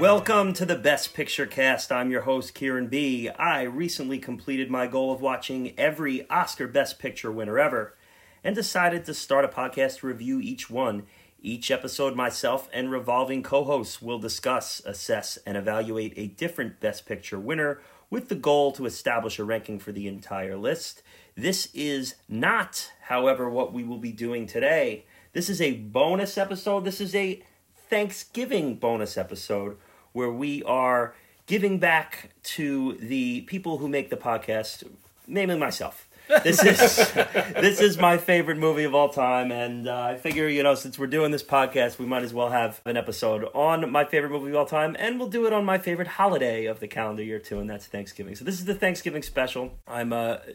Welcome to the Best Picture Cast. I'm your host, Kieran B. I recently completed my goal of watching every Oscar Best Picture winner ever and decided to start a podcast to review each one. Each episode, myself and revolving co-hosts will discuss, assess, and evaluate a different Best Picture winner with the goal to establish a ranking for the entire list. This is not, however, what we will be doing today. This is a bonus episode. This is a Thanksgiving bonus episode, where we are giving back to the people who make the podcast, namely myself. This is my favorite movie of all time, and I figure, since we're doing this podcast, we might as well have an episode on my favorite movie of all time, and we'll do it on my favorite holiday of the calendar year, too, and that's Thanksgiving. So this is the Thanksgiving special. I'm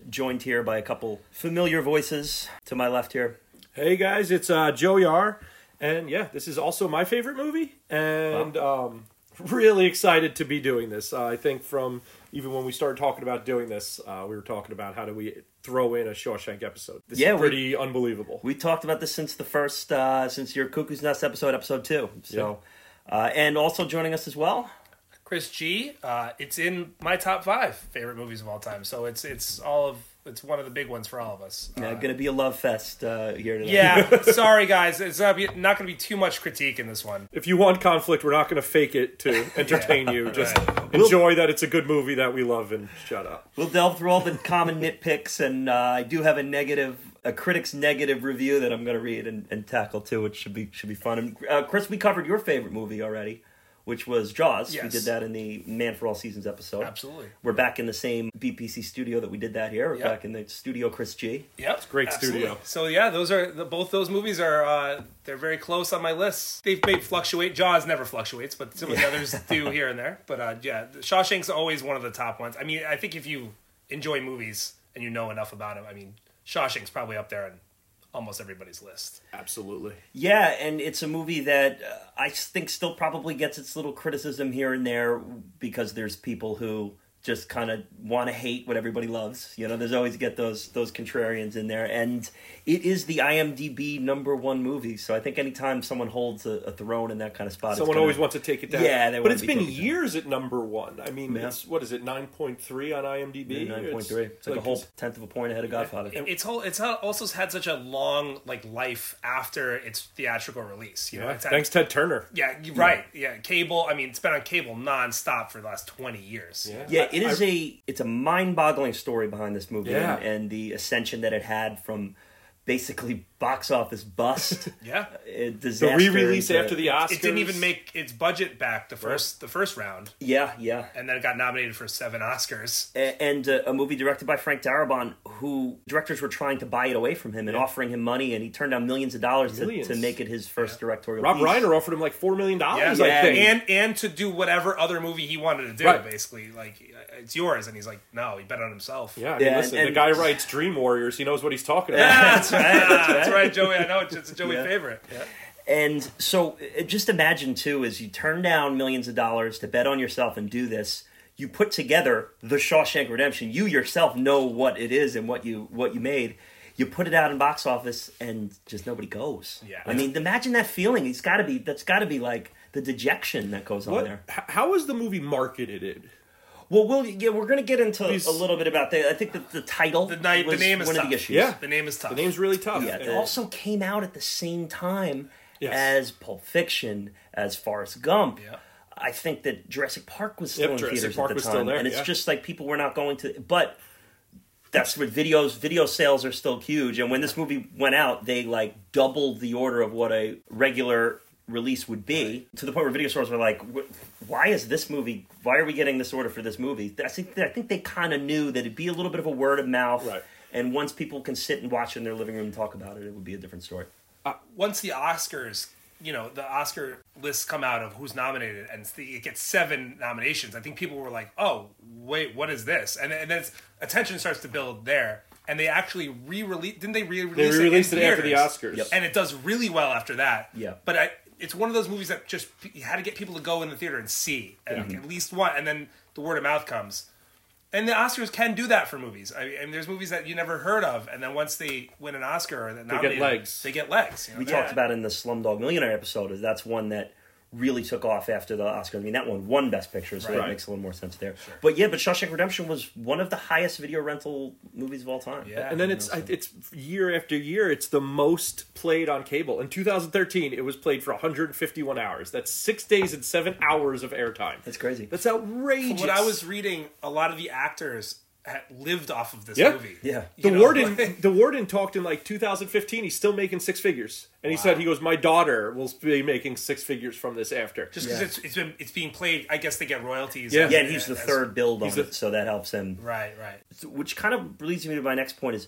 joined here by a couple familiar voices to my left here. Hey, guys, it's Joe Yar, and yeah, this is also my favorite movie, and really excited to be doing this. I think from even when we started talking about doing this, we were talking about how do we throw in a Shawshank episode. This is pretty unbelievable. We talked about this since since your Cuckoo's Nest episode 2. So, yeah. And also joining us as well, Chris G. It's in my top 5 favorite movies of all time. So it's one of the big ones for all of us. Yeah, going to be a love fest here today. Yeah, sorry guys, it's not going to be too much critique in this one. If you want conflict, we're not going to fake it to entertain you. Just enjoy that it's a good movie that we love and shut up. We'll delve through all the common nitpicks, and I do have a critic's negative review that I'm going to read and tackle too, which should be fun. And Chris, we covered your favorite movie already, which was Jaws. Yes. We did that in the Man for All Seasons episode. Absolutely. We're back in the same BPC studio that we did that here. We're back in the studio, Chris G. Yep. It's a great studio. So yeah, both those movies are, they're very close on my list. They may fluctuate. Jaws never fluctuates, but some of the others do here and there. But Shawshank's always one of the top ones. I mean, I think if you enjoy movies and you know enough about them, I mean, Shawshank's probably up there and almost everybody's list. Absolutely. Yeah, and it's a movie that I think still probably gets its little criticism here and there because there's people who just kind of want to hate what everybody loves. There's always get those contrarians in there, and it is the IMDb #1 movie. So I think anytime someone holds a throne in that kind of spot, someone always wants to take it down. Yeah, but it's been years at #1. I mean, it's, what is it, 9.3 on IMDb? 9.3. It's like a whole 10th of a point ahead of Godfather. It's also had such a long life after its theatrical release. Thanks Ted Turner. Yeah, right. Yeah, cable. I mean, it's been on cable nonstop for the last 20 years. Yeah. It is a mind-boggling story behind this movie and the ascension that it had from basically box office bust. Disaster. The re-release after the Oscars. It didn't even make its budget back the first round. Yeah. And then it got nominated for 7 Oscars. And a movie directed by Frank Darabont, who directors were trying to buy it away from him and offering him money, and he turned down millions of dollars to make it his first directorial piece. Rob Reiner offered him like $4 million, I think. And to do whatever other movie he wanted to do, basically. It's yours, and he's like, no, he bet on himself. Yeah, I mean, listen, the guy writes Dream Warriors, he knows what he's talking about. That's right, Joey. I know it's a Joey favorite. Yeah. And so just imagine, too, as you turn down millions of dollars to bet on yourself and do this, you put together The Shawshank Redemption. You yourself know what it is and what you made. You put it out in box office, and just nobody goes. Yeah. I mean, imagine that feeling. That's got to be like the dejection that goes on there. How was the movie marketed? Well, we're going to get into a little bit about that. I think that the title, the name is one of the issues. Yeah, the name is tough. The name's really tough. Yeah, it also came out at the same time as Pulp Fiction, as Forrest Gump. Yeah. I think that Jurassic Park was still in theaters at the time, and it's just like people were not going to. But that's what video sales are still huge. And when this movie went out, they doubled the order of what a regular release would be, to the point where video stores were like, why are we getting this order for this movie? I think they kind of knew that it'd be a little bit of a word of mouth, and once people can sit and watch it in their living room and talk about it, it would be a different story. Once the Oscars, the Oscar lists come out of who's nominated, and it gets 7 nominations, I think people were like, oh, wait, what is this? And then attention starts to build there. And they actually re-released... Didn't they re-release it? They re-released it after the Oscars. Yep. And it does really well after that. Yeah. But it's one of those movies that just... You had to get people to go in the theater and see. And at least one. And then the word of mouth comes. And the Oscars can do that for movies. I mean, there's movies that you never heard of. And then once they win an Oscar... They get legs. They get legs. We talked about in the Slumdog Millionaire episode. That's one that really took off after the Oscars. I mean, that one won Best Picture, so it makes a little more sense there. Sure. But yeah, but Shawshank Redemption was one of the highest video rental movies of all time. Yeah, and then it's year after year, it's the most played on cable. In 2013, it was played for 151 hours. That's 6 days and 7 hours of airtime. That's crazy. That's outrageous. From what I was reading, a lot of the actors lived off of this movie. Yeah. The warden talked in like 2015. He's still making six figures. And he said, he goes, my daughter will be making six figures from this after. Just because it's being played, I guess they get royalties. Yeah, and he's the third build on it, so that helps him. Right. So, which kind of leads me to my next point is,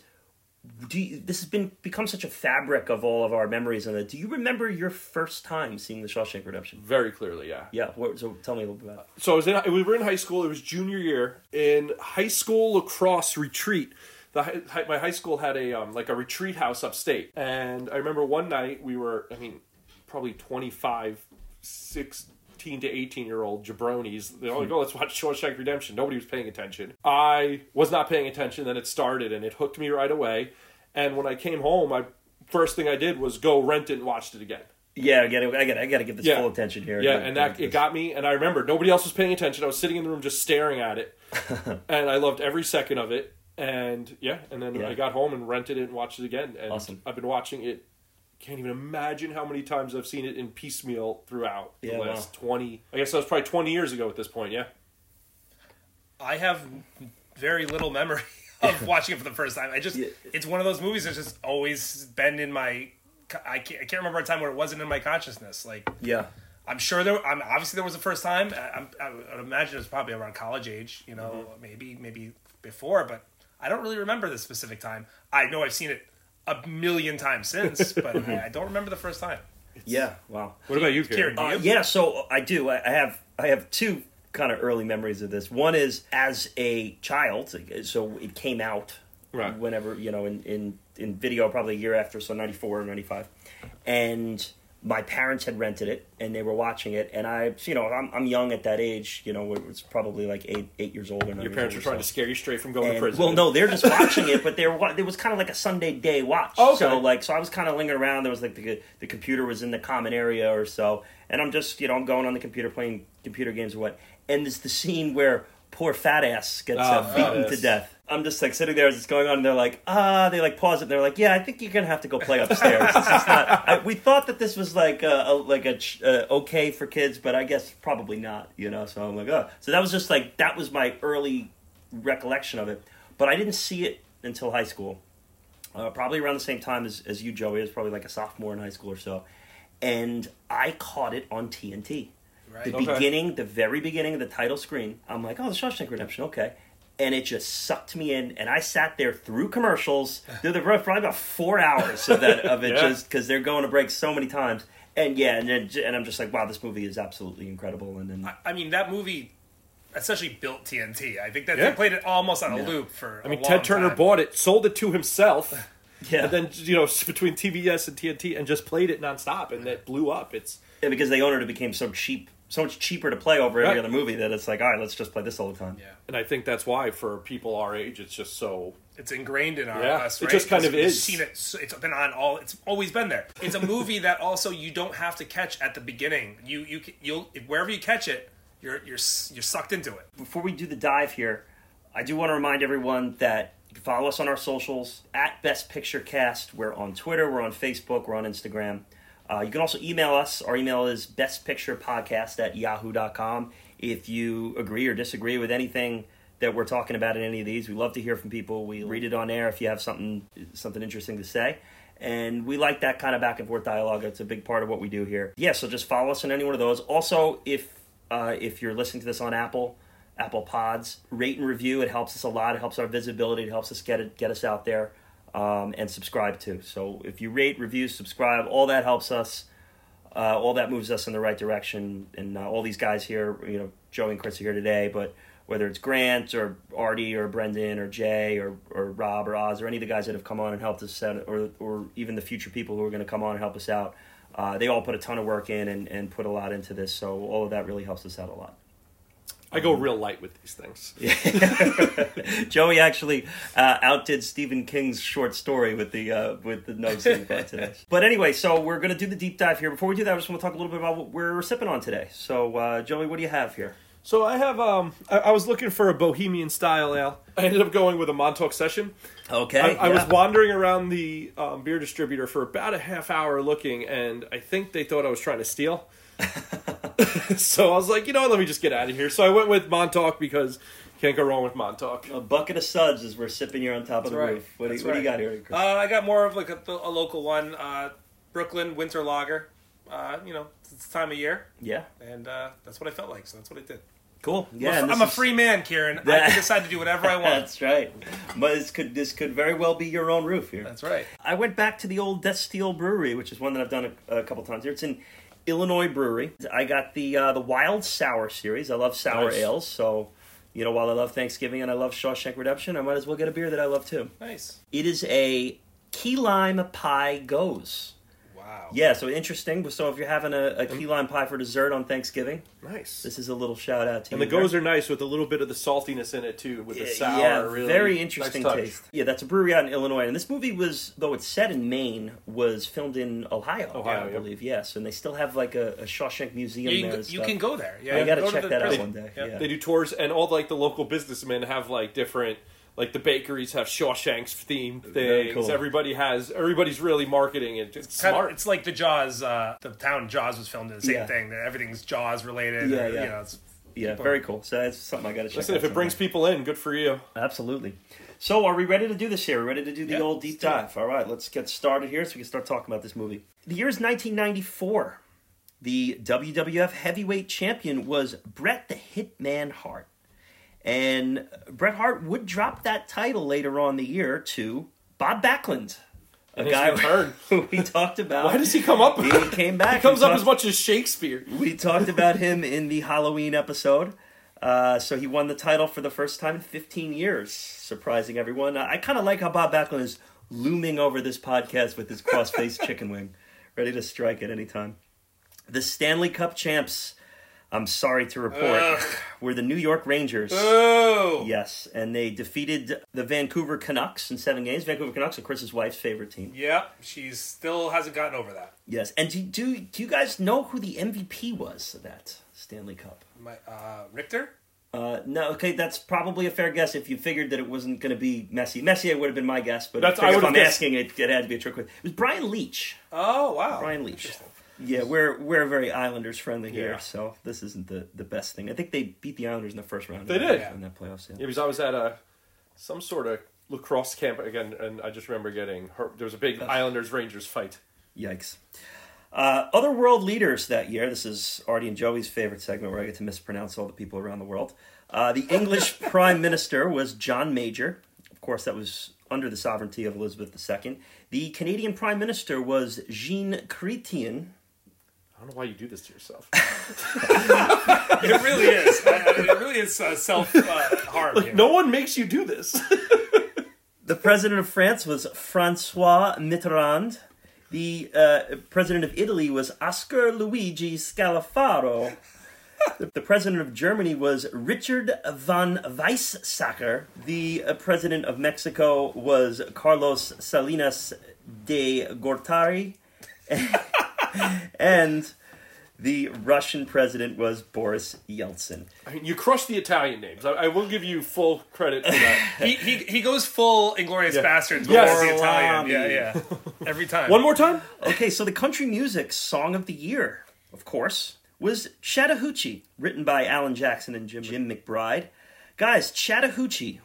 this has become such a fabric of all of our memories. And do you remember your first time seeing The Shawshank Redemption? Very clearly, yeah. Yeah, so tell me a little bit about it. So we were in high school. It was junior year in high school lacrosse retreat. My high school had a retreat house upstate, and I remember one night we were, probably 25, 16 to 18-year-old jabronis. They're like, oh, let's watch Shawshank Redemption. Nobody was paying attention. I was not paying attention. Then it started, and it hooked me right away. And when I came home, my first thing I did was go rent it and watched it again. Yeah, I got to give this full attention here. Yeah, and that it got me, and I remember nobody else was paying attention. I was sitting in the room just staring at it, and I loved every second of it. And then I got home and rented it and watched it again. And awesome. I've been watching it. Can't even imagine how many times I've seen it in piecemeal throughout the last 20. I guess that was probably 20 years ago at this point. Yeah. I have very little memory of watching it for the first time. It's one of those movies that's just always been in my. I can't remember a time where it wasn't in my consciousness. Like yeah. I'm sure there was a first time. I would imagine it was probably around college age. You know, maybe before, but. I don't really remember the specific time. I know I've seen it a million times since, but I don't remember the first time. Yeah, wow. What about you, Kieran? Yeah, so I do. I have two kind of early memories of this. One is as a child, so it came out whenever, in video probably a year after, so 94 or 95. And my parents had rented it, and they were watching it, and I'm young at that age, it was probably like eight years old or 9 years old. Your parents were trying to scare you straight from going to prison. Well, no, they're just watching it, but it was kind of like a Sunday day watch. Oh, okay. So I was kind of lingering around. There was like the computer was in the common area or so, and I'm just, I'm going on the computer playing computer games or what, and there's the scene where poor fat ass gets beaten to death. I'm just like sitting there as it's going on, and they're like, they like pause it, and they're like, yeah, I think you're gonna have to go play upstairs. This is not. We thought that this was like okay for kids, but I guess probably not, So I'm like, oh, so that was just like that was my early recollection of it, but I didn't see it until high school, probably around the same time as you, Joey. It was probably like a sophomore in high school or so, and I caught it on TNT. Right. The very beginning of the title screen. I'm like, oh, The Shawshank Redemption, okay. And it just sucked me in, and I sat there through commercials. Probably about 4 hours of it, just because they're going to break so many times. And I'm just like, wow, this movie is absolutely incredible. And then that movie essentially built TNT. I think that they played it almost on a loop for. I mean, Ted Turner bought it, sold it to himself, and then between TBS and TNT, and just played it nonstop, and that blew up. It's because they owned it, it became so cheap. So much cheaper to play over every other movie that it's like, all right, let's just play this all the time. Yeah. And I think that's why for people our age, it's just so... It's ingrained in us, right? It just is. Seen it, it's been on all... It's always been there. It's a movie that also you don't have to catch at the beginning. You'll wherever you catch it, you're sucked into it. Before we do the dive here, I do want to remind everyone that you can follow us on our socials, at Best Picture Cast. We're on Twitter, we're on Facebook, we're on Instagram. You can also email us. Our email is bestpicturepodcast@yahoo.com. If you agree or disagree with anything that we're talking about in any of these, we love to hear from people. We read it on air if you have something interesting to say. And we like that kind of back and forth dialogue. It's a big part of what we do here. Yeah, so just follow us on any one of those. Also, if you're listening to this on Apple Pods, rate and review. It helps us a lot. It helps our visibility. It helps us get us out there. And subscribe too. So if you rate, review, subscribe, all that helps us. All that moves us in the right direction. And all these guys here, Joey and Chris are here today, but whether it's Grant or Artie or Brendan or Jay or Rob or Oz or any of the guys that have come on and helped us out, or even the future people who are going to come on and help us out, they all put a ton of work in and put a lot into this. So all of that really helps us out a lot. I go real light with these things. Joey actually outdid Stephen King's short story with the notes that he got today. But anyway, so we're going to do the deep dive here. Before we do that, I just want to talk a little bit about what we're sipping on today. So, Joey, what do you have here? So I have, I was looking for a Bohemian-style ale. I ended up going with a Montauk Session. Okay. I was wandering around the beer distributor for about a half hour looking, and I think they thought I was trying to steal. So I was like, you know what, let me just get out of here. So I went with Montauk because can't go wrong with Montauk. A bucket of suds as we're sipping here on top of the roof. What do you got here, Chris? I got more of like a local one, Brooklyn Winter Lager. You know, it's time of year. Yeah. And that's what I felt like, so that's what I did. Cool. Yeah, well, I'm a free man, Kieran. I can decide to do whatever I want. That's right. But this could very well be your own roof here. That's right. I went back to the old Death Steel Brewery, which is one that I've done a couple times here. It's in Illinois Brewery. I got the Wild Sour series. I love sour ales, so you know, while I love Thanksgiving and I love Shawshank Redemption, I might as well get a beer that I love too. Nice. It is a key lime pie goes. Wow. Yeah, so interesting. So if you're having a key lime pie for dessert on Thanksgiving, nice. This is a little shout out to you. And the goes are nice with a little bit of the saltiness in it too, with the sour. Yeah, really very interesting nice taste. Yeah, that's a brewery out in Illinois. And this movie was, though it's set in Maine, was filmed in Ohio, I believe. Yes, and they still have like a Shawshank Museum there. You can go there. Yeah, you got to check that out one day. Yeah. They do tours, and all like the local businessmen have like different. Like the bakeries have Shawshank's themed things. Very cool. Everybody's really marketing it. It's smart. It's like the Jaws, the town Jaws was filmed in the same thing. Everything's Jaws related. Yeah, You know, it's very cool. So that's something I got to check out. Listen, if it brings people in, good for you. Absolutely. So are we ready to do this here? We're ready to do the old deep dive. All right, let's get started here so we can start talking about this movie. The year is 1994. The WWF heavyweight champion was Bret the Hitman Hart. And Bret Hart would drop that title later on the year to Bob Backlund, a guy who we talked about. Why does he come up? He came back. He comes up as much as Shakespeare. We talked about him in the Halloween episode. So he won the title for the first time in 15 years, surprising everyone. I kind of like how Bob Backlund is looming over this podcast with his cross-faced chicken wing, ready to strike at any time. The Stanley Cup champs, I'm sorry to report, were the New York Rangers. Oh! Yes, and they defeated the Vancouver Canucks in 7 games. Vancouver Canucks are Chris's wife's favorite team. Yeah, she still hasn't gotten over that. Yes, and do you guys know who the MVP was of that Stanley Cup? Richter? No, okay, that's probably a fair guess if you figured that it wasn't going to be Messi. Messi would have been my guess, but asking, it had to be a trick question. It was Brian Leach. Oh, wow. Brian Leach. Yeah, we're very Islanders friendly here, so this isn't the best thing. I think they beat the Islanders in the first round. They did in that playoffs. Yeah. Because I was at some sort of lacrosse camp again, and I just remember getting hurt. There was a big Islanders Rangers fight. Yikes! Other world leaders that year. This is Artie and Joey's favorite segment where I get to mispronounce all the people around the world. The English Prime Minister was John Major. Of course, that was under the sovereignty of Elizabeth II. The Canadian Prime Minister was Jean Chrétien. I don't know why you do this to yourself. It really is. It really is self-harm. Like, no one makes you do this. The president of France was Francois Mitterrand. The president of Italy was Oscar Luigi Scalafaro. The president of Germany was Richard von Weizsäcker. The president of Mexico was Carlos Salinas de Gortari. And the Russian president was Boris Yeltsin. I mean, you crushed the Italian names. I will give you full credit for that. he goes full Inglourious Bastards before the Italian. Yeah. Every time. One more time? Okay, so the country music song of the year, of course, was Chattahoochee, written by Alan Jackson and Jim McBride. Guys, Chattahoochee.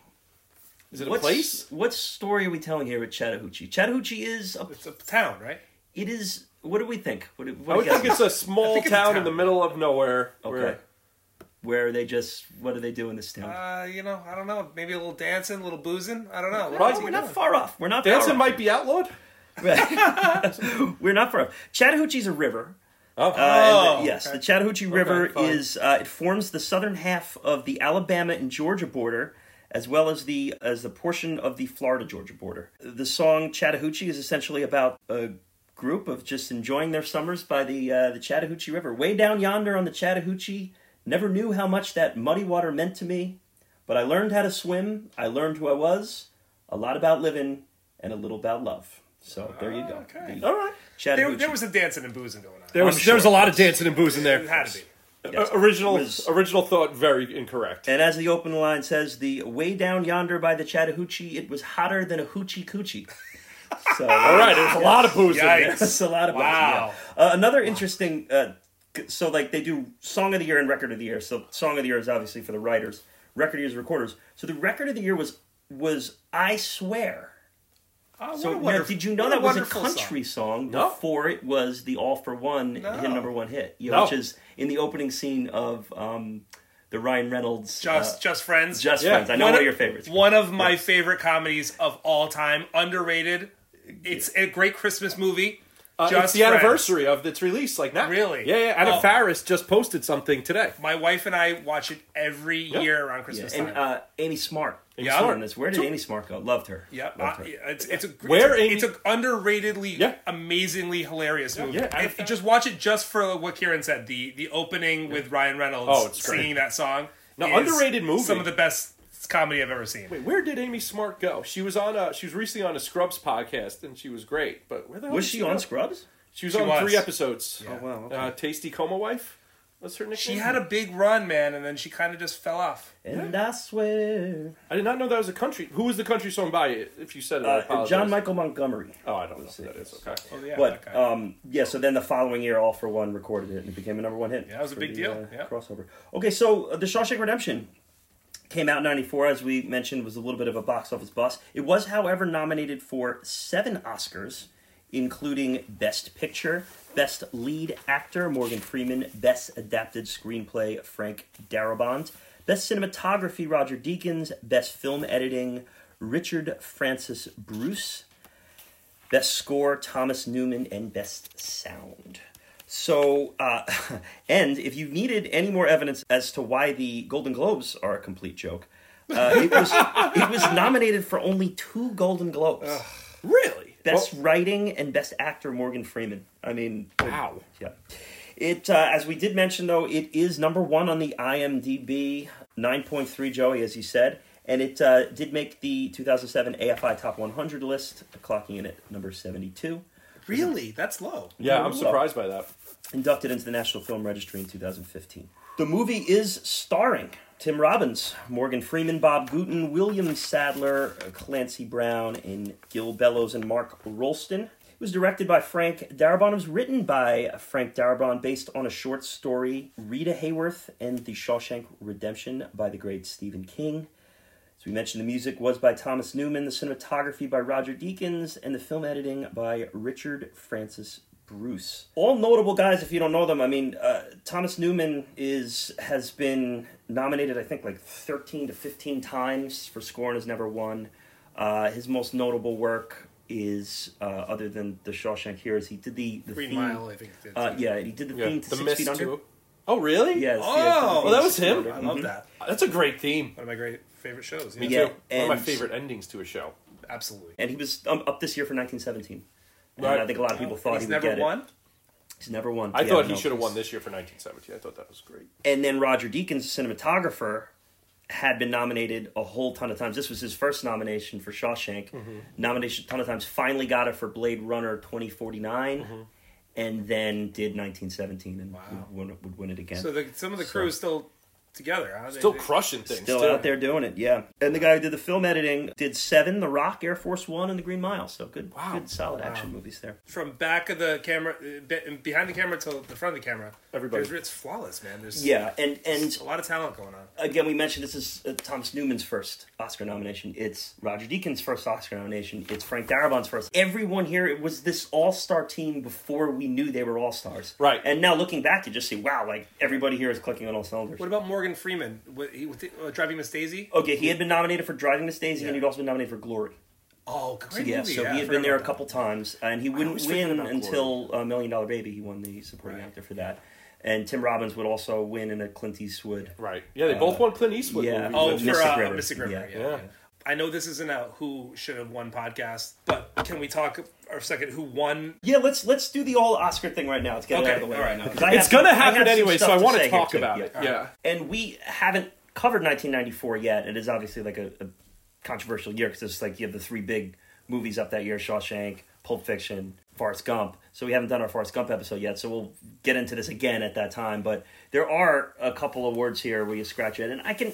Is it a place? What story are we telling here with Chattahoochee? Chattahoochee is it's a town, right? It is. What do we think? I would think it's a small town in the middle of nowhere. Okay. Where they just, what do they do in this town? I don't know. Maybe a little dancing, a little boozing. I don't know. We're not far off. We're not dancing might be outlawed. We're not far off. Chattahoochee's a river. Oh. The Chattahoochee River is, it forms the southern half of the Alabama and Georgia border, as well as the portion of the Florida-Georgia border. The song Chattahoochee is essentially about a group of just enjoying their summers by the Chattahoochee River. Way down yonder on the Chattahoochee Never knew how much that muddy water meant to me, but I learned how to swim, I learned who I was, a lot about living, and a little about love. So there you go. Okay. All right. There was some dancing and boozing going on. There was a lot of dancing and boozing there. It had to be. Yes. Original thought, very incorrect. And as the open line says, the way down yonder by the Chattahoochee, it was hotter than a hoochie coochie. So, all right, there's a lot of boozing. It's a lot of boozing. Wow. Yeah. Another interesting, so like they do Song of the Year and Record of the Year. So Song of the Year is obviously for the writers. Record of the Year is recorders. So the Record of the Year was I Swear. So now, did you know that was a country song before it was the All for One hit number one hit, which is in the opening scene of the Ryan Reynolds Just Friends. Just Friends. I know one of your favorites. One of my favorite comedies of all time, underrated. It's a great Christmas movie. It's the anniversary of its release, like now. Really? Yeah. Anna Faris just posted something today. My wife and I watch it every year around Christmas time. And Amy Smart. Where did Amy Smart go? Loved her. Yeah. It's an underratedly, amazingly hilarious movie. Yeah, just watch it just for what Kieran said. The opening with Ryan Reynolds singing that song. No, underrated movie. Some of the best comedy I've ever seen. Wait, where did Amy Smart go? She was on she was recently on a Scrubs podcast, and she was great. But where the hell was she on Scrubs? She was on 3 episodes. Yeah. Oh wow! Okay. Tasty Coma Wife. What's her nickname? She had a big run, man, and then she kind of just fell off. And I swear, I did not know that was a country. Who was the country song by? If you said it, I apologize. John Michael Montgomery. Oh, I don't know who that is. Okay. Oh, yeah, but so then the following year, All for One recorded it, and it became a number one hit. Yeah, that was a big deal. Crossover. Okay, so the Shawshank Redemption. Came out in 1994, as we mentioned, was a little bit of a box office bust. It was, however, nominated for 7 Oscars, including Best Picture, Best Lead Actor, Morgan Freeman, Best Adapted Screenplay, Frank Darabont, Best Cinematography, Roger Deakins, Best Film Editing, Richard Francis Bruce, Best Score, Thomas Newman, and Best Sound. So, and if you needed any more evidence as to why the Golden Globes are a complete joke, it was nominated for only 2 Golden Globes. Really? Best Writing and Best Actor, Morgan Freeman. I mean, wow. Yeah. It, as we did mention, though, it is number 1 on the IMDb, 9.3, Joey, as you said. And it did make the 2007 AFI Top 100 list, clocking in at number 72. Really? That's low. Yeah, I'm surprised by that. Inducted into the National Film Registry in 2015. The movie is starring Tim Robbins, Morgan Freeman, Bob Gooten, William Sadler, Clancy Brown, and Gil Bellows and Mark Rolston. It was directed by Frank Darabont. It was written by Frank Darabont, based on a short story, Rita Hayworth and The Shawshank Redemption by the great Stephen King. As we mentioned, the music was by Thomas Newman, the cinematography by Roger Deakins, and the film editing by Richard Francis Bruce. All notable guys, if you don't know them. I mean, Thomas Newman has been nominated, I think, like 13 to 15 times for score and has never won. His most notable work is, other than The Shawshank, here is he did the Green theme. Mile, I think. He did the theme to the Six Feet Under. Too. Oh, really? Yes. That was him. I love that. That's a great theme. One of my great favorite shows. Yeah. Me too. One of my favorite endings to a show. Absolutely. And he was up this year for 1917. Right. I think a lot of people thought he would get it. He's never won? He's never won. I thought he should have won this year for 1917. I thought that was great. And then Roger Deakins, cinematographer, had been nominated a whole ton of times. This was his first nomination for Shawshank. Mm-hmm. Nomination a ton of times. Finally got it for Blade Runner 2049. Mm-hmm. And then did 1917 and would win it again. So some of the crew is still together. Huh? Still crushing things. Still out there doing it, yeah. And the guy who did the film editing did Seven, The Rock, Air Force One, and The Green Mile. So good solid action movies there. From back of the camera, behind the camera to the front of the camera, everybody. It's flawless, man. There's and a lot of talent going on. Again, we mentioned this is Thomas Newman's first Oscar nomination. It's Roger Deakins' first Oscar nomination. It's Frank Darabont's first. Everyone here, it was this all-star team before we knew they were all-stars. Right. And now looking back, you just see, wow, like everybody here is clicking on all cylinders. What about Morgan Freeman with Driving Miss Daisy? Okay, he had been nominated for Driving Miss Daisy, and he'd also been nominated for Glory. Oh, great movie. So he had been there a couple times, and he wouldn't win until Million Dollar Baby. He won the supporting actor for that. And Tim Robbins would also win in a Clint Eastwood. Right. Yeah, they both won Clint Eastwood. Yeah. Movie. Oh, for Mystic River. Yeah. I know this isn't a Who Should Have Won podcast, but can we talk for a second who won? Yeah, let's do the all Oscar thing right now. Let's get it out of the way right now. It's going to happen anyway, so I want to talk about it. Yeah. And we haven't covered 1994 yet. It is obviously like a controversial year because it's like you have the three big movies up that year: Shawshank, Pulp Fiction, Forrest Gump. So we haven't done our Forrest Gump episode yet, so we'll get into this again at that time. But there are a couple of words here where you scratch it, and I can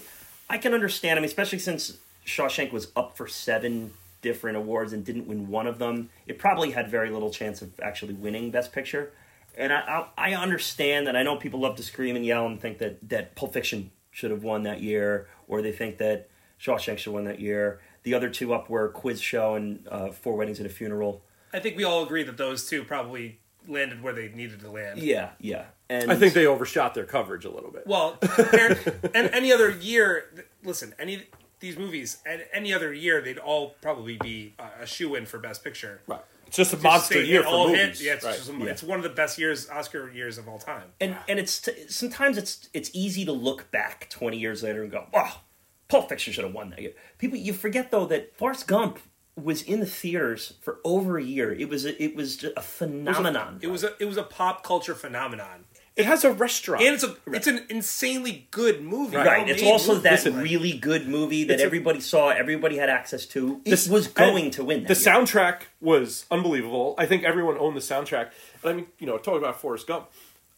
understand. I mean, especially since Shawshank was up for 7 different awards and didn't win one of them, it probably had very little chance of actually winning Best Picture. And I understand that. I know people love to scream and yell and think that Pulp Fiction should have won that year, or they think that Shawshank should have won that year. The other two up were Quiz Show and Four Weddings and a Funeral. I think we all agree that those two probably landed where they needed to land. Yeah, yeah. And I think they overshot their coverage a little bit. Well, and any other year, listen, any these movies, and any other year, they'd all probably be a shoe-in for Best Picture. Right. It's just a monster year for movies. Yeah, it's one of the best years, Oscar years of all time. And sometimes it's easy to look back 20 years later and go, oh, Pulp Fiction should have won that year. People, you forget, though, that Forrest Gump was in the theaters for over a year. It was just a phenomenon. It was a pop culture phenomenon. It has a restaurant. And it's an insanely good movie. Right. It's also movie. Really good movie that everybody saw, everybody had access to. This was going to win that. The soundtrack was unbelievable. I think everyone owned the soundtrack. And I mean, talking about Forrest Gump,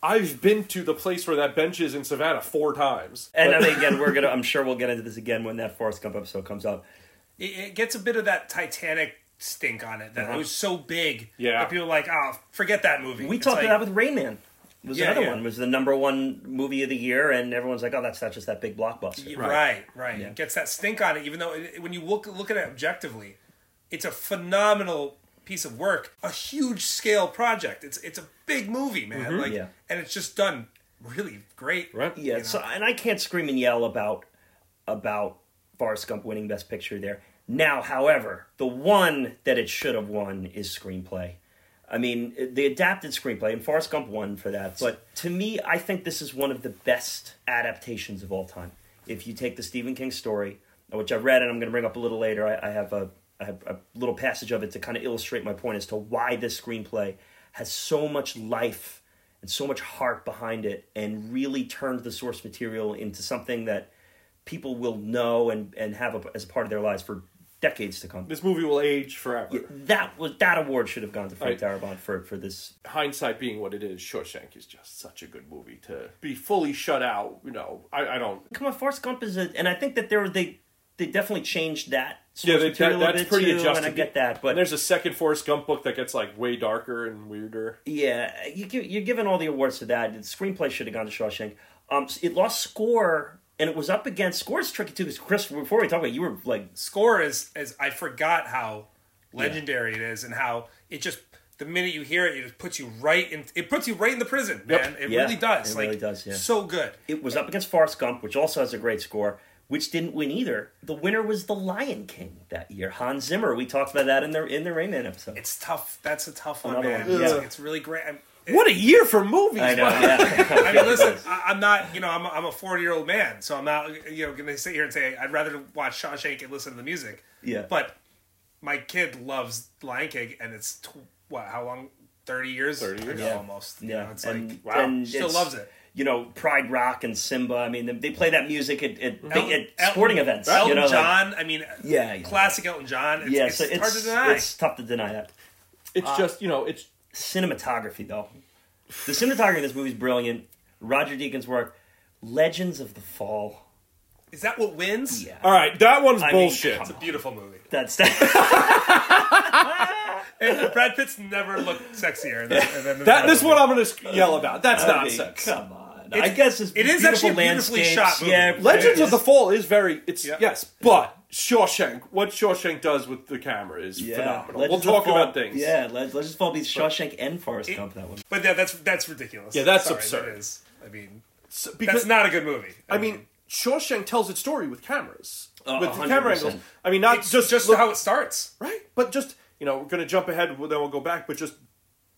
I've been to the place where that bench is in Savannah 4 times. And I mean, again, I'm sure we'll get into this again when that Forrest Gump episode comes up. It gets a bit of that Titanic stink on it, that it was so big that people were like, forget that movie. We talked about that with Rain Man. It was the number one movie of the year, and everyone's like, oh, that's not just that big blockbuster. Right. Yeah. It gets that stink on it, even though when you look at it objectively, it's a phenomenal piece of work, a huge scale project. It's a big movie, man. Mm-hmm. And it's just done really great. Right. Yeah, and I can't scream and yell about Forrest Gump winning Best Picture there. Now, however, the one that it should have won is screenplay. I mean, the adapted screenplay, and Forrest Gump won for that. But to me, I think this is one of the best adaptations of all time. If you take the Stephen King story, which I read and I'm going to bring up a little later, I have a little passage of it to kind of illustrate my point as to why this screenplay has so much life and so much heart behind it and really turned the source material into something that people will know and have as a part of their lives for decades to come. This movie will age forever. Yeah, that award should have gone to Frank Darabont for this. Hindsight being what it is, Shawshank is just such a good movie to be fully shut out. I don't. Come on, Forrest Gump is and I think that they definitely changed that. Yeah, that's pretty adjusted. And I get that, but and there's a second Forrest Gump book that gets like way darker and weirder. Yeah, you're giving all the awards to that. The screenplay should have gone to Shawshank. It lost score. And it was up against... Score is tricky, too, because, Chris, before we talk about it, you were like... Score is I forgot how legendary it is and how it just... The minute you hear it, it just puts you right in... It puts you right in the prison, man. Yep. It really does. It really does, yeah. So good. It was up against Forrest Gump, which also has a great score, which didn't win either. The winner was The Lion King that year. Hans Zimmer. We talked about that in the Rain Man episode. It's tough. That's a tough one, man. Yeah. It's really great. What a year for movies! I know. Yeah. I mean, listen, I'm not, I'm a 40-year-old man, so I'm not, going to sit here and say I'd rather watch Shawshank and listen to the music. Yeah. But my kid loves Lion King, and it's how long? 30 years? 30 years almost. Yeah. It's still loves it. Pride Rock and Simba. I mean, they play that music at sporting events. Elton John. I mean, classic Elton John. It's hard to deny. It's tough to deny that. It's it's. Cinematography, though. The cinematography in this movie is brilliant. Roger Deakins' work. Legends of the Fall. Is that what wins? Yeah. All right, that one's bullshit. It's a beautiful movie. That's that. And Brad Pitt's never looked sexier than this one I'm going to yell about. That's nonsense. Come on. I guess it is actually a beautifully shot movie. Yeah, Legends of the Fall is very... But... Shawshank. What Shawshank does with the camera is phenomenal. We'll talk about things. Yeah, let's just follow these Shawshank and Forrest Gump that one. But yeah, that's ridiculous. Yeah, that's absurd. That is. I mean, that's not a good movie. I mean, Shawshank tells its story with cameras, with the camera angles. I mean, it's just how it starts, right? But just we're going to jump ahead, then we'll go back. But just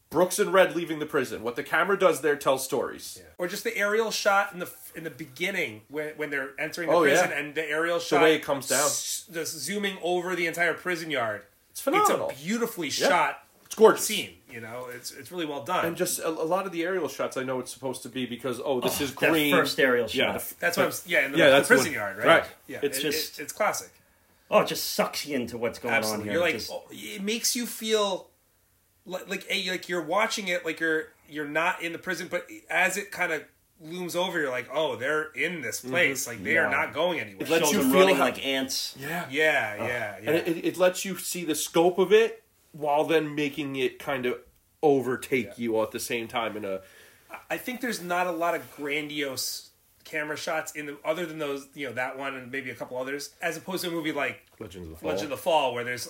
Brooks and Red leaving the prison. What the camera does there tells stories. Yeah. Or just the aerial shot in the beginning when they're entering the prison and the aerial shot. The way it comes down. Just zooming over the entire prison yard. It's phenomenal. It's a beautifully shot. It's gorgeous scene. You know, it's really well done. And just a lot of the aerial shots, I know it's supposed to be because, this is green. That first aerial shot. Yeah, that's what I was... Yeah, in the prison yard, right? Yeah, it's classic. It just sucks you into what's going on here. You're like, it makes you feel like you're watching it, like you're not in the prison, but as it kind of looms over, you're like, they're in this place. Mm-hmm. Like, they are not going anywhere. It lets you feel like ants. Yeah. And it lets you see the scope of it, while then making it kind of overtake you all at the same time. I think there's not a lot of grandiose camera shots in other than those, that one and maybe a couple others, as opposed to a movie like Legends of the Fall, where there's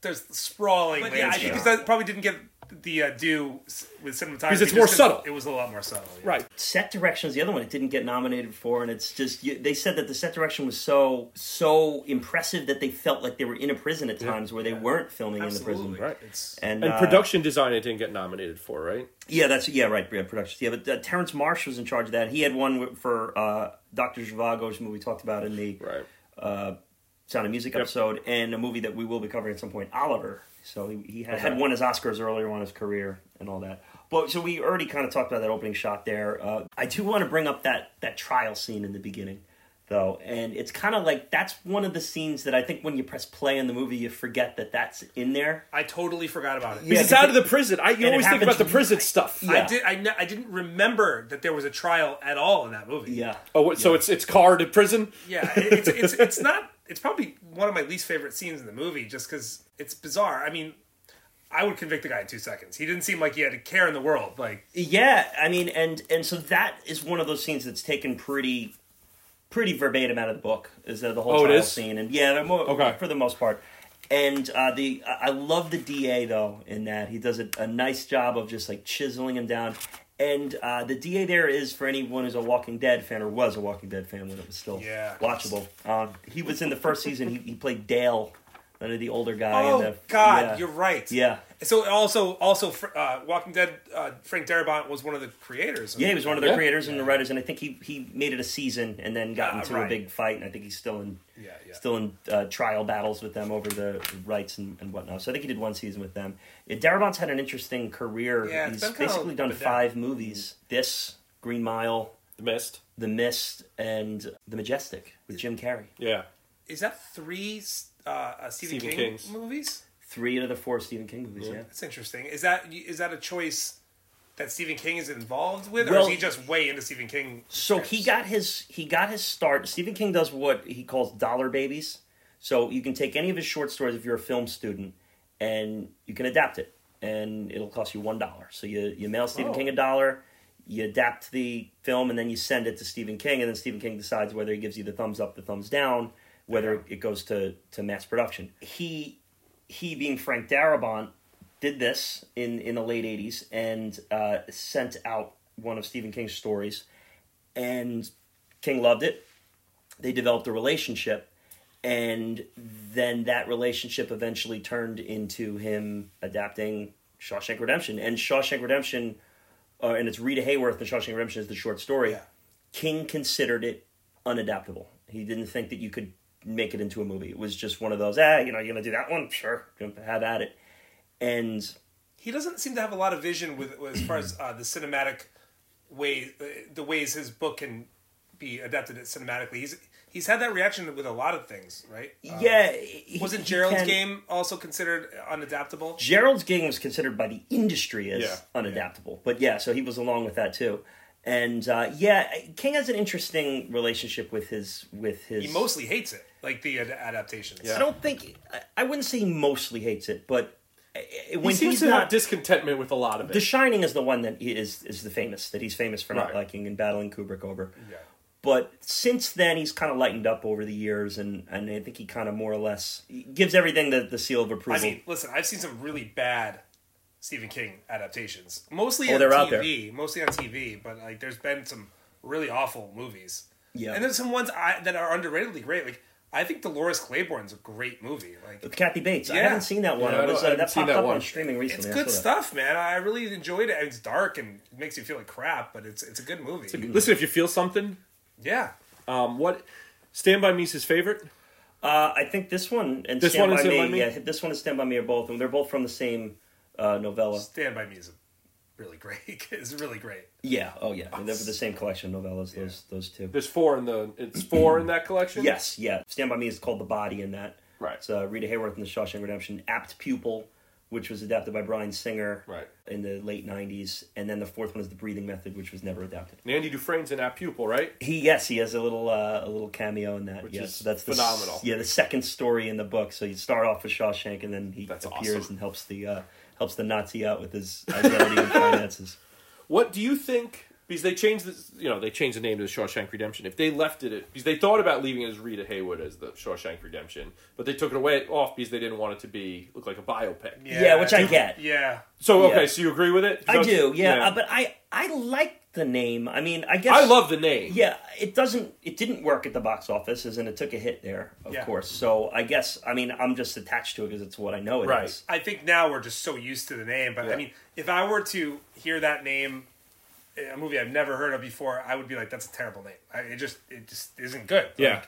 there's sprawling. But I think that probably didn't get the due with cinematography because it's more subtle. It was a lot more subtle, right? Set direction is the other one it didn't get nominated for, and it's just they said that the set direction was so impressive that they felt like they were in a prison at times where they weren't filming in the prison, right? And production design it didn't get nominated for, right? Yeah, production. Yeah, but Terrence Marsh was in charge of that. He had one for Dr. Zhivago's movie we talked about in the Sound of Music episode, and a movie that we will be covering at some point, Oliver. So he had won his Oscars earlier on in his career and all that. But so we already kind of talked about that opening shot there. I do want to bring up that trial scene in the beginning, though. And it's kind of like that's one of the scenes that I think when you press play in the movie, you forget that that's in there. I totally forgot about it. Because it's out of the prison. You always think about the prison stuff. Yeah. I didn't remember that there was a trial at all in that movie. Yeah. So it's car to prison? Yeah. It's not... It's probably one of my least favorite scenes in the movie just because it's bizarre. I mean, I would convict the guy in 2 seconds. He didn't seem like he had a care in the world. And so that is one of those scenes that's taken pretty verbatim out of the book, is the whole trial scene. And yeah, for the most part. And I love the DA, though, in that. He does a nice job of just, chiseling him down. And the DA there is, for anyone who's a Walking Dead fan, or was a Walking Dead fan when it was still watchable. He was in the first season. He played Dale, one of the older guy. You're right. Yeah. So also, Walking Dead, Frank Darabont was one of the creators. He was one of the creators and the writers, and I think he made it a season and then got into a big fight, and I think he's still in trial battles with them over the rights and whatnot. So I think he did one season with them. Darabont's had an interesting career. Yeah, he's basically done 5 movies. This, Green Mile. The Mist, and The Majestic with Jim Carrey. Yeah. Is that 3 Stephen King movies? 3 out of the 4 Stephen King movies, That's interesting. Is that a choice that Stephen King is involved with, or is he just way into Stephen King? So he got his start. Stephen King does what he calls dollar babies. So you can take any of his short stories if you're a film student, and you can adapt it, and it'll cost you $1. So you mail Stephen King $1, you adapt the film, and then you send it to Stephen King, and then Stephen King decides whether he gives you the thumbs up, the thumbs down, whether it goes to mass production. He being Frank Darabont, did this in the late 80s and sent out one of Stephen King's stories. And King loved it. They developed a relationship. And then that relationship eventually turned into him adapting Shawshank Redemption. And Shawshank Redemption, and it's Rita Hayworth, and Shawshank Redemption is the short story. Yeah. King considered it unadaptable. He didn't think that you could make it into a movie. It was just one of those, you're going to do that one? Sure, have at it. And he doesn't seem to have a lot of vision with as far as the cinematic way, the ways his book can be adapted cinematically. He's had that reaction with a lot of things, right? Wasn't Gerald's Game also considered unadaptable? Gerald's Game was considered by the industry as unadaptable, but so he was along with that too. And King has an interesting relationship with his. He mostly hates it, like the adaptations. Yeah. I wouldn't say he mostly hates it, but. When he seems to have discontentment with a lot of it. The Shining is the one that is the famous, that he's famous for not liking and battling Kubrick over. Yeah. But since then, he's kind of lightened up over the years, and I think he kind of more or less gives everything the seal of approval. I mean, listen, I've seen some really bad Stephen King adaptations. Mostly on TV, but there's been some really awful movies. Yeah. And there's some ones that are underratedly great, I think Dolores Claiborne's a great movie. With Kathy Bates. Yeah. I haven't seen that one. Yeah, that popped up on streaming recently. It's good stuff, man. I really enjoyed it. It's dark and it makes you feel like crap, but it's a good movie. Listen, if you feel something. Yeah. Stand By Me is his favorite? I think this one and this Stand By Me. Yeah, this one and Stand By Me are both, and they're both from the same novella. Stand By Me is really great. It's really great. Yeah. Oh yeah. They're the same collection of novellas. Yeah. Those two. There's four in the. It's four in that collection. Yes. Yeah. Stand By Me is called The Body in that. Right. It's Rita Hayworth in The Shawshank Redemption. Apt Pupil, which was adapted by Bryan Singer in the late 90s. And then the fourth one is The Breathing Method, which was never adapted. And Andy Dufresne's in Apt Pupil, right? He has a little cameo in that. Which is so that's phenomenal. The second story in the book. So you start off with Shawshank, and then he appears and helps the Nazi out with his identity and finances. What do you think... Because they changed the name to The Shawshank Redemption. If they left it, because they thought about leaving it as Rita Hayworth as The Shawshank Redemption, but they took it off because they didn't want it to look like a biopic. Yeah, which I get. Yeah. So okay, so you agree with it? I do. Yeah, but I like the name. I mean, I guess I love the name. Yeah, it didn't work at the box office, and it took a hit there, of course. So I guess I'm just attached to it because it's what I know it is. I think now we're just so used to the name, but I mean, if I were to hear that name. A movie I've never heard of before, I would be like, that's a terrible name. It just isn't good. Yeah.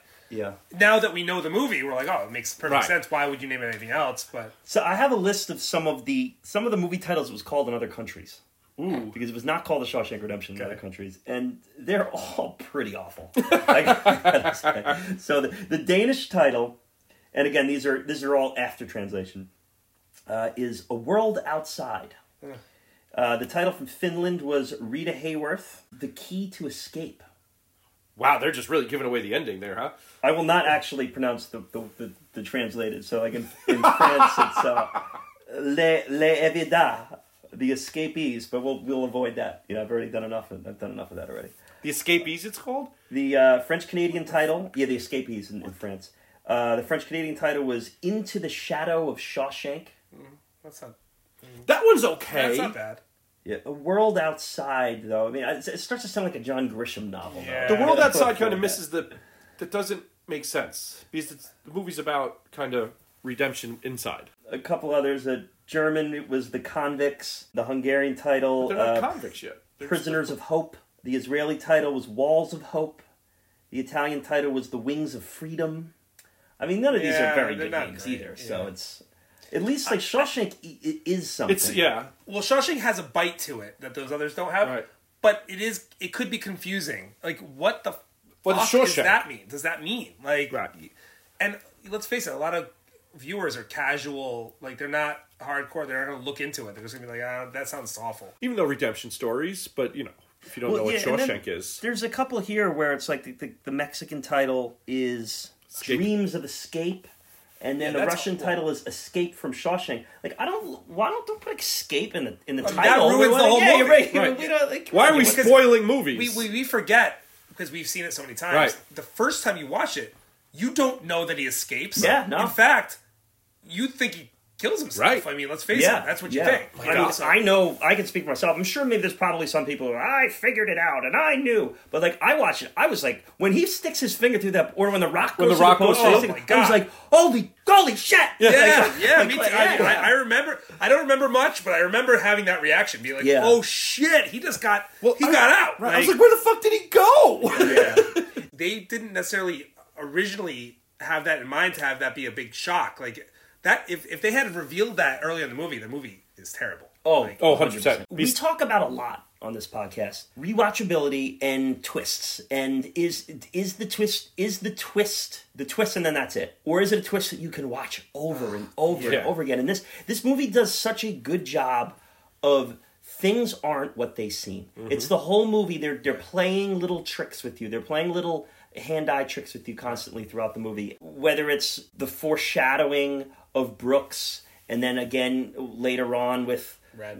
Now that we know the movie, we're like, oh, it makes perfect sense. Why would you name it anything else? But so I have a list of some of the movie titles it was called in other countries. Ooh. Because it was not called The Shawshank Redemption in other countries. And they're all pretty awful. So the Danish title, and again, these are all after translation, is A World Outside. The title from Finland was Rita Hayworth, The Key to Escape. Wow, they're just really giving away the ending there, huh? I will not actually pronounce the translated. So like in France, it's Les Evidats, The Escapees, but we'll avoid that. You know, I've done enough of that already. The Escapees, it's called? The French-Canadian title, The Escapees in France. The French-Canadian title was Into the Shadow of Shawshank. That's not... That one's okay. That's not bad. Yeah, A World Outside, though. I mean, it starts to sound like a John Grisham novel. Yeah. The World Outside kind of misses that doesn't make sense. Because the movie's about kind of redemption inside. A couple others. German, it was The Convicts. The Hungarian title... But they're not convicts yet. They're Prisoners of Hope. The Israeli title was Walls of Hope. The Italian title was The Wings of Freedom. I mean, none of these are very good names either. Yeah. So it's... At least, like, Shawshank is something. Well, Shawshank has a bite to it that those others don't have. Right. But it could be confusing. Like, what the fuck does that mean? Like, and let's face it, a lot of viewers are casual. Like, they're not hardcore. They're not going to look into it. They're just going to be like, that sounds awful. Even though redemption stories, but, you know, if you don't know what Shawshank is. There's a couple here where it's like the Mexican title is Escape. Dreams of Escape. And then the Russian title is Escape from Shawshank. Like, why don't put escape in the title? That ruins the whole movie. You're right. We don't, why are we spoiling movies? We forget, because we've seen it so many times. Right. The first time you watch it, you don't know that he escapes. Yeah, no. In fact, you think he kills himself. Right. I mean, let's face it. That's what you think. Like, I know. I can speak for myself. I'm sure maybe there's probably some people who are, I figured it out and I knew. But like, I watched it. I was like, when he sticks his finger through that, or when the rock goes through the post, I was like, holy shit! Me too. I remember. I don't remember much, but I remember having that reaction. Be like, oh shit! He just got. Well, he got out. Right. I was like, where the fuck did he go? Yeah. They didn't necessarily originally have that in mind to have that be a big shock. Like. That if they had revealed that early in the movie is terrible. Oh, 100%. We talk about a lot on this podcast. Rewatchability and twists. And is the twist and then that's it? Or is it a twist that you can watch over and over and over again? And this movie does such a good job of things aren't what they seem. Mm-hmm. It's the whole movie. They're playing little tricks with you. They're playing little hand-eye tricks with you constantly throughout the movie. Whether it's the foreshadowing of Brooks, and then again later on with Red,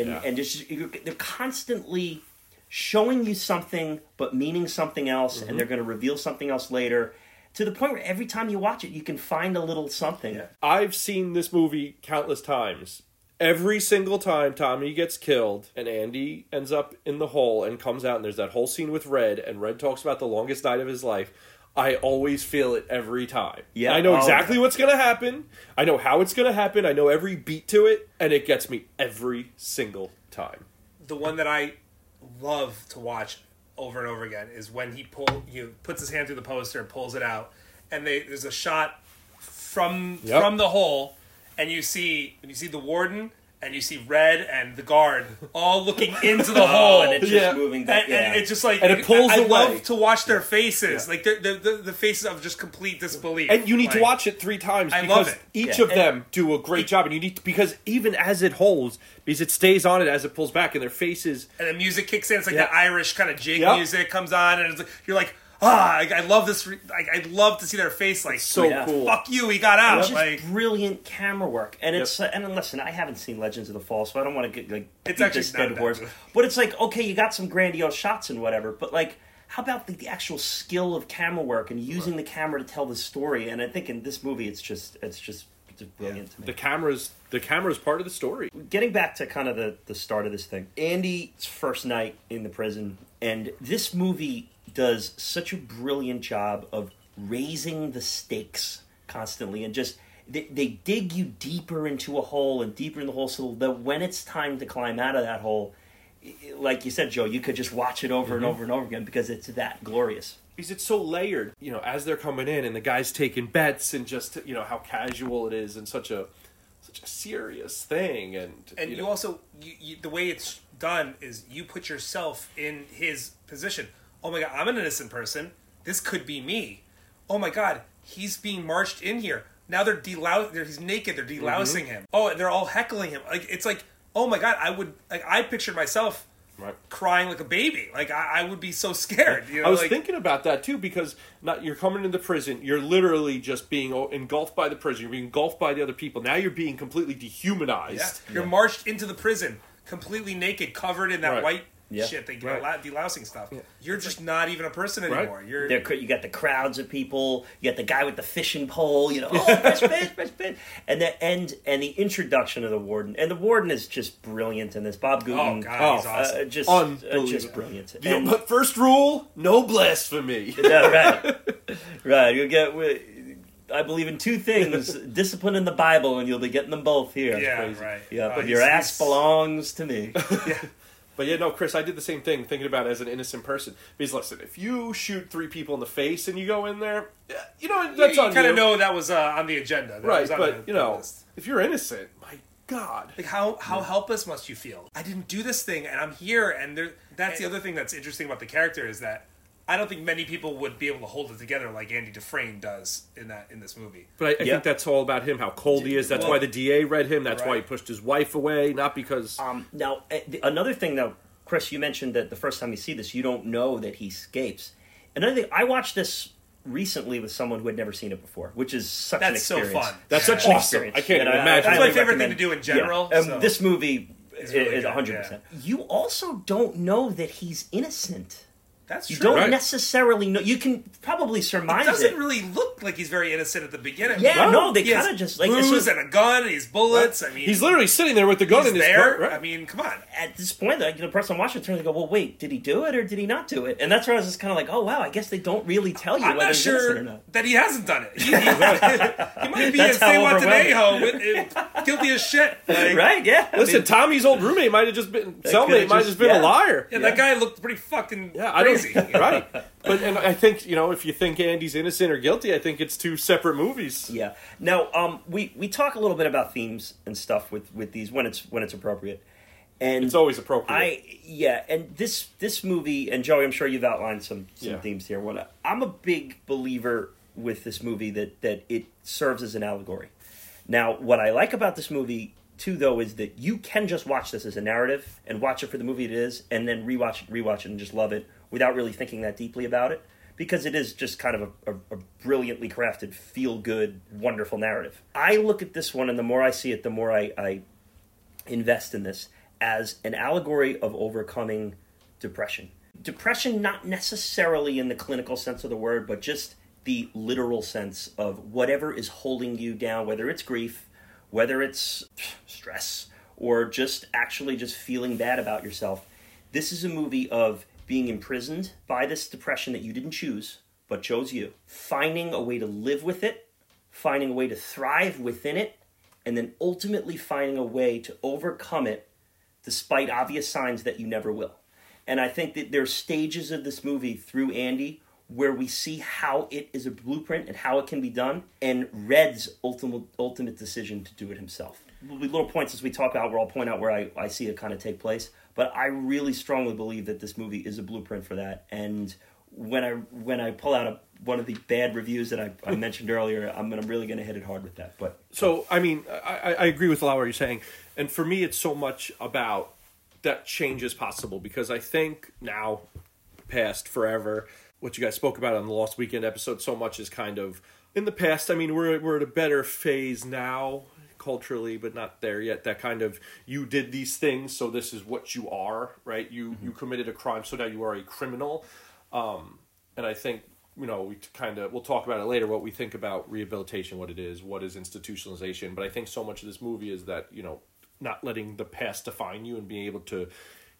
and just they're constantly showing you something but meaning something else, and they're going to reveal something else later. To the point where every time you watch it, you can find a little something. Yeah. I've seen this movie countless times. Every single time Tommy gets killed and Andy ends up in the hole and comes out and there's that whole scene with Red and Red talks about the longest night of his life, I always feel it every time. Yeah, I know exactly what's going to happen. I know how it's going to happen. I know every beat to it, and it gets me every single time. The one that I love to watch over and over again is when he puts his hand through the poster and pulls it out and there's a shot from the hole, and you see the warden. And you see Red and the guard all looking into the hole, and it's just moving back. And it's just like, and it pulls away. I love to watch their faces, like the faces of just complete disbelief. And you need to watch it 3 times. I love it. Each of them do a great job, and you need to, because even as it holds, because it stays on it as it pulls back, and their faces, and the music kicks in. It's like the Irish kind of jig music comes on, and it's like, you're like, I love this. I'd love to see their face. Like, so cool. Fuck you. He got out. It's just brilliant camera work. And it's and listen, I haven't seen Legends of the Fall, so I don't want to get it's actually this dead horse. But it's like, okay, you got some grandiose shots and whatever, but like, how about the actual skill of camera work and using the camera to tell the story? And I think in this movie, it's brilliant to me. The camera's part of the story. Getting back to kind of the start of this thing, Andy's first night in the prison, and this movie does such a brilliant job of raising the stakes constantly, and just they dig you deeper into a hole and deeper in the hole, so that when it's time to climb out of that hole, like you said, Joe, you could just watch it over and over and over again, because it's that glorious. Because it's so layered, you know, as they're coming in and the guy's taking bets, and just, you know, how casual it is, and such a serious thing, and you know, also the way it's done is you put yourself in his position. Oh my God, I'm an innocent person. This could be me. Oh my God, he's being marched in here. Now they're he's naked. They're delousing him. Oh, and they're all heckling him. Like, it's like, oh my God, I pictured myself crying like a baby. Like, I would be so scared. You know, I was thinking about that too, because you're coming into prison. You're literally just being engulfed by the prison. You're being engulfed by the other people. Now you're being completely dehumanized. Yeah. You're marched into the prison completely naked, covered in that white shit, they get delousing stuff. Yeah. You're just not even a person anymore. Right? You got the crowds of people. You got the guy with the fishing pole. You know, fish. And the end, and the introduction of the warden. And the warden is just brilliant in this. Bob Gooden, he's awesome. Just brilliant. And, you know, but first rule: no blasphemy. Right. You get. I believe in 2 things: discipline in the Bible, and you'll be getting them both here. Yeah, right. Yeah, but your ass belongs to me. Yeah. But yeah, no, Chris, I did the same thing, thinking about it as an innocent person. Because listen, if you shoot 3 people in the face and you go in there, you know, that's on you. You kind of know that was on the agenda. That right, was on but, the, you know, list. If you're innocent, my God. Like, how helpless must you feel? I didn't do this thing, and I'm here, and that's the other thing that's interesting about the character, is that I don't think many people would be able to hold it together like Andy Dufresne does in this movie. But I think that's all about him, how cold he is. That's why the DA read him. That's why he pushed his wife away, not because... Now, another thing, though, Chris, you mentioned that the first time you see this, you don't know that he escapes. Another thing, I watched this recently with someone who had never seen it before, which is such an experience. That's so fun. That's such an experience. I can't even imagine. That's my favorite thing to do in general. Yeah. So. This movie is really 100%. Yeah. You also don't know that he's innocent. That's true. You don't necessarily know. You can probably surmise it. Doesn't really look like he's very innocent at the beginning. Yeah, no, they kind of just... like booze and a gun and his bullets. I mean, he's literally sitting there with the gun in his throat. Right? I mean, come on. At this point, the person watching turns and go, well, wait, did he do it or did he not do it? And that's where I was just kind of like, oh, wow, I guess they don't really tell you whether he's innocent or not. I'm not sure that he hasn't done it. He might be in Zihuatanejo guilty as shit. Like, right, yeah. Listen, I mean, Tommy's old roommate might have just been... cellmate might have just been a liar. Yeah, that guy looked pretty fucking... Right, but and I think, you know, if you think Andy's innocent or guilty, I think it's 2 separate movies. Yeah. Now, we talk a little bit about themes and stuff with these when it's appropriate, and it's always appropriate. And this movie, and Joey, I'm sure you've outlined some themes here. What I'm a big believer with this movie that it serves as an allegory. Now, what I like about this movie too, though, is that you can just watch this as a narrative and watch it for the movie it is, and then rewatch it, and just love it, without really thinking that deeply about it, because it is just kind of a brilliantly crafted, feel-good, wonderful narrative. I look at this one, and the more I see it, the more I invest in this, as an allegory of overcoming depression. Depression, not necessarily in the clinical sense of the word, but just the literal sense of whatever is holding you down, whether it's grief, whether it's stress, or just actually just feeling bad about yourself. This is a movie of being imprisoned by this depression that you didn't choose, but chose you. Finding a way to live with it, finding a way to thrive within it, and then ultimately finding a way to overcome it despite obvious signs that you never will. And I think that there are stages of this movie through Andy where we see how it is a blueprint and how it can be done, and Red's ultimate decision to do it himself. There'll be little points as we talk about where I'll point out where I see it kind of take place, but I really strongly believe that this movie is a blueprint for that. And when I pull out one of the bad reviews that I mentioned earlier, I'm really going to hit it hard with that. But so, I mean, I agree with a lot of what you're saying. And for me, it's so much about that change is possible, because I think now, past forever, what you guys spoke about on the Lost Weekend episode so much is kind of in the past. I mean, we're at a better phase now culturally, but not there yet. That kind of, you did these things, so this is what you are, right? You committed a crime, so now you are a criminal. And I think, you know, we'll talk about it later, what we think about rehabilitation, what it is, what is institutionalization. But I think so much of this movie is that, you know, not letting the past define you and being able to,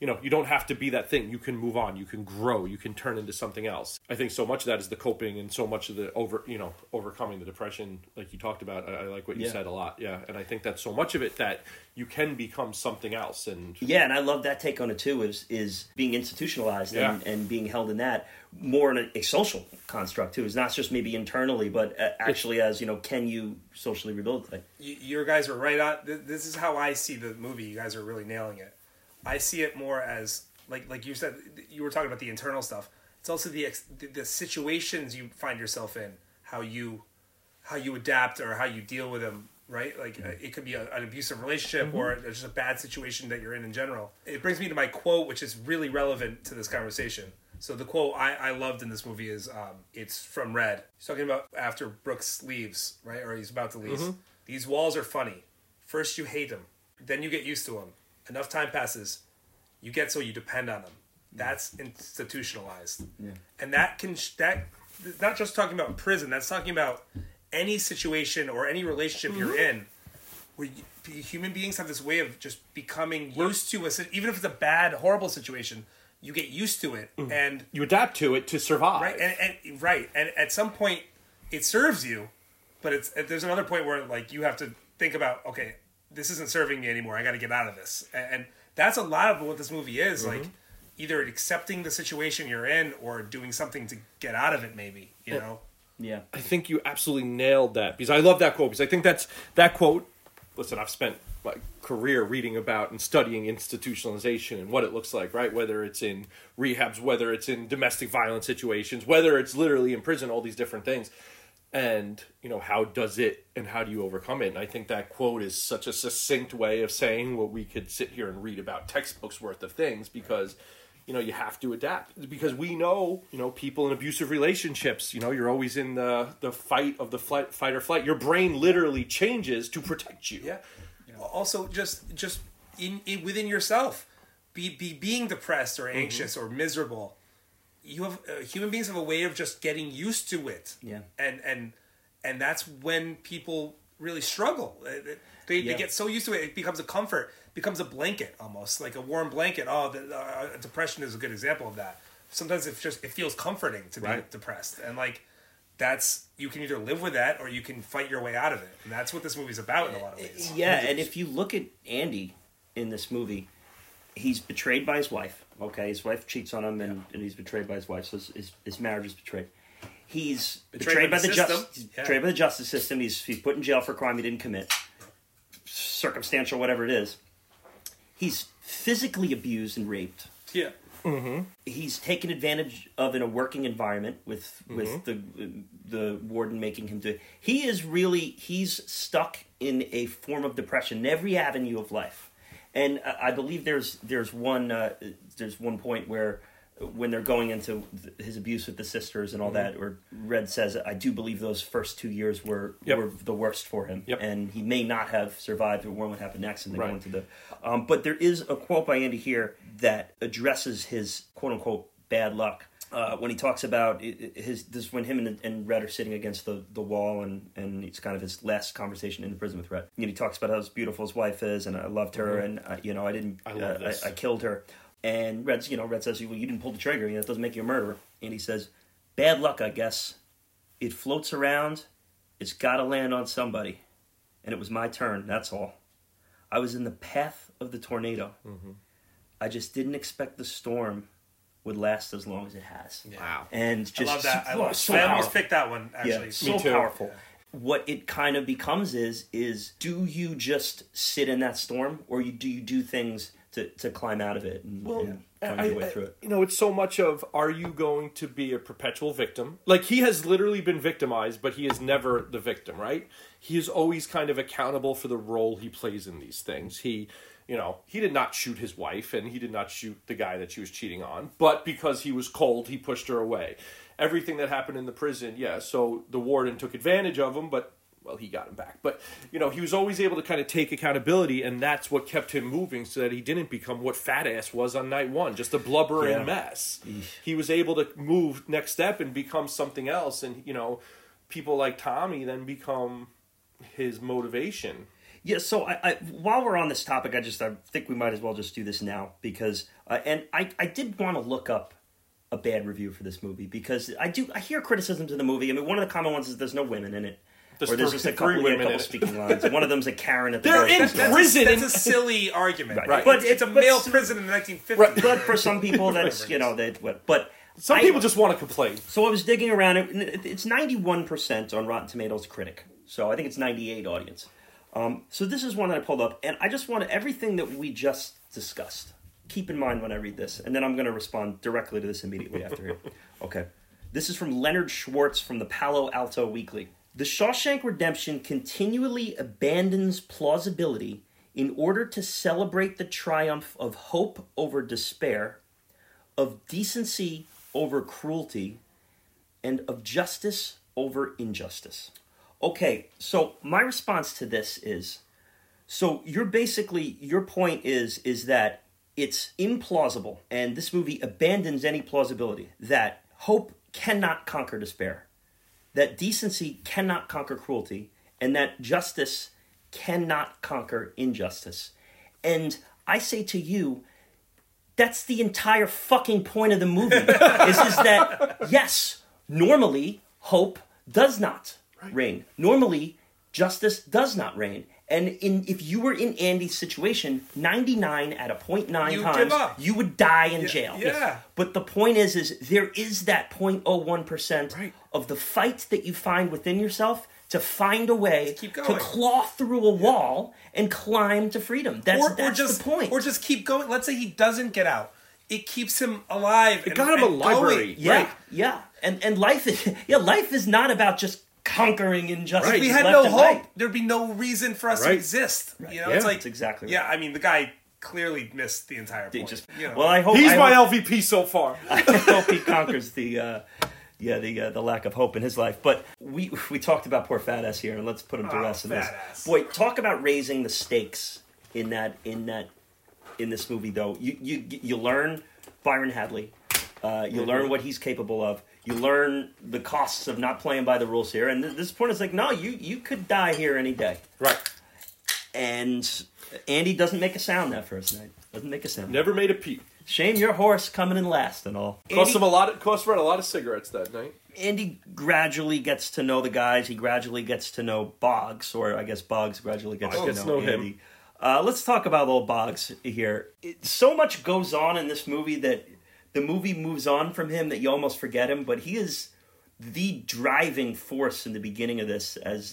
you know, you don't have to be that thing. You can move on. You can grow. You can turn into something else. I think so much of that is the coping, and so much of the overcoming the depression, like you talked about. I like what you said a lot. Yeah. And I think that's so much of it, that you can become something else. And I love that take on it too, is being institutionalized and being held in that more in a social construct too. It's not just maybe internally, but actually as, you know, can you socially rehabilitate? Your guys are right on. This is how I see the movie. You guys are really nailing it. I see it more as, like you said, you were talking about the internal stuff. It's also the situations you find yourself in, how you adapt or how you deal with them, right? Like, it could be an abusive relationship or just a bad situation that you're in general. It brings me to my quote, which is really relevant to this conversation. So the quote I loved in this movie is, it's from Red. He's talking about after Brooks leaves, right? Or he's about to leave. Mm-hmm. These walls are funny. First you hate them. Then you get used to them. Enough time passes, you get so you depend on them. That's institutionalized. Yeah. And that not just talking about prison, that's talking about any situation or any relationship you're in, where human beings have this way of just becoming used to it. Even if it's a bad, horrible situation, you get used to it. And you adapt to it to survive. Right, and at some point, it serves you, but there's another point where, like, you have to think about, okay, this isn't serving me anymore. I got to get out of this. And that's a lot of what this movie is, like either accepting the situation you're in or doing something to get out of it, maybe, you know? Yeah. I think you absolutely nailed that, because I love that quote, because I think that quote, listen, I've spent my career reading about and studying institutionalization and what it looks like, right? Whether it's in rehabs, whether it's in domestic violence situations, whether it's literally in prison, all these different things. And, you know, how does it, and how do you overcome it? And I think that quote is such a succinct way of saying what we could sit here and read about textbooks worth of things, because, you know, you have to adapt. Because we know, you know, people in abusive relationships, you know, you're always in the fight of the fight or flight. Your brain literally changes to protect you. Yeah. Yeah. Also, just in within yourself, being depressed or anxious or miserable. You have human beings have a way of just getting used to it, and that's when people really struggle. They get so used to it, it becomes a comfort, becomes a blanket almost, like a warm blanket. Oh, depression is a good example of that. Sometimes it feels comforting to be depressed, and like that's, you can either live with that or you can fight your way out of it, and that's what this movie's about in a lot of ways. Yeah, and if you look at Andy in this movie, he's betrayed by his wife. Okay, his wife cheats on him, and he's betrayed by his wife. So his marriage is betrayed. He's betrayed by the justice. Betrayed by the justice system. He's put in jail for a crime he didn't commit, circumstantial, whatever it is. He's physically abused and raped. Yeah. Mm-hmm. He's taken advantage of in a working environment with the warden making him do it. He's stuck in a form of depression in every avenue of life. And I believe there's one point where, when they're going into his abuse with the sisters and all that, where Red says, I do believe those first 2 years were the worst for him. Yep. And he may not have survived, or what happened next. And they go into the... but there is a quote by Andy here that addresses his quote-unquote bad luck. When he talks about this, when him and Red are sitting against the wall, and it's kind of his last conversation in the prison with Red. And he talks about how beautiful his wife is, and I loved her, and I killed her. And Red says, well, you didn't pull the trigger, that doesn't make you a murderer. And he says, bad luck, I guess. It floats around. It's got to land on somebody. And it was my turn, that's all. I was in the path of the tornado. I just didn't expect the storm would last as long as it has. Yeah. Wow. And just, I love that. I almost picked that one, actually. Yeah, so powerful. Yeah. What it kind of becomes is do you just sit in that storm, or do you do things to climb out of it and find your way through it? You know, it's so much of, are you going to be a perpetual victim? Like, he has literally been victimized, but he is never the victim, right? He is always kind of accountable for the role he plays in these things. He did not shoot his wife, and he did not shoot the guy that she was cheating on, but because he was cold, he pushed her away. Everything that happened in the prison, yeah, so the warden took advantage of him, but, well, he got him back. But, he was always able to kind of take accountability, and that's what kept him moving so that he didn't become what Fat Ass was on night one, just a blubbering mess. Eesh. He was able to move next step and become something else, and, people like Tommy then become his motivation. Yeah, so I while we're on this topic, I think we might as well just do this now because, and I did want to look up a bad review for this movie because I hear criticisms of the movie. I mean, one of the common ones is there's no women in it. There's just a couple speaking lines. One of them's a Karen at the very end. They're in prison. That's a silly argument. Right. But it's a male prison in the 1950s. Right. But for some people, that's, but... Some people just want to complain. So I was digging around. It's 91% on Rotten Tomatoes critic. So I think it's 98 audience. So this is one that I pulled up, and I just want everything that we just discussed, keep in mind when I read this, and then I'm going to respond directly to this immediately after here. Okay. This is from Leonard Schwartz from the Palo Alto Weekly. The Shawshank Redemption continually abandons plausibility in order to celebrate the triumph of hope over despair, of decency over cruelty, and of justice over injustice. Okay, so my response to this is, so your point is that it's implausible, and this movie abandons any plausibility, that hope cannot conquer despair, that decency cannot conquer cruelty, and that justice cannot conquer injustice. And I say to you, that's the entire fucking point of the movie, is that, yes, normally hope does not reign. Normally, justice does not reign. And if you were in Andy's situation, 99 out of 0.9 times, you would die in jail. Yeah. But the point is there is that 0.01% of the fight that you find within yourself to find a way to claw through a wall and climb to freedom. That's the point. Or just keep going. Let's say he doesn't get out. It keeps him alive. It got him a library. Yeah, right. Yeah. And life is not about just conquering injustice. Right. If we had no hope, there'd be no reason for us to exist. Right. Yeah. It's like, that's exactly right. Yeah, I mean, the guy clearly missed the entire point. Well, I hope he's my LVP so far. I hope he conquers the lack of hope in his life. But we talked about poor Fat Ass here, and let's put him to rest in this. Ass. Boy, talk about raising the stakes in this movie. Though you learn Byron Hadley, you learn what he's capable of. You learn the costs of not playing by the rules here. And this point is like, no, you could die here any day. Right. And Andy doesn't make a sound that first night. Doesn't make a sound. Never made a peep. Shame your horse coming in last and all. Cost Red a lot of cigarettes that night. Andy gradually gets to know the guys. He gradually gets to know Boggs, or I guess Boggs gradually gets to know Andy. Him. Let's talk about old Boggs here. So much goes on in this movie that... The movie moves on from him that you almost forget him, but he is the driving force in the beginning of this as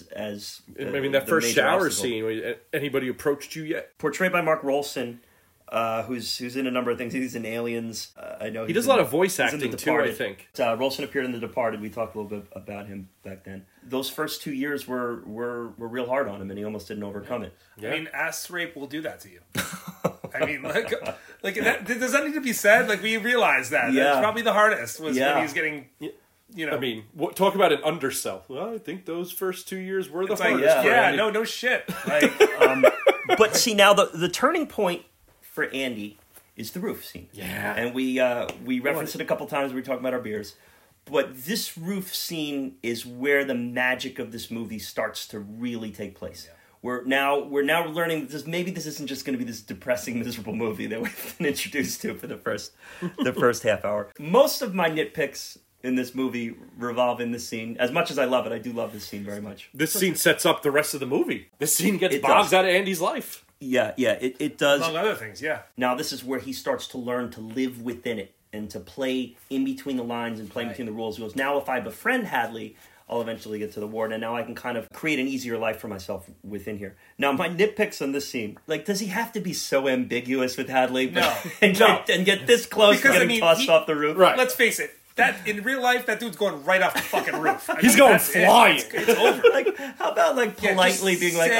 that first shower scene. Anybody approached you yet? Portrayed by Mark Rolson, who's in a number of things. He's in Aliens. I know he does a lot of voice acting too. I think Rolson appeared in The Departed. We talked a little bit about him back then. Those first 2 years were real hard on him, and he almost didn't overcome it. Yeah. I mean, ass rape will do that to you. I mean, like that, does that need to be said? Like, we realized that. Yeah. That's probably the hardest was when he was getting, I mean, talk about an undersell. Well, I think those first 2 years were the hardest. No shit. Like, but see, now the turning point for Andy is the roof scene. Yeah. And we referenced it a couple times when we were talking about our beers. But this roof scene is where the magic of this movie starts to really take place. Yeah. We're now learning that maybe this isn't just going to be this depressing, miserable movie that we've been introduced to for the first half hour. Most of my nitpicks in this movie revolve in this scene. As much as I love it, I do love this scene very much. This scene sets up the rest of the movie. This scene gets Bob's out of Andy's life. Yeah, it does. Among other things, yeah. Now this is where he starts to learn to live within it and to play in between the lines and play between the rules. He goes, now if I befriend Hadley, I'll eventually get to the ward, and now I can kind of create an easier life for myself within here. Now, my nitpicks on this scene, like, does he have to be so ambiguous with Hadley? No. And get this close to getting tossed off the roof? Right. Let's face it. That in real life, that dude's going right off the fucking roof. I mean, he's going flying. It's over. Like, how about like politely being like,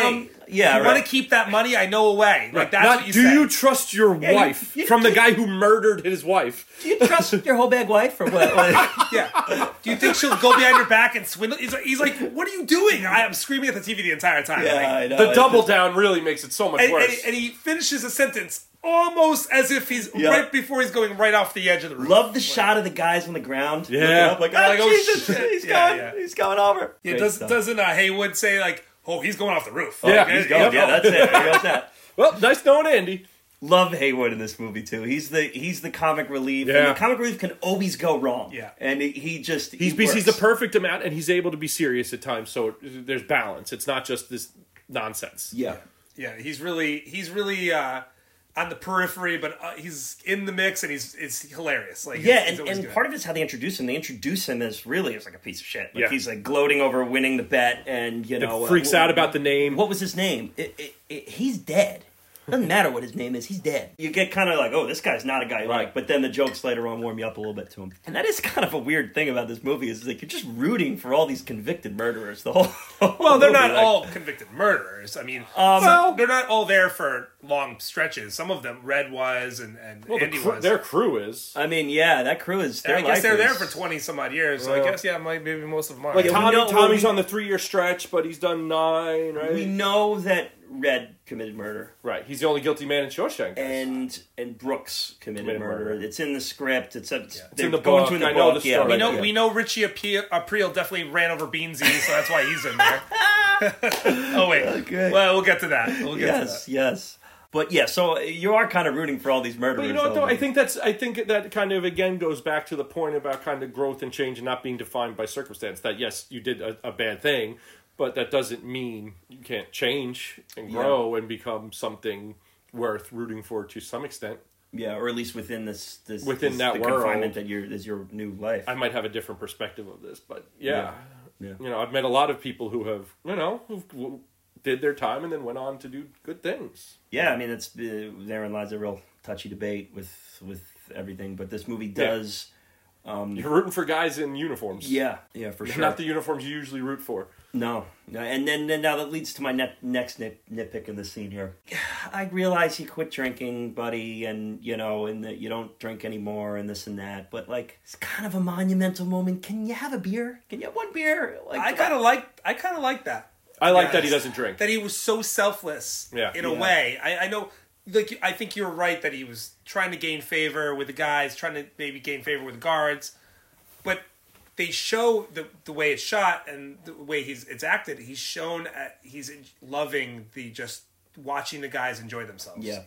"Yeah, you want to keep that money? I know a way." Like that's not, what you do. Say. You trust your wife from the guy who murdered his wife? Do you trust your whole bag wife or what? Do you think she'll go behind your back and swindle? He's like, "What are you doing?" I'm screaming at the TV the entire time. Yeah, like, I know. The double down really makes it so much worse. And he finishes a sentence. Almost as if he's right before he's going right off the edge of the roof. Love the shot of the guys on the ground. Yeah. Up, like, oh, Jesus, he's going. He's going over. Yeah, doesn't Haywood say, like, oh, he's going off the roof? Oh, yeah, he's going. Yeah, that's it. There goes that. Well, nice knowing Andy. Love Haywood in this movie, too. He's the comic relief. Yeah. And the comic relief can always go wrong. Yeah. And he's the perfect amount, and he's able to be serious at times, so there's balance. It's not just this nonsense. Yeah. Yeah, he's really on the periphery, but he's in the mix, and it's hilarious. Like, and part of it's how they introduce him. They introduce him as really as like a piece of shit. Like he's like gloating over winning the bet, and freaks out about the name. What was his name? He's dead. Doesn't matter what his name is. He's dead. You get kind of like, oh, this guy's not a guy you like. But then the jokes later on warm you up a little bit to him. And that is kind of a weird thing about this movie is like you're just rooting for all these convicted murderers. The whole well, they're movie, not like, all convicted murderers. I mean, they're not all there for long stretches. Some of them, Red was and Andy was. Their crew is. I mean, that crew is. Their I guess they're there for 20 some odd years. So I guess maybe most of them are. Like Tommy's on the 3-year stretch, but he's done 9. Right? We know that Red committed murder. Right. He's the only guilty man in Shawshank. And Brooks committed murder. It's in the script. It's in the book. I know the story. Yeah. We know Richie Aprile definitely ran over Beansy, so that's why he's in there. Oh, wait. Okay. Well, we'll get to that. Yes. But yeah, so you are kind of rooting for all these murderers. But you know what, though? I think that kind of, again, goes back to the point about kind of growth and change and not being defined by circumstance. That, yes, you did a bad thing, but that doesn't mean you can't change and grow and become something worth rooting for to some extent. Yeah, or at least within this that world, confinement that is your new life. I might have a different perspective of this, but yeah. I've met a lot of people who have who did their time and then went on to do good things. Yeah, I mean it's therein lies a real touchy debate with everything, but this movie does. You're rooting for guys in uniforms. Yeah, for sure. Not the uniforms you usually root for. No, and then now that leads to my next nitpick in the scene here. I realize he quit drinking, buddy, and and that you don't drink anymore, and this and that. But like, it's kind of a monumental moment. Can you have a beer? Can you have one beer? Like, I kind of like that. I like that he doesn't drink. That he was so selfless in a way. I know. Like, I think you're right that he was trying to gain favor with the guys, trying to maybe gain favor with the guards, but they show the way it's shot and the way it's acted. He's shown he's loving the just watching the guys enjoy themselves. Yeah.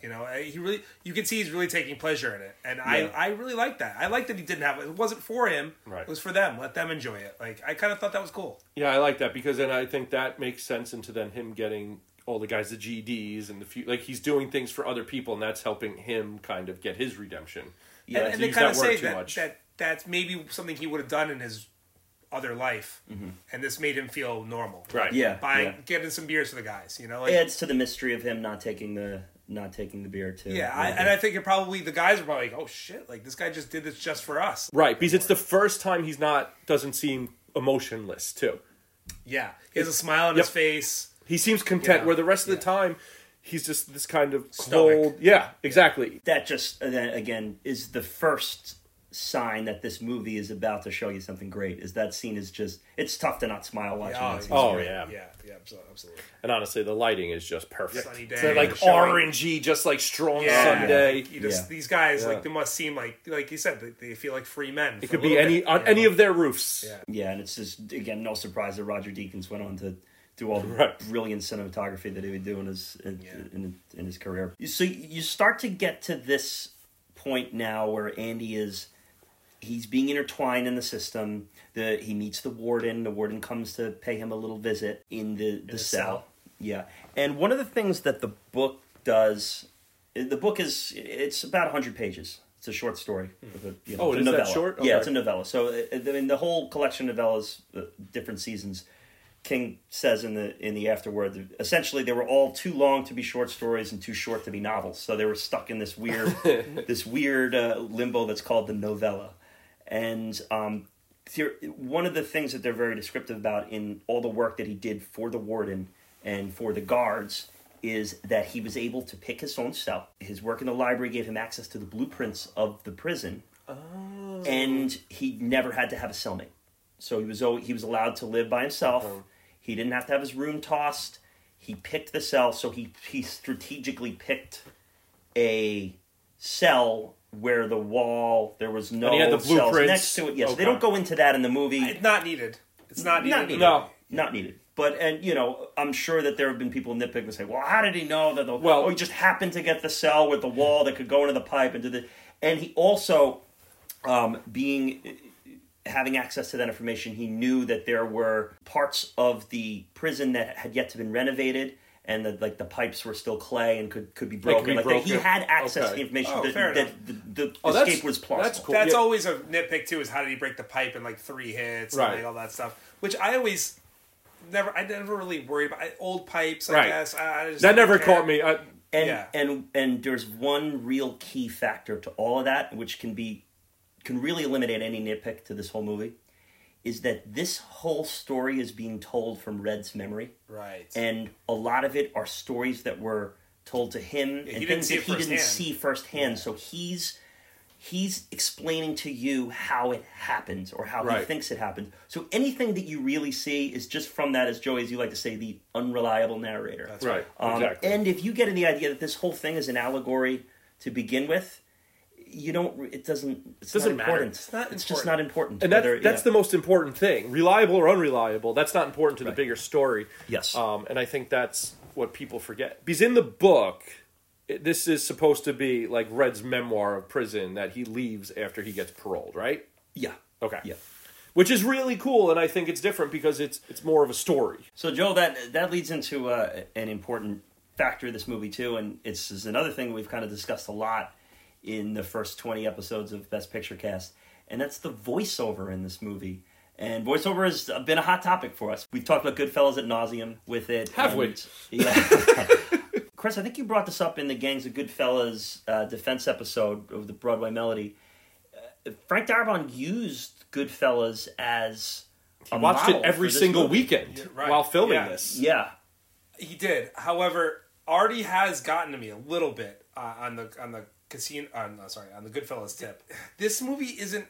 You can see he's really taking pleasure in it, and I really like that. I like that he didn't have it. It wasn't for him. Right. It was for them. Let them enjoy it. Like I kind of thought that was cool. Yeah, I like that because then I think that makes sense into then him getting all the guys, the GDs, and the few, like he's doing things for other people, and that's helping him kind of get his redemption. Yeah, and they kind of say that that's maybe something he would have done in his other life, and this made him feel normal. Right. Yeah. Getting some beers for the guys, Like, it adds to the mystery of him not taking the beer too. Yeah, I think it probably the guys are probably like, oh shit, like this guy just did this just for us. Right, because it's the first time he's doesn't seem emotionless too. Yeah, he has a smile on his face. He seems content, where the rest of the time, he's just this kind of cold. Yeah, exactly. That just, again, is the first sign that this movie is about to show you something great, is that scene is just, it's tough to not smile watching that scene. Oh, yeah. Yeah, absolutely. And honestly, the lighting is just perfect. Sunny day. So, like, orangey, just like strong Sunday. These guys, like, they must seem like you said, they feel like free men. It could be any of their roofs. Yeah, and it's just, again, no surprise that Roger Deakins went on to do all the brilliant cinematography that he would do in his career. So you start to get to this point now where Andy he's being intertwined in the system. He meets the warden. The warden comes to pay him a little visit in the cell. Yeah. And one of the things that the book does, it's about 100 pages. It's a short story. With a, you know, oh, is novella. That short? Okay. Yeah, it's a novella. So I mean, the whole collection of novellas, different seasons. King says in the afterword, essentially they were all too long to be short stories and too short to be novels. So they were stuck in this weird limbo that's called the novella. And one of the things that they're very descriptive about in all the work that he did for the warden and for the guards is that he was able to pick his own cell. His work in the library gave him access to the blueprints of the prison. Oh. And he never had to have a cellmate. So he was allowed to live by himself. Okay. He didn't have to have his room tossed. He picked the cell, so he strategically picked a cell where the wall, there was no cells next to it. Yes, okay. They don't go into that in the movie. It's not needed. It's not needed. Not needed. But, and you know, I'm sure that there have been people nitpick and say, well, how did he know that he just happened to get the cell with the wall that could go into the pipe and do the... And he also, having access to that information, he knew that there were parts of the prison that had yet to been renovated, and that like the pipes were still clay and could be broken. That. He had access to the information that the escape was plausible. That's cool. That's always a nitpick too: is how did he break the pipe in like 3 hits, right, and like all that stuff? Which I never really worried about old pipes. I guess that never caught me. And there's one real key factor to all of that, which can really eliminate any nitpick to this whole movie, is that this whole story is being told from Red's memory. Right. And a lot of it are stories that were told to him and things that he didn't see firsthand. Yeah. So he's explaining to you how it happened or how he thinks it happened. So anything that you really see is just from that, as Joey, as you like to say, the unreliable narrator. That's right. Exactly. And if you get in the idea that this whole thing is an allegory to begin with, it doesn't matter. It's just not important. And that's the most important thing. Reliable or unreliable, that's not important to the bigger story. Yes. And I think that's what people forget. Because in the book, this is supposed to be like Red's memoir of prison that he leaves after he gets paroled, right? Yeah. Okay. Yeah. Which is really cool, and I think it's different because it's more of a story. So, Joe, that leads into an important factor of this movie, too, and it's another thing we've kind of discussed a lot in the first 20 episodes of Best Picture Cast, and that's the voiceover in this movie. And voiceover has been a hot topic for us. We've talked about Goodfellas ad nauseum with it. Have we? Yeah. Chris, I think you brought this up in the Gangs of Goodfellas defense episode of the Broadway Melody. Frank Darabont used Goodfellas as a model. He watched it every single weekend while filming this. Yeah. He did. However, Artie has gotten to me a little bit on the Goodfellas tip. This movie isn't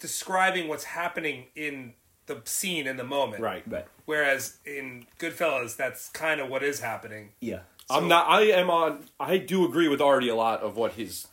describing what's happening in the scene in the moment. Right. Whereas in Goodfellas, that's kind of what is happening. Yeah. So, I do agree with Artie a lot of what his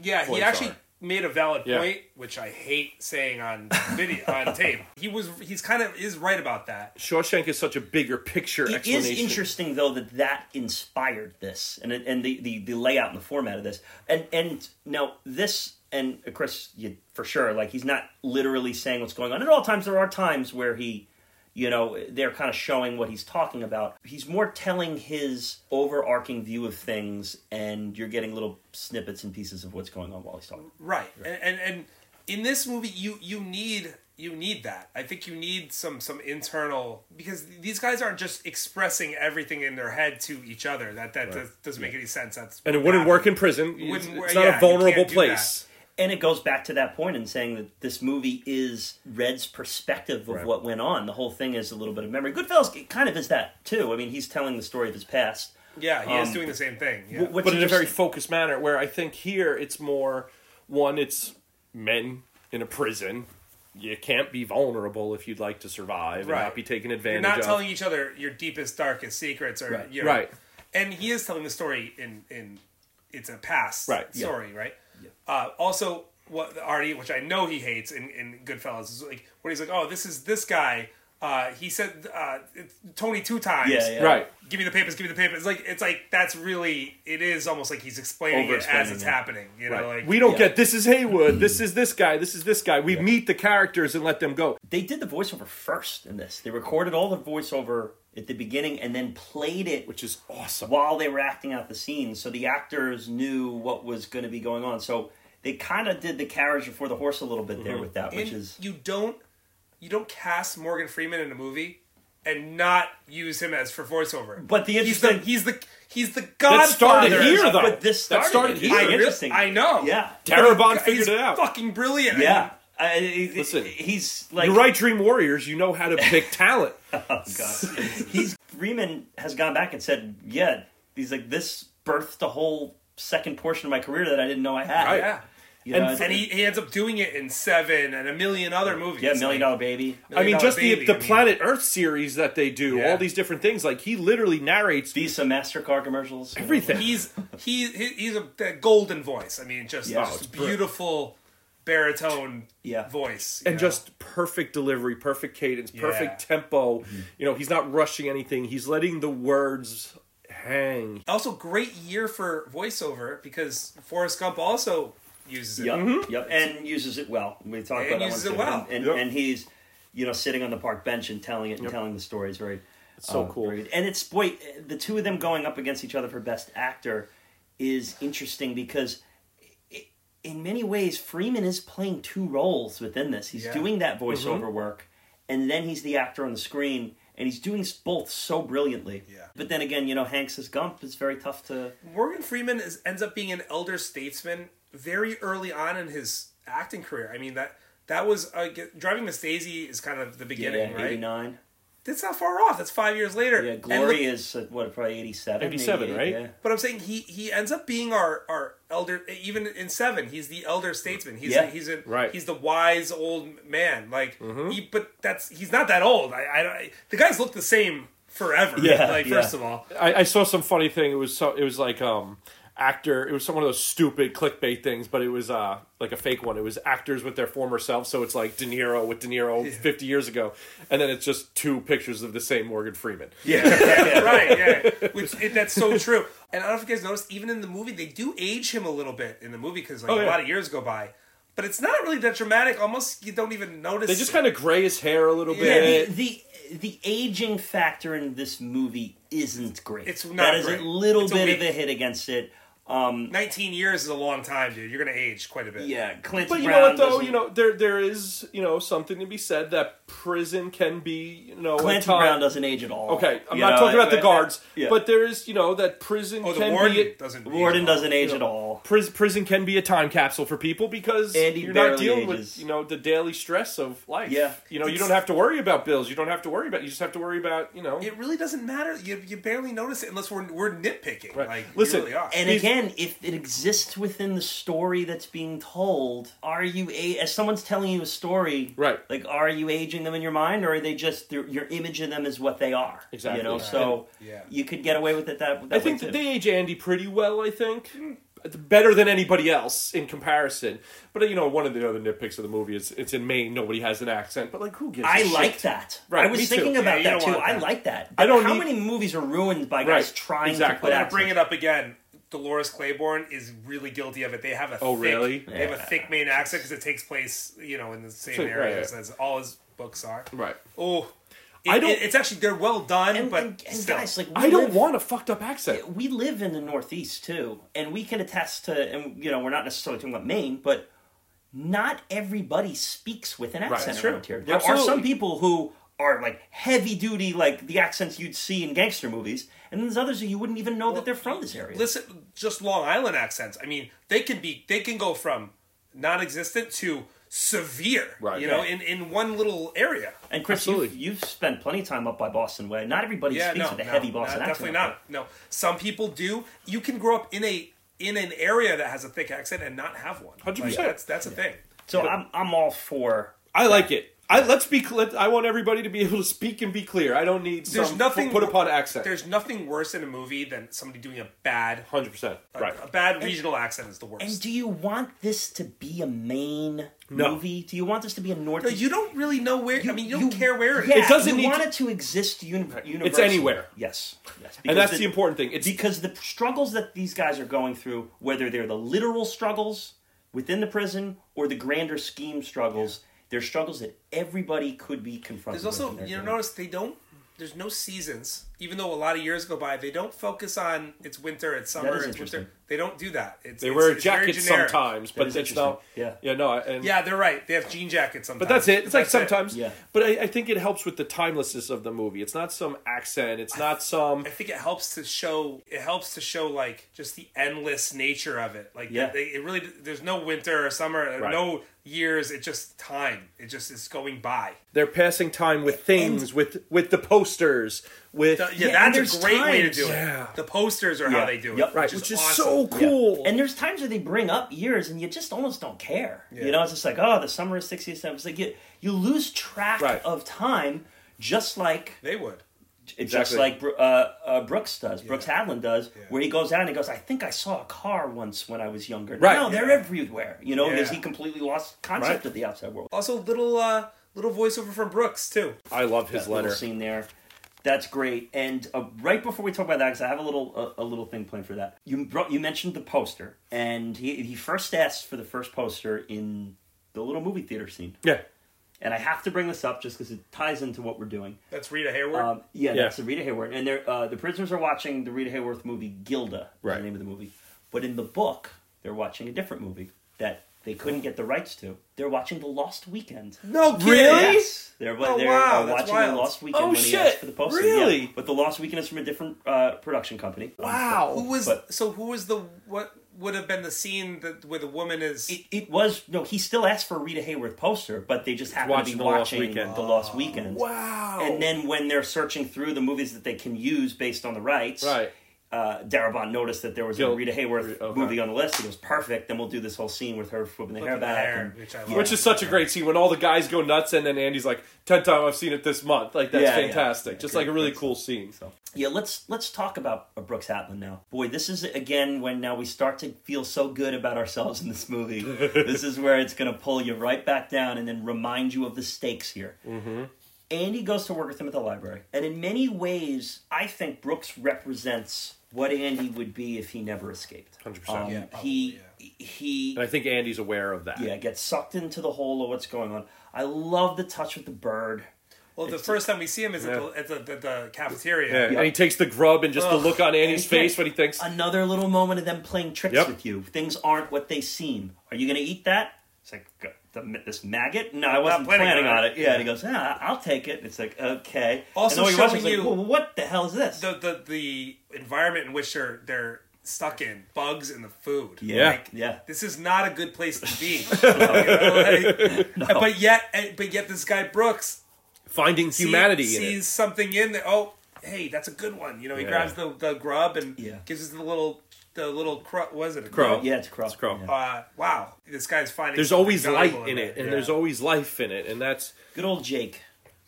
points he actually made a valid point, which I hate saying on video, on tape. He's kind of is right about that. Shawshank is such a bigger picture explanation. It is interesting, though, that inspired this and the layout and the format of this. And now this, and Chris, for sure, like he's not literally saying what's going on. At all times, there are times where he, you know, they're kind of showing what he's talking about. He's more telling his overarching view of things, and you're getting little snippets and pieces of what's going on while he's talking. Right. And in this movie, you need that. I think you need some internal, because these guys aren't just expressing everything in their head to each other. That doesn't make any sense. And it wouldn't work in prison. It's not a vulnerable place. And it goes back to that point in saying that this movie is Red's perspective of what went on. The whole thing is a little bit of memory. Goodfellas it kind of is that, too. I mean, he's telling the story of his past. Yeah, he is doing the same thing. Yeah. But in a very focused manner, where I think here it's more, one, it's men in a prison. You can't be vulnerable if you'd like to survive and not be taken advantage of. You're not telling each other your deepest, darkest secrets. Or, right. You know, right. And he is telling the story in it's a past story, right? Yeah. Also, what Artie, which I know he hates in Goodfellas, is like when he's like, "Oh, this is this guy." He said Tony 2 times. Yeah. Right. Give me the papers. Give me the papers. It's like that's really. It is almost like he's explaining it as it's happening. You know, like we don't get this is Haywood. This is this guy. This is this guy. We meet the characters and let them go. They did the voiceover first in this. They recorded all the voiceover at the beginning and then played it, which is awesome, while they were acting out the scene, so the actors knew what was going to be going on. So They kind of did the carriage before the horse a little bit there with that, which is... You don't cast Morgan Freeman in a movie and not use him as for voiceover. But the interesting... He's the godfather. That started here, though. But this started here. Interesting. I know. Yeah. Darabont figured it out. Fucking brilliant. Yeah. Listen, he's like... You write Dream Warriors, you know how to pick talent. Oh, God. Freeman has gone back and said, yeah, he's like, this birthed the whole second portion of my career that I didn't know I had. Right. Yeah. You know, and he ends up doing it in Seven and a million other movies. Yeah, Million Dollar Baby. The Planet Earth series that they do, all these different things. Like, he literally narrates... Visa, MasterCard commercials. Everything. He's a golden voice. I mean, just beautiful baritone voice. And just perfect delivery, perfect cadence, perfect tempo. Mm-hmm. You know, he's not rushing anything. He's letting the words... hang. Also, great year for voiceover because Forrest Gump also uses it. Yep, and uses it well. We talked about that. Uses it well, and he's, you know, sitting on the park bench and telling it and telling the story is very so cool. Very, and it's the two of them going up against each other for best actor is interesting because in many ways Freeman is playing two roles within this. He's doing that voiceover work, and then he's the actor on the screen. And he's doing both so brilliantly. Yeah. But then again, you know, Hanks as Gump is very tough to... Morgan Freeman ends up being an elder statesman very early on in his acting career. I mean, that was... Driving Miss Daisy is kind of the beginning, right? 89. That's not far off. That's 5 years later. Yeah, Glory is, probably 87? 87, right? Yeah. But I'm saying he ends up being our elder... Even in Seven, he's the elder statesman. He's the wise old man. Like, he's not that old. The guys look the same forever. Yeah, first of all. I saw some funny thing. It was one of those stupid clickbait things, but it was like a fake one. It was actors with their former selves, so it's like De Niro 50 years ago, and then it's just two pictures of the same Morgan Freeman. Yeah. Right, yeah. That's so true. And I don't know if you guys noticed, even in the movie, they do age him a little bit in the movie, because a lot of years go by. But it's not really that dramatic, almost you don't even notice. They just kind of gray his hair a little bit. The aging factor in this movie isn't great. It's not great. That is a little bit of a hit against it. 19 years is a long time, dude. You're going to age quite a bit. Yeah, Clint Brown. But you know what, though? Doesn't... You know, there is, you know, something to be said that prison can be, you know... Clint Brown doesn't age at all. Okay, I'm not talking about the guards, but there is, you know, that prison can be... The warden doesn't age at all. Prison can be a time capsule for people because you're not dealing with, you know, the daily stress of life. Yeah. You know, you don't have to worry about bills. You don't have to worry about... You just have to worry about, you know... It really doesn't matter. You barely notice it unless we're nitpicking. Right. Like, listen, really are. And again... And if it exists within the story that's being told, as someone's telling you a story, right? Like, are you aging them in your mind, or are they just your image of them is what they are? Exactly. You know, so you could get away with it that way. I think that they age Andy pretty well. I think better than anybody else in comparison. But you know, one of the other nitpicks of the movie is it's in Maine. Nobody has an accent, but like, who gives? I like that. Right. I was thinking about that too. I like that. I don't. How many movies are ruined by guys trying to put accents? Bring it up again. Dolores Claiborne is really guilty of it. They have a thick Maine accent because it takes place, you know, in the same areas as all his books are. Right. Oh, it's actually they're well done, but guys, like I don't want a fucked up accent. We live in the Northeast too, and we can attest to, and you know, we're not necessarily talking about Maine, but not everybody speaks with an accent around here. There are some people who are like heavy duty, like the accents you'd see in gangster movies, and then there's others who you wouldn't even know that they're from this area. Listen, just Long Island accents. I mean, they can go from non-existent to severe, you know, in one little area. And Chris, you've spent plenty of time up by Boston way. Not everybody speaks with a heavy Boston accent. Definitely not. No, some people do. You can grow up in an area that has a thick accent and not have one. 100%. That's a thing. So I'm all for. I like it. I want everybody to be able to speak and be clear. I don't need put upon accent. There's nothing worse in a movie than somebody doing a bad... 100%. A bad regional accent is the worst. And do you want this to be a Maine movie? Do you want this to be a Northeast? No, you don't really know where... You don't care where it is. It doesn't want it to exist universally. It's anywhere. Yes. And that's the important thing. Because the struggles that these guys are going through, whether they're the literal struggles within the prison or the grander scheme struggles... There's struggles that everybody could be confronted with. There's also, you notice they don't there's no seasons, even though a lot of years go by. They don't focus on it's winter, it's summer, it's winter. They don't do that. They wear jackets sometimes, but it's not. They're right. They have jean jackets sometimes. But that's it. Sometimes. Yeah. But I think it helps with the timelessness of the movie. It's not some accent. It's not some. I think it helps to show. It helps to show like just the endless nature of it. Like it really. There's no winter or summer. Right. No years. It's just time. It just is going by. They're passing time with things, with the posters. That's a great way to do it. Yeah. The posters are how they do it, which is awesome. So cool. Yeah. And there's times where they bring up years, and you just almost don't care. Yeah. You know, it's just like, oh, the summer is 60s. It's like you lose track of time, just like they would. Exactly. Just like Brooks does. Yeah. Brooks Hadlin does, where he goes out and he goes, I think I saw a car once when I was younger. Right. No, they're everywhere. You know, he completely lost concept of the outside world. Also, little voiceover from Brooks too. I love his letter scene there. That's great. And right before we talk about that, because I have a little thing planned for that. You mentioned the poster, and he first asked for the first poster in the little movie theater scene. Yeah. And I have to bring this up just because it ties into what we're doing. That's Rita Hayworth? That's the Rita Hayworth. And the prisoners are watching the Rita Hayworth movie, Gilda, is the name of the movie. But in the book, they're watching a different movie that they couldn't get the rights to. They're watching The Lost Weekend. No, really? Yes. They're watching The Lost Weekend he asked for the poster. Really? Yeah. But The Lost Weekend is from a different production company. Wow. What would have been the scene where the woman is... he still asked for a Rita Hayworth poster, but they just happened to be watching The Lost Weekend. Wow. And then when they're searching through the movies that they can use based on the rights... Right. Darabont noticed that there was a Rita Hayworth movie on the list. It was perfect. Then we'll do this whole scene with her flipping the hair back. Which is such a great scene when all the guys go nuts and then Andy's like, 10 times I've seen it this month. Like, that's fantastic. Yeah, Just like a really cool scene. So. Yeah, let's talk about Brooks Hadlin now. Boy, this is, again, when now we start to feel so good about ourselves in this movie. This is where it's going to pull you right back down and then remind you of the stakes here. Mm-hmm. Andy goes to work with him at the library. And in many ways, I think Brooks represents what Andy would be if he never escaped. 100%. And I think Andy's aware of that. Yeah, gets sucked into the whole of what's going on. I love the touch with the bird. Well, the first time we see him is at the cafeteria. Yeah. Yep. And he takes the grub and just the look on Andy's face when he thinks. Another little moment of them playing tricks with you. Things aren't what they seem. Are you going to eat that? It's like, this maggot? No, I wasn't planning on it. Yeah, and he goes, I'll take it. And it's like, okay. Also showing you... Like, well, what the hell is this? The environment in which they're stuck in. Bugs in the food. Yeah. Like, this is not a good place to be. But yet this guy, Brooks... Finding humanity sees something in there. Oh, hey, that's a good one. You know, he grabs the grub and gives us the little crow. Was it a crow? Yeah, it's a crow. It's a crow. Yeah. Wow, this guy's finding. There's always light in it, and there's always life in it, and that's good old Jake.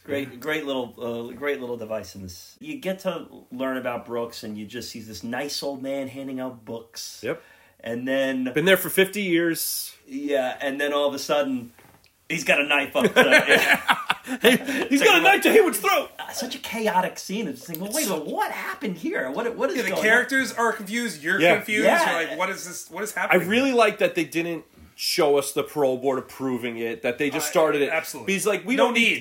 Great little device in this. You get to learn about Brooks, and you just see this nice old man handing out books. Yep. And then been there for 50 years. Yeah, and then all of a sudden, he's got a knife up. He's got a knife to Haywood's throat. Such a chaotic scene. It's like, what happened here? What is going on? The characters are confused. You're confused. Yeah. You're like, what is this? What is happening? I really like that they didn't show us the parole board approving it. That they just started it. Absolutely. But he's like,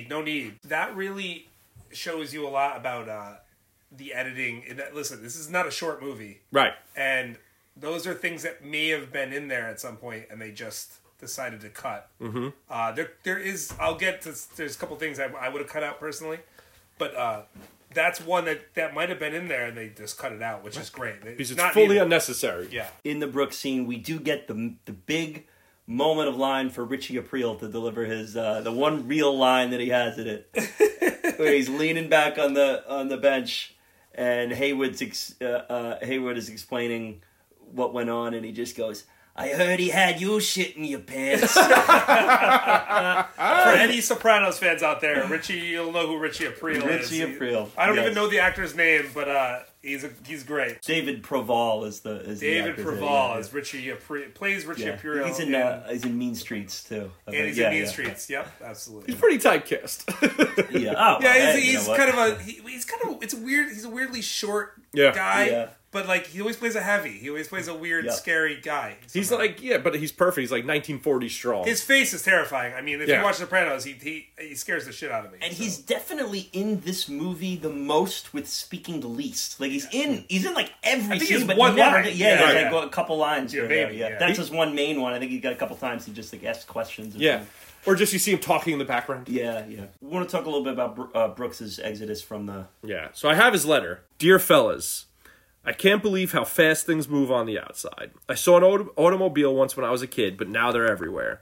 no need. That really shows you a lot about the editing. And listen, this is not a short movie, right? And those are things that may have been in there at some point, and they just decided to cut. Mm-hmm. There's a couple things I would have cut out personally, but that's one that might have been in there and they just cut it out, which is great. Because it's fully unnecessary. Yeah. In the Brooks scene, we do get the big moment of line for Richie Aprile to deliver his the one real line that he has in it, where he's leaning back on the bench, and Haywood is explaining what went on, and he just goes, I heard he had you shit in your pants. For any Sopranos fans out there, Richie, you'll know who Richie Aprile is. Richie Aprile. I don't even know the actor's name, but he's great. David Proval is Richie Aprile. Plays Richie Aprile. He's in Mean Streets too. Mean Streets. Yep, absolutely. He's pretty typecast. He's kind of a weirdly short guy. Yeah. But, like, he always plays a heavy. He always plays a weird, scary guy. Somehow. He's like, yeah, but he's perfect. He's like 1940s strong. His face is terrifying. I mean, if you watch Sopranos, he scares the shit out of me. And he's definitely in this movie the most with speaking the least. Like, he's in like, every scene, but one never... Line. Yeah, like a couple lines. Yeah, maybe, yeah. That's his one main one. I think he got a couple times he just, like, asked questions. And things. Or just you see him talking in the background. Yeah, yeah. We want to talk a little bit about Brooks' exodus from the... Yeah, so I have his letter. Dear fellas... I can't believe how fast things move on the outside. I saw an automobile once when I was a kid, but now they're everywhere.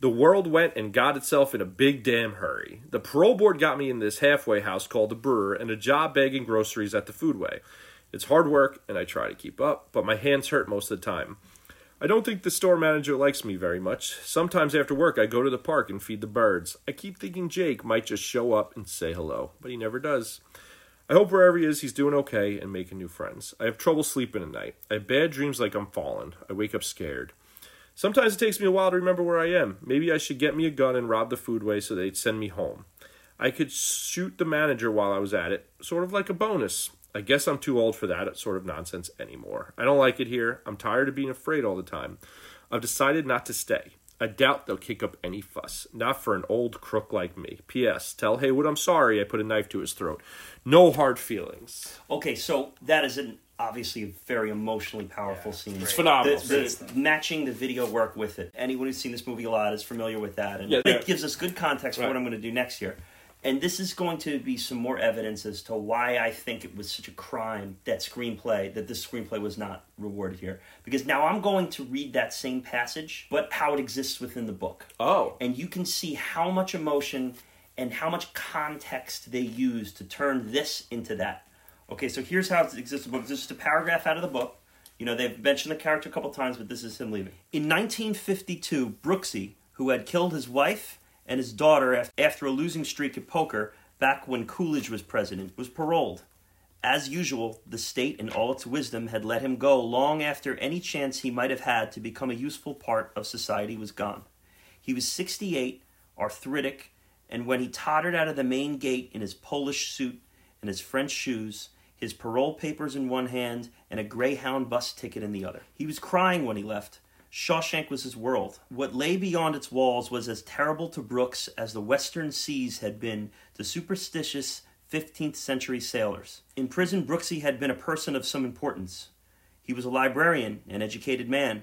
The world went and got itself in a big damn hurry. The parole board got me in this halfway house called the Brewer and a job begging groceries at the foodway. It's hard work, and I try to keep up, but my hands hurt most of the time. I don't think the store manager likes me very much. Sometimes after work, I go to the park and feed the birds. I keep thinking Jake might just show up and say hello, but he never does. I hope wherever he is, he's doing okay and making new friends. I have trouble sleeping at night. I have bad dreams like I'm falling. I wake up scared. Sometimes it takes me a while to remember where I am. Maybe I should get me a gun and rob the foodway so they'd send me home. I could shoot the manager while I was at it, sort of like a bonus. I guess I'm too old for that sort of nonsense anymore. I don't like it here. I'm tired of being afraid all the time. I've decided not to stay. I doubt they'll kick up any fuss. Not for an old crook like me. P.S. Tell Haywood I'm sorry I put a knife to his throat. No hard feelings. Okay, so that is an obviously a very emotionally powerful scene. It's phenomenal. The matching the video work with it. Anyone who's seen this movie a lot is familiar with that. And it gives us good context for what I'm going to do next year. And this is going to be some more evidence as to why I think it was such a crime, that this screenplay was not rewarded here. Because now I'm going to read that same passage, but how it exists within the book. Oh. And you can see how much emotion and how much context they use to turn this into that. Okay, so here's how it exists in the book. This is a paragraph out of the book. You know, they've mentioned the character a couple times, but this is him leaving. In 1952, Brooksy, who had killed his wife and his daughter after a losing streak at poker back when Coolidge was president, was paroled. As usual, the state in all its wisdom had let him go long after any chance he might have had to become a useful part of society was gone. He was 68, arthritic, and when he tottered out of the main gate in his Polish suit and his French shoes, his parole papers in one hand and a Greyhound bus ticket in the other. He was crying when he left. Shawshank was his world. What lay beyond its walls was as terrible to Brooks as the western seas had been to superstitious 15th century sailors. In prison, Brooksy had been a person of some importance. He was a librarian, an educated man.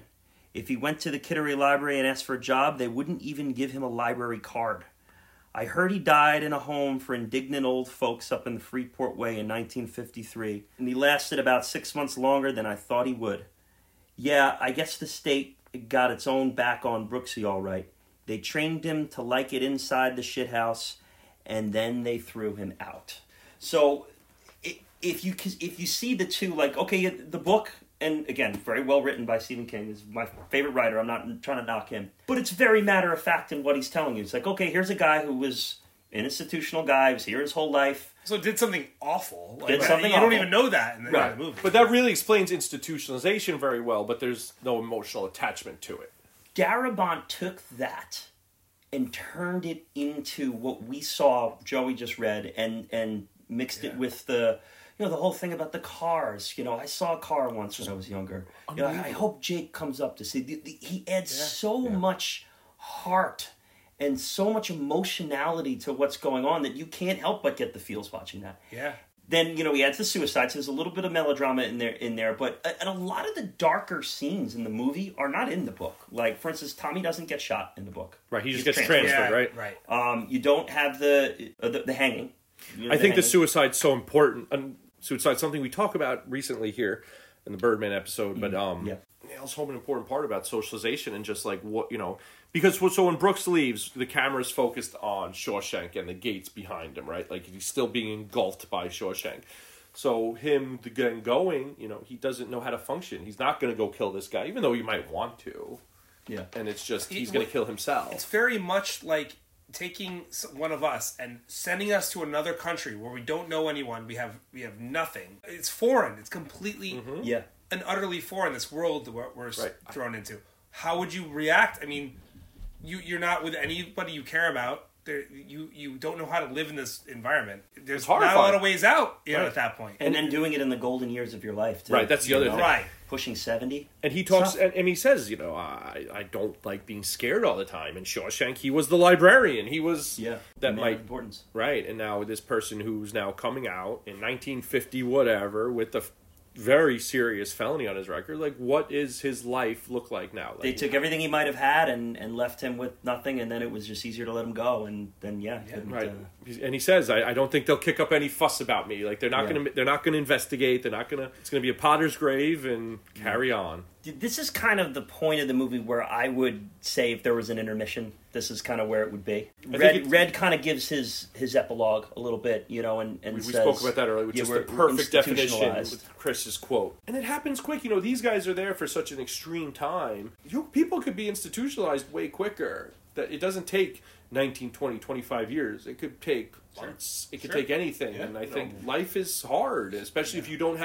If he went to the Kittery Library and asked for a job, they wouldn't even give him a library card. I heard he died in a home for indignant old folks up in the Freeport Way in 1953, and he lasted about 6 months longer than I thought he would. Yeah, I guess the state got its own back on Brooksy all right. They trained him to like it inside the shithouse, and then they threw him out. So if you see the two, like, okay, the book, and again, very well written by Stephen King, is my favorite writer. I'm not trying to knock him. But it's very matter of fact in what he's telling you. It's like, okay, here's a guy who was an institutional guy, was here his whole life. So did something awful. Like, did something awful. You don't even know that in the movie. But that really explains institutionalization very well, but there's no emotional attachment to it. Darabont took that and turned it into what we saw Joey just read and mixed it with the... You know, the whole thing about the cars. You know, I saw a car once when I was younger. You know, I hope Jake comes up to see... He adds so much heart and so much emotionality to what's going on that you can't help but get the feels watching that. Yeah. Then, you know, he adds the suicide, so there's a little bit of melodrama in there, but and a lot of the darker scenes in the movie are not in the book. Like, for instance, Tommy doesn't get shot in the book. Right, he just gets transferred, right? Right. You don't have the hanging. You know, I think the suicide's so important. Suicide's something we talk about recently here in the Birdman episode, but nails home an important part about socialization and just like what, you know, because so when Brooks leaves, the camera's focused on Shawshank and the gates behind him, right? Like he's still being engulfed by Shawshank. So him getting going, you know, he doesn't know how to function. He's not going to go kill this guy, even though he might want to. Yeah. And it's just, he's going to kill himself. It's very much like taking one of us and sending us to another country where we don't know anyone, we have nothing. It's foreign. It's completely and utterly foreign, this world that we're thrown into. How would you react? I mean, you're not with anybody you care about. you don't know how to live in this environment. There's not a lot of ways out, you know, at that point. And then doing it in the golden years of your life, too. Right, that's the other thing. Right. Pushing 70. And he talks, and he says, you know, I don't like being scared all the time. And Shawshank, he was the librarian. He was... Yeah, that man of importance. Right, and now this person who's now coming out in 1950 whatever with the... very serious felony on his record. Like, what is his life look like now? Like, they took everything he might have had and left him with nothing, and then it was just easier to let him go. And then right. And he says, I don't think they'll kick up any fuss about me. Like, they're not gonna investigate. They're not gonna. It's gonna be a potter's grave and carry on. This is kind of the point of the movie where I would say if there was an intermission, this is kind of where it would be. Red kind of gives his epilogue a little bit, you know, and we says... We spoke about that earlier, which is the perfect definition with Chris's quote. And it happens quick. You know, these guys are there for such an extreme time. People could be institutionalized way quicker. That it doesn't take 19, 20, 25 years. It could take months. It could take anything. Yeah, and I think life is hard, especially if you don't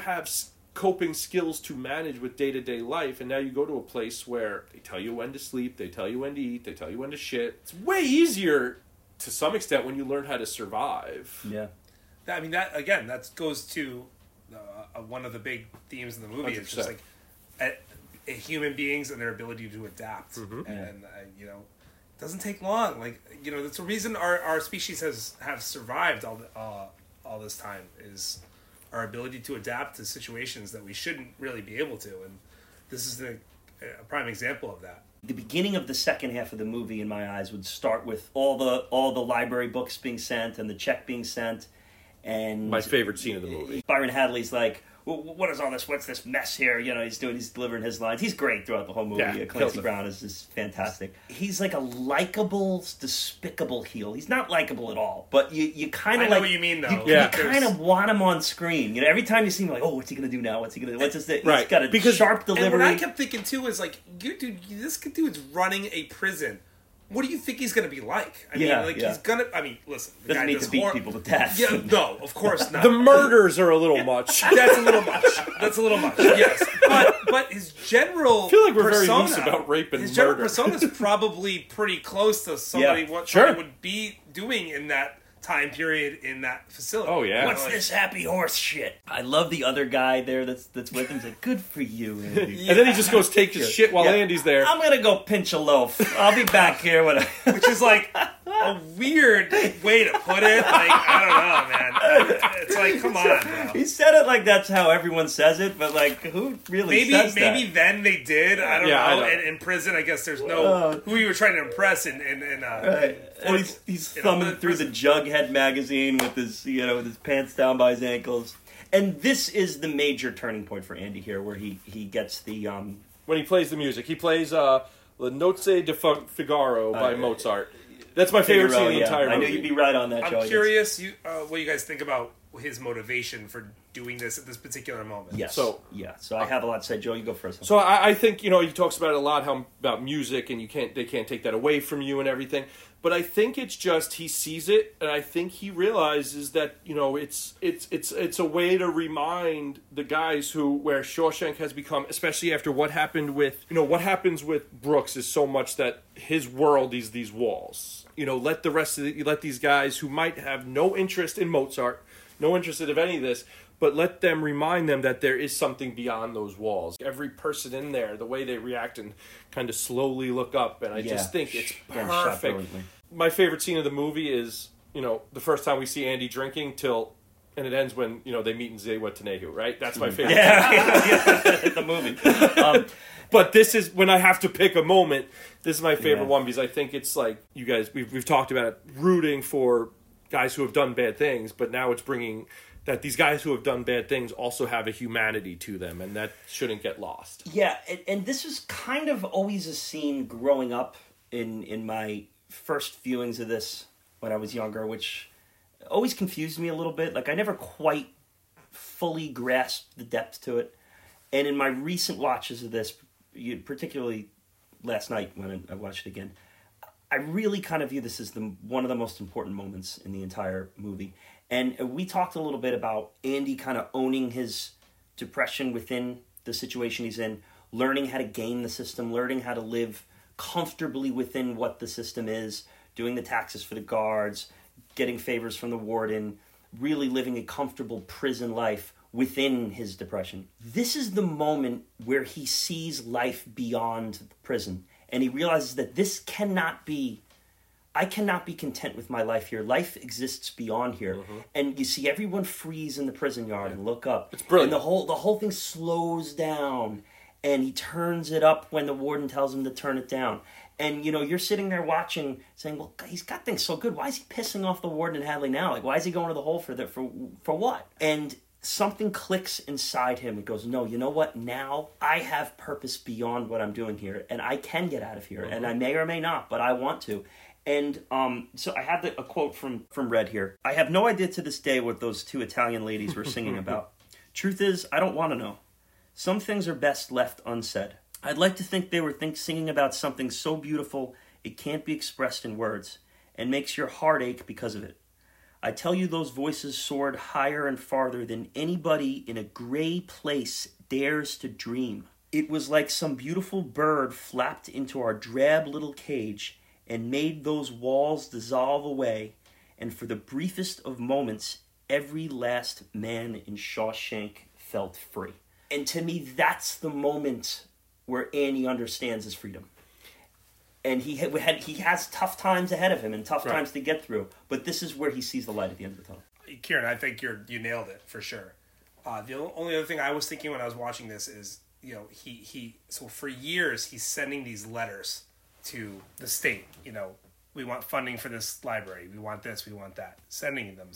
have... coping skills to manage with day-to-day life, and now you go to a place where they tell you when to sleep, they tell you when to eat, they tell you when to shit. It's way easier to some extent when you learn how to survive. Yeah, I mean, that again, that goes to one of the big themes in the movie. 100%. It's just like human beings and their ability to adapt. Mm-hmm. And you know, it doesn't take long. Like, you know, that's the reason our species have survived all this time, is our ability to adapt to situations that we shouldn't really be able to. And this is a prime example of that. The beginning of the second half of the movie, in my eyes, would start with all the library books being sent and the check being sent. And my favorite scene of the movie. Byron Hadley's like, well, what is all this? What's this mess here? You know, he's delivering his lines. He's great throughout the whole movie. Yeah, Clancy Brown is just fantastic. He's like a likable, despicable heel. He's not likable at all, but you kind of like... I know what you mean, though. You kind of want him on screen. You know, every time you see him, like, oh, what's he going to do now? What's he going to do? What's this? Right. He's got a sharp delivery. And what I kept thinking, too, is like, dude, this dude's running a prison. What do you think he's going to be like? I mean, he's going to... I mean, listen. The doesn't guy need to beat people to death. Yeah, no, of course not. The murders are a little much. That's a little much, yes. But his general persona... I feel like we're very loose about rape and murder. His general persona is probably pretty close to somebody what would be doing in that time period in that facility. Oh, yeah. What's this happy horse shit? I love the other guy there that's with him. He's like, good for you, Andy. And then he just goes take his shit while Andy's there. I'm going to go pinch a loaf. I'll be back here. Which is like a weird way to put it. Like, I don't know, man. It's like, come on, bro. He said it like that's how everyone says it, but like, who really says that? Maybe then they did. I don't know. And in prison, I guess there's no... Who you were trying to impress and he's thumbing through the Jughead magazine with his pants down by his ankles. And this is the major turning point for Andy here, where he gets the... When he plays the music. He plays La Nozze di Figaro by Mozart. That's my favorite scene in the entire movie. I knew you'd be right on that, Joe. I'm curious what you guys think about his motivation for doing this at this particular moment. Yes. So I have a lot to say. Joe, you go first. So I think, you know, he talks about it a lot, about music, and they can't take that away from you and everything. But I think it's just he sees it, and I think he realizes that, you know, it's a way to remind the guys where Shawshank has become, especially after what happened with, you know, what happens with Brooks is so much that his world is these walls. You know, let these guys who might have no interest in Mozart, no interest in any of this, but let them remind them that there is something beyond those walls. Every person in there, the way they react and kind of slowly look up, and I just think it's perfect. My favorite scene of the movie is, you know, the first time we see Andy drinking and it ends when, you know, they meet in Zihuatanejo, right? That's my favorite scene. The movie. But this is, when I have to pick a moment, this is my favorite one, because I think it's like, you guys, we've talked about it, rooting for guys who have done bad things, but now it's bringing... that these guys who have done bad things also have a humanity to them, and that shouldn't get lost. Yeah, and this was kind of always a scene growing up in my first viewings of this when I was younger, which always confused me a little bit. Like, I never quite fully grasped the depth to it. And in my recent watches of this, particularly last night when I watched it again, I really kind of view this as one of the most important moments in the entire movie. And we talked a little bit about Andy kind of owning his depression within the situation he's in, learning how to game the system, learning how to live comfortably within what the system is, doing the taxes for the guards, getting favors from the warden, really living a comfortable prison life within his depression. This is the moment where he sees life beyond the prison, and he realizes that this cannot be, I cannot be content with my life here. Life exists beyond here. Mm-hmm. And you see everyone freeze in the prison yard and look up. It's brilliant. And the whole thing slows down, and he turns it up when the warden tells him to turn it down. And, you know, you're sitting there watching, saying, well, he's got things so good. Why is he pissing off the warden and Hadley now? Like, why is he going to the hole for that? For what? And something clicks inside him. It goes, no, you know what? Now I have purpose beyond what I'm doing here, and I can get out of here. Mm-hmm. And I may or may not, but I want to. And so I have a quote from Red here. I have no idea to this day what those two Italian ladies were singing about. Truth is, I don't want to know. Some things are best left unsaid. I'd like to think they were singing about something so beautiful it can't be expressed in words and makes your heart ache because of it. I tell you, those voices soared higher and farther than anybody in a gray place dares to dream. It was like some beautiful bird flapped into our drab little cage and made those walls dissolve away, and for the briefest of moments, every last man in Shawshank felt free. And to me, that's the moment where Andy understands his freedom. And he has tough times ahead of him and tough times to get through. But this is where he sees the light at the end of the tunnel. Kieran, I think you nailed it for sure. The only other thing I was thinking when I was watching this is, you know, so for years he's sending these letters to the state. You know, we want funding for this library. We want this. We want that. Sending them.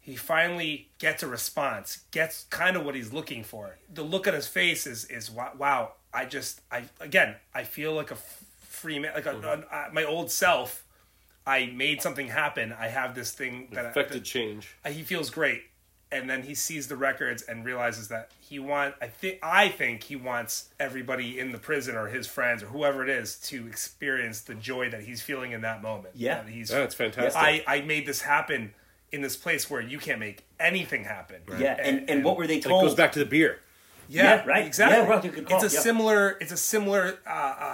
He finally gets a response, gets kind of what he's looking for. The look on his face is wow, I feel like a free man, like my old self. I made something happen. I have this thing that affected change. He feels great. And then he sees the records and realizes that I think he wants everybody in the prison or his friends or whoever it is to experience the joy that he's feeling in that moment. Yeah. That's fantastic. I made this happen in this place where you can't make anything happen. Right. Yeah, and what were they told? It goes back to the beer. Yeah, right. Exactly. Yeah, right. It's a similar.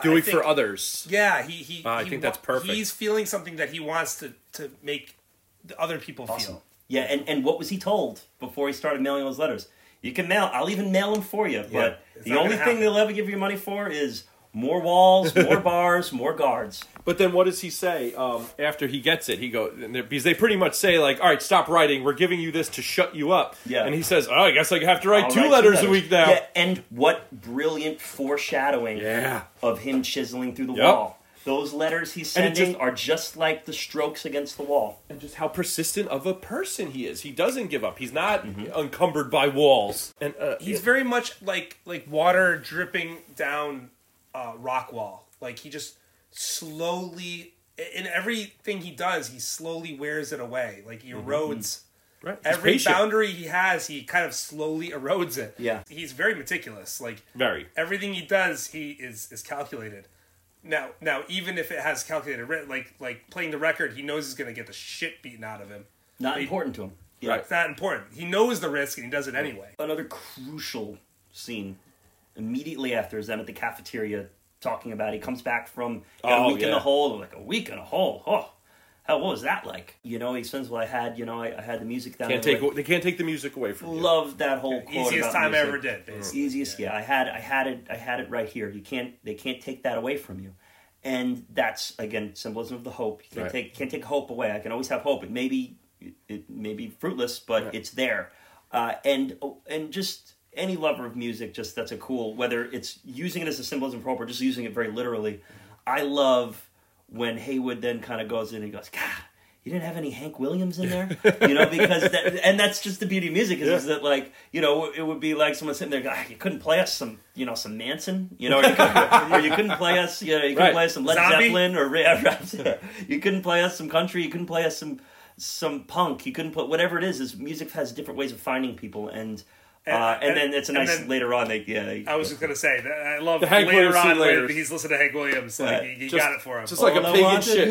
Do it for others. Yeah, I think that's perfect. He's feeling something that he wants to make the other people feel. Yeah, and what was he told before he started mailing those letters? You can mail. I'll even mail them for you. But the only thing they'll ever give you money for is more walls, more bars, more guards. But then what does he say after he gets it? He goes, because they pretty much say, like, all right, stop writing. We're giving you this to shut you up. Yeah. And he says, oh, I guess I have to write two letters a week now. Yeah, and what brilliant foreshadowing of him chiseling through the wall. Those letters he's sending are just like the strokes against the wall. And just how persistent of a person he is. He doesn't give up. He's not encumbered by walls. And he's very much like water dripping down rock wall. Like, he just slowly, in everything he does, he slowly wears it away. Like, he erodes every boundary he has. He kind of slowly erodes it. Yeah, he's very meticulous. Like, very everything he does, he is calculated. Now, even if it has calculated, like playing the record, he knows he's gonna get the shit beaten out of him. Not important to him. Yeah, right. It's not important. He knows the risk and he does it anyway. Another crucial scene. Immediately after is them at the cafeteria talking about he comes back from a week in the hole, like a week in a hole. Oh, what was that like? You know, he says, well, I had the music down. They can't take the music away from you. Love that whole quote. Easiest time I ever did. Basically. Easiest, yeah. I had it right here. They can't take that away from you. And that's, again, symbolism of the hope. You can't take hope away. I can always have hope. It may be fruitless, but it's there. And just any lover of music, just that's a cool, whether it's using it as a symbolism prop or just using it very literally. I love when Haywood then kind of goes in and goes, God, you didn't have any Hank Williams in there? You know, because that's just the beauty of music is that, like, you know, it would be like someone sitting there going, you couldn't play us some Manson, you know, or you couldn't play us, you know, you couldn't play us some Led Zeppelin or you couldn't play us some country, you couldn't play us some punk, you couldn't play, whatever it is music has different ways of finding people. And then later on. I was just gonna say that I love later on when he's listening to Hank Williams. Like he got it for him. Just like a pagan shit.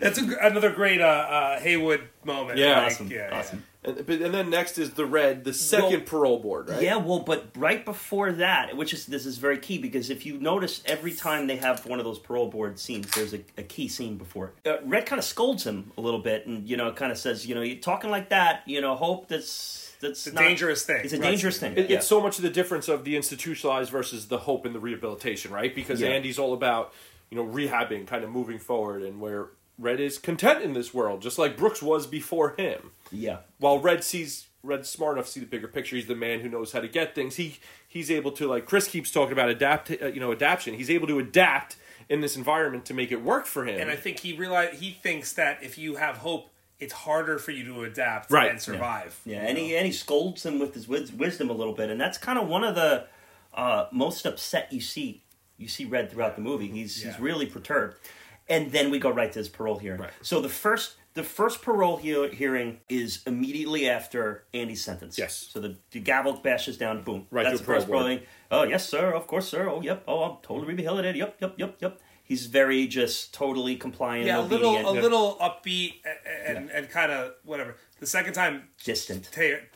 That's another great Haywood moment. Yeah, awesome. And then next is the Red, the second parole board, right? Yeah, well, but right before that, which is, this is very key, because if you notice, every time they have one of those parole board scenes, there's a key scene before. Red kind of scolds him a little bit, and, you know, kind of says, you know, you're talking like that, you know, hope that's it's not... dangerous thing. It's a dangerous thing. It's so much of the difference of the institutionalized versus the hope and the rehabilitation, right? Because Andy's all about, you know, rehabbing, kind of moving forward, and where Red is content in this world, just like Brooks was before him. Yeah. While Red's smart enough to see the bigger picture. He's the man who knows how to get things. He's able to, like Chris keeps talking about, adaptation. He's able to adapt in this environment to make it work for him. And I think he thinks that if you have hope, it's harder for you to adapt and survive. Yeah, and he scolds him with his wisdom a little bit, and that's kind of one of the most upset you see Red throughout the movie. He's really perturbed. And then we go right to his parole hearing. Right. So the first parole hearing is immediately after Andy's sentence. Yes. So the gavel bashes down, boom. Right. That's the first parole hearing. Oh, yes, sir. Of course, sir. Oh, yep. Oh, I'm totally rehabilitated. Yep. He's very just totally compliant. Yeah, a little upbeat and kind of whatever. The second time... distant.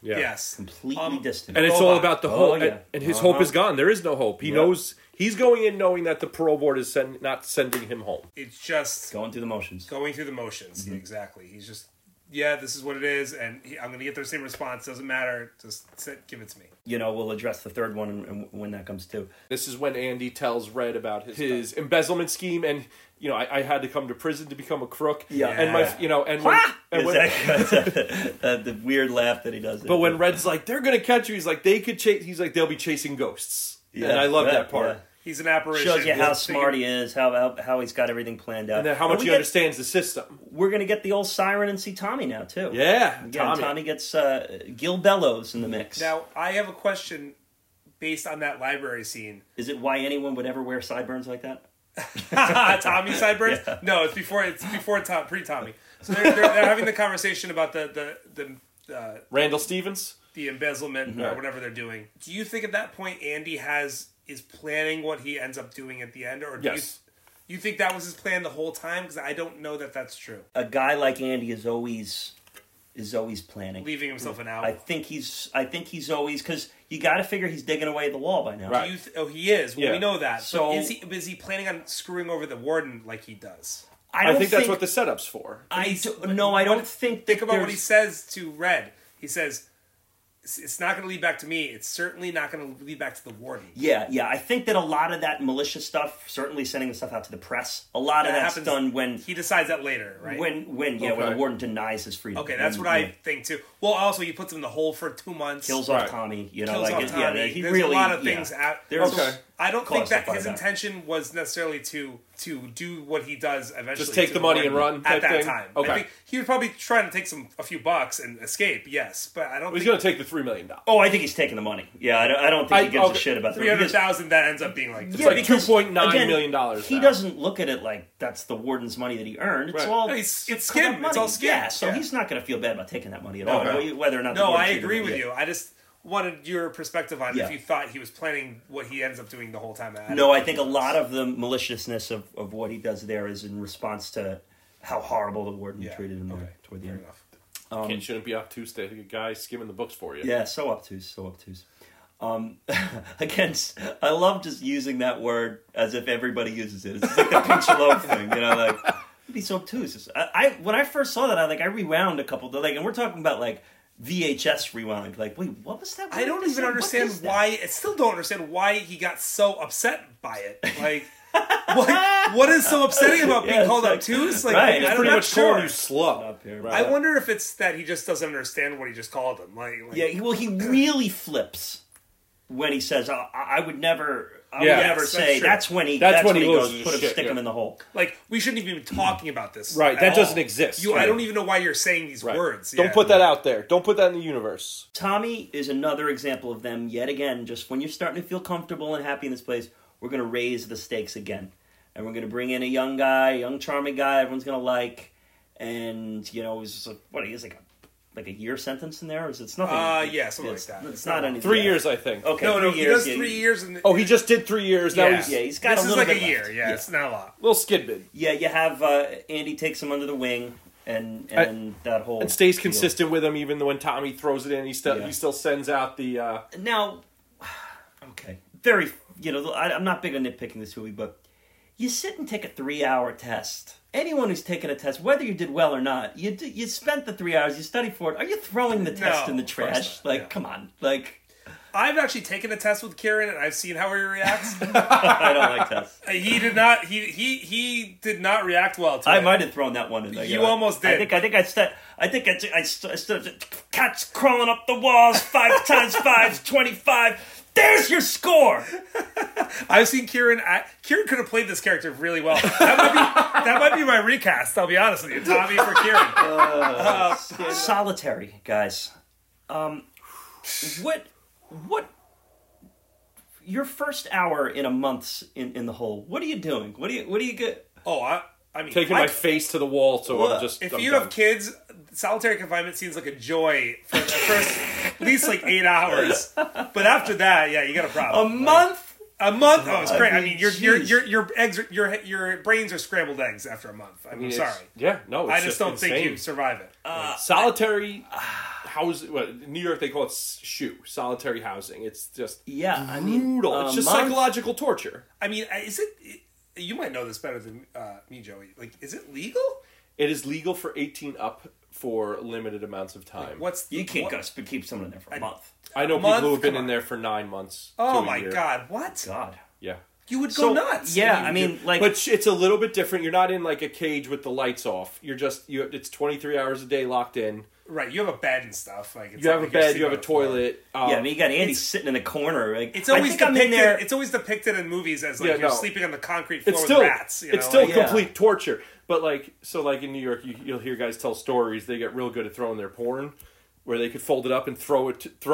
Yes. Completely distant. And it's all about the hope. Oh, yeah. And his hope is gone. There is no hope. He knows... He's going in knowing that the parole board is not sending him home. It's just... going through the motions. Mm-hmm. Exactly. He's just, this is what it is, and I'm going to get their same response. Doesn't matter. Just give it to me. You know, we'll address the third one and when that comes too. This is when Andy tells Red about his embezzlement scheme, and, you know, I had to come to prison to become a crook. Yeah. And my, you know, and when... and when the weird laugh that he does. But when Red's like, they're going to catch you, he's like, they could chase... He's like, they'll be chasing ghosts. Yeah, and I love that part. Yeah. He's an apparition. Shows you how smart he is, how he's got everything planned out. And then how much he understands the system. We're going to get the old siren and see Tommy now, too. Yeah, again, Tommy gets Gil Bellows in the mix. Now, I have a question based on that library scene. Is it why anyone would ever wear sideburns like that? Tommy sideburns? Yeah. No, it's before pre-Tommy. So they're having the conversation about the Randall Stevens? The embezzlement or whatever they're doing. Do you think at that point Andy is planning what he ends up doing at the end? Or do you think that was his plan the whole time? Because I don't know that that's true. A guy like Andy is always planning. Leaving himself an out. I think he's always... because you got to figure he's digging away at the wall by now. Right. He is. Well, we know that. So but is he planning on screwing over the warden like he does? I think that's what the setup's for. I don't think... Think about what he says to Red. He says... it's not going to lead back to me. It's certainly not going to lead back to the warden. Yeah. I think that a lot of that malicious stuff, certainly sending the stuff out to the press, a lot of that's done when... he decides that later, right? When the warden denies his freedom. Okay, that's what I think, too. Well, also, he puts him in the hole for 2 months. Kills off Tommy. You know, Tommy. Yeah, there's really, a lot of things out... I don't think that his intention was necessarily to do what he does eventually. Just take the money and run at that time. Okay. I think he was probably trying to take a few bucks and escape. Yes, but I don't. He's going to take the $3 million. Oh, I think he's taking the money. Yeah, I don't think he gives a shit about the $300,000. That ends up being like $2.9 million. He doesn't look at it like that's the warden's money that he earned. It's all it's skim. It's all skim. Yeah, so he's not going to feel bad about taking that money at all. Whether or not I agree with you. I just wanted your perspective on if you thought he was planning what he ends up doing the whole time. I think a lot of the maliciousness of what he does there is in response to how horrible the warden treated him toward the end. Shouldn't be obtuse to a guy skimming the books for you. Yeah, so obtuse. I love just using that word as if everybody uses it. It's like the pinch loaf thing, you know, like, be so obtuse. When I first saw that, I rewound a couple, and we're talking about, like, VHS rewind. Like, wait, what was that? I don't even understand why. I still don't understand why he got so upset by it. Like, what is so upsetting about being called obtuse? Like, right. I'm not sure. You slow. I wonder if it's that he just doesn't understand what he just called him. He really flips when he says, I would never say. That's when he goes, stick him in the hole. Like, we shouldn't even be talking about this. Right, that doesn't exist. I don't even know why you're saying these words. Don't put that out there. Don't put that in the universe. Tommy is another example of them, yet again, just when you're starting to feel comfortable and happy in this place, we're going to raise the stakes again. And we're going to bring in a young guy, a young charming guy everyone's going to like. And, you know, he's like, what, he's like a year sentence in there, or is it nothing? Something like that. It's not anything. 3 years, I think. Okay, no, he does 3 years. He just did 3 years. Yeah. Now he's got a little bit. This is like a year. It's not a lot. Little skid bid. Yeah, you have Andy takes him under the wing, And stays consistent with him even when Tommy throws it in. He still sends out the... Now, okay. Very, I'm not big on nitpicking this movie, but you sit and take a 3-hour test. Anyone who's taken a test, whether you did well or not, you spent the 3 hours, you studied for it. Are you throwing the test in the trash? Come on. I've actually taken a test with Kieran, and I've seen how he reacts. I don't like tests. He did not. He did not react well to it. I might have thrown that one in there. You almost did. I think I stood. Cats crawling up the walls. 5 times 5 is 25. There's your score. I've seen Kieran. Kieran could have played this character really well. That might be my recast. I'll be honest with you, Tommy for Kieran. Solitary guys. What your first hour in a month's in the hole? What are you doing? What do you get? Oh, I mean, taking my face to the wall. If you have kids, solitary confinement seems like a joy for the first at least 8 hours. But after that, yeah, you got a problem. A month. Oh, it's great. I mean, your eggs, your brains are scrambled eggs after a month. I mean, sorry. Yeah, no. I just don't think you survive it. Solitary. In New York, they call it solitary housing. It's just brutal. It's just psychological torture. I mean, is it? You might know this better than me, Joey. Is it legal? It is legal for 18 up for limited amounts of time. You can't keep someone in there for a month. I know people who have been in there for 9 months. Oh my God! What? God. Yeah. You would go nuts. Yeah, but it's a little bit different. You're not in a cage with the lights off. You're just it's 23 hours a day locked in. Right, you have a bed and stuff. You have a toilet. You got Andy sitting in a corner. It's always depicted. It's always depicted in movies as you're sleeping on the concrete floor with rats. It's still complete torture. But in New York, you'll hear guys tell stories. They get real good at throwing their porn, where they could fold it up and throw it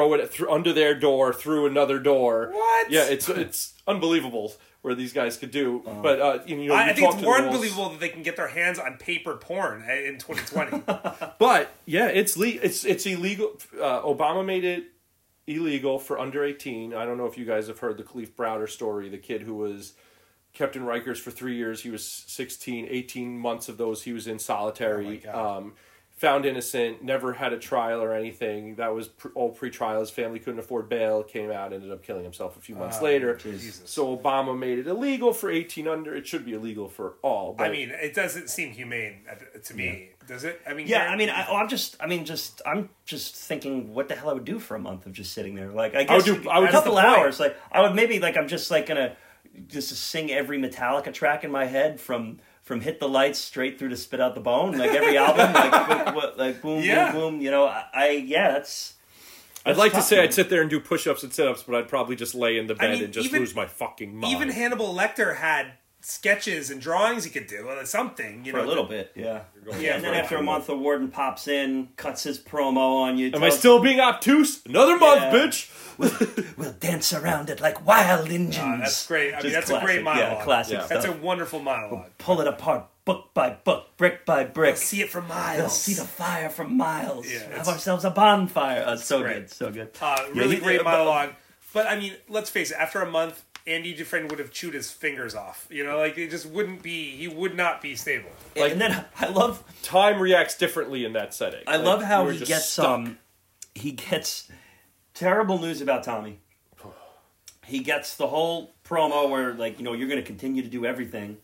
under their door, through another door. What? Yeah, it's unbelievable. Where these guys could do, but I think it's more unbelievable that they can get their hands on paper porn in 2020. But yeah, it's illegal. Obama made it illegal for under 18. I don't know if you guys have heard the Kalief Browder story. The kid who was kept in Rikers for 3 years. He was 16, 18 months of those he was in solitary. Oh found innocent, never had a trial or anything. That was all pre-trial. His family couldn't afford bail, came out, ended up killing himself a few months later. Jesus. So Obama made it illegal for 18 under. It should be illegal for all. But... I mean, it doesn't seem humane to me, does it? I mean, yeah, I mean, I'm just thinking what the hell I would do for a month of just sitting there. I would a couple hours. I would maybe I'm just gonna just sing every Metallica track in my head from Hit the Lights straight through to Spit Out the Bone, every album, boom, yeah. Boom, boom, I'd like to say I'd sit there and do push-ups and sit-ups, but I'd probably just lay in the bed and just lose my fucking mind. Even Hannibal Lecter had sketches and drawings he could do, something, for a little bit, yeah. Yeah, and then after a month, the warden pops in, cuts his promo on you. Am I still being obtuse? Another month, bitch! We'll dance around it like wild engines. Oh, that's great. That's classic. A great monologue. Yeah, classic stuff. That's a wonderful monologue. We'll pull it apart, book by book, brick by brick. They'll see it from miles. They'll see the fire from miles. Yeah, have ourselves a bonfire. So good. Great monologue. But, I mean, let's face it, after a month, Andy Dufresne would have chewed his fingers off. It just wouldn't be... He would not be stable. And then I love... Time reacts differently in that setting. I love how he gets... he gets terrible news about Tommy. He gets the whole promo where, you're going to continue to do everything.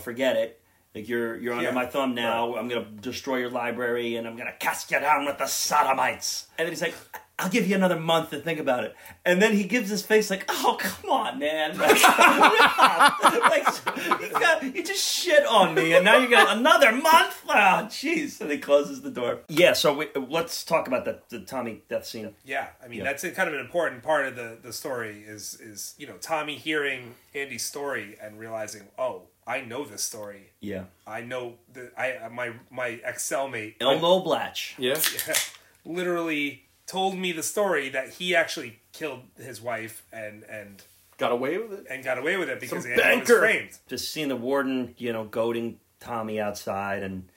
Forget it. You're under my thumb now. Right. I'm going to destroy your library, and I'm going to cast you down with the sodomites. And then he's like... I'll give you another month to think about it. And then he gives his face oh, come on, man. You just shit on me, and now you got another month? Oh, jeez. And he closes the door. Yeah, so let's talk about the Tommy death scene. Yeah, I mean, that's kind of an important part of the story is Tommy hearing Andy's story and realizing, oh, I know this story. Yeah. I know my ex-cell mate. Elmo Blatch. Yeah. Literally... told me the story that he actually killed his wife and got away with it. And got away with it because Andy was framed. Just seeing the warden, goading Tommy outside and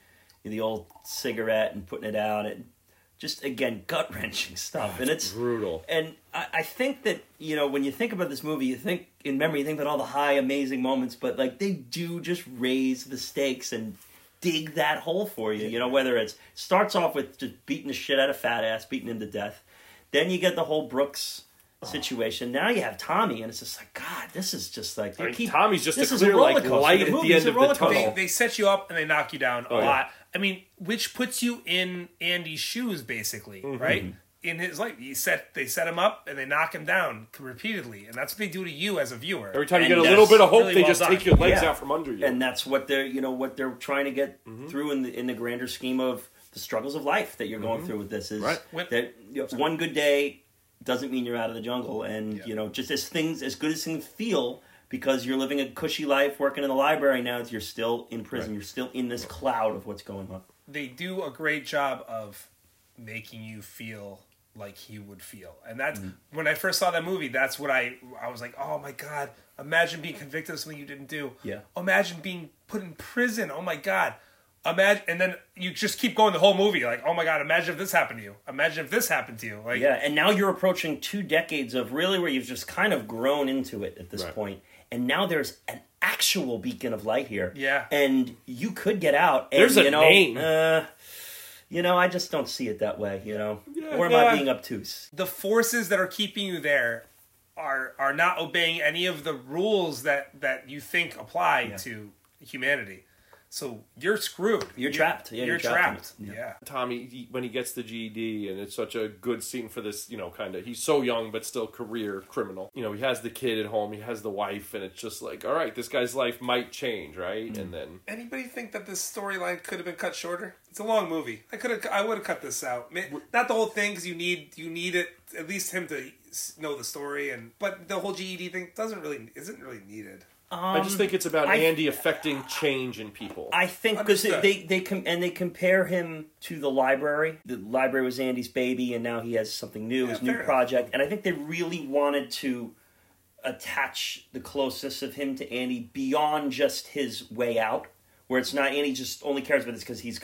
the old cigarette and putting it out. And just, again, gut-wrenching stuff. Oh, and it's brutal. And I think that, when you think about this movie, in memory, you think about all the high, amazing moments. But, they do just raise the stakes and... dig that hole for you. You know, whether it starts off with just beating the shit out of fat ass, beating him to death. Then you get the whole Brooks situation. Now you have Tommy, and it's just like, God, this is just like... I mean, Tommy's just a clear like light at the end of the tunnel. They set you up and they knock you down a lot. I mean, which puts you in Andy's shoes, basically, right? In his life, they set him up and they knock him down repeatedly, and that's what they do to you as a viewer. Every time you get a little bit of hope, they just take your legs out from under you, and that's what they're trying to get through in the grander scheme of the struggles of life that you're going through with this is that one good day doesn't mean you're out of the jungle, and you know, just as good as things feel. Because you're living a cushy life, working in the library now, you're still in prison. Right. You're still in this cloud of what's going on. They do a great job of making you feel like he would feel. And that's when I first saw that movie, that's what I was like, oh my God, imagine being convicted of something you didn't do. Yeah. Imagine being put in prison. Oh my God. Imagine, and then you just keep going the whole movie like, oh my God, imagine if this happened to you. Imagine if this happened to you. Like, yeah, and now you're approaching 2 decades of really where you've just kind of grown into it at this point. And now there's an actual beacon of light here. Yeah. And you could get out. And, there's a name. You know, I just don't see it that way, you know. Yeah, or am I being obtuse? The forces that are keeping you there are not obeying any of the rules that you think apply to humanity. So you're screwed. You're trapped. Yeah, you're trapped. Yeah. Tommy, when he gets the GED, and it's such a good scene for this, you know, kind of, he's so young, but still career criminal. You know, he has the kid at home, he has the wife, and it's just like, all right, this guy's life might change, right? And then... Anybody think that this storyline could have been cut shorter? It's a long movie. I would have cut this out. Not the whole thing, because you need it, at least him to know the story, but the whole GED thing isn't really needed. I just think it's about Andy affecting change in people. I think because they compare him to the library. The library was Andy's baby, and now he has something new, his new project. And I think they really wanted to attach the closeness of him to Andy beyond just his way out, where it's not Andy just only cares about this because he's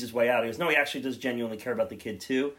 his way out. He goes, no, he actually does genuinely care about the kid too.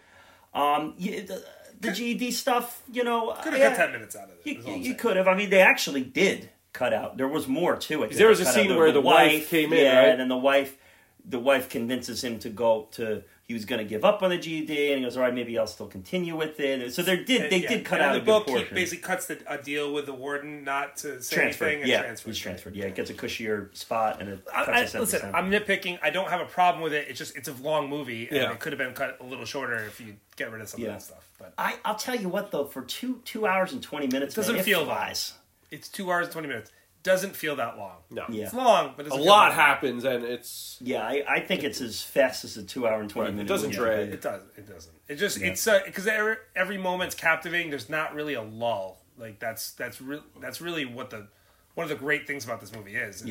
The GED stuff, you know, could have got 10 minutes out of it. You could have. I mean, they actually did. Cut out. There was more to it. There was a scene where the wife came in, right? And then the wife convinces him to go to. He was going to give up on the GED, and he goes, "All right, maybe I'll still continue with it." So they did cut out a good portion. The book basically cuts a deal with the warden not to say anything. And transferred. He's transferred. Yeah, it gets a cushier spot, and it cuts listen, I'm nitpicking. I don't have a problem with it. It's just it's a long movie, and it could have been cut a little shorter if you get rid of some of that stuff. But I'll tell you what, though, for 2 hours and 20 minutes, it doesn't feel wise. It's 2 hours and 20 minutes. Doesn't feel that long. No. Yeah. It's long, but it's a lot happens, and it's... Yeah, I think it's as fast as a 2 hour and 20 minutes. It doesn't drag. It doesn't. It just... Yeah. It's... Because every moment's captivating. There's not really a lull. Like, that's really what the... One of the great things about this movie is.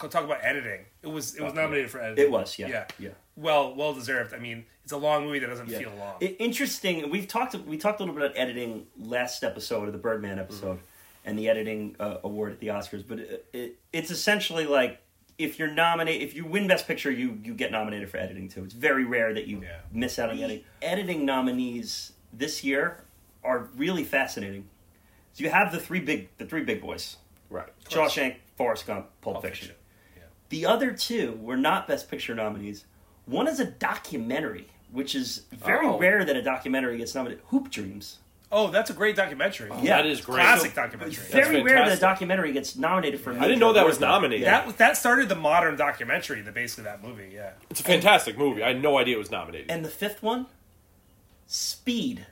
Talk about editing. It was nominated for editing. It was, yeah. Well deserved. I mean, it's a long movie that doesn't feel long. Interesting. We talked a little bit about editing last episode of the Birdman episode and the editing award at the Oscars. But it's essentially like if you win Best Picture, you get nominated for editing too. It's very rare that you miss out on editing. Editing nominees this year are really fascinating. So you have the three big boys, right? Shawshank, Forrest Gump, Pulp Fiction. Yeah. The other two were not Best Picture nominees. One is a documentary, which is very rare that a documentary gets nominated. Hoop Dreams. Oh, that's a great documentary. Oh, yeah, that is great. Classic documentary. It's very rare that a documentary gets nominated for. Yeah. I didn't know that was nominated. That started the modern documentary. Basically that movie. Yeah, it's a fantastic movie. I had no idea it was nominated. And the fifth one, Speed.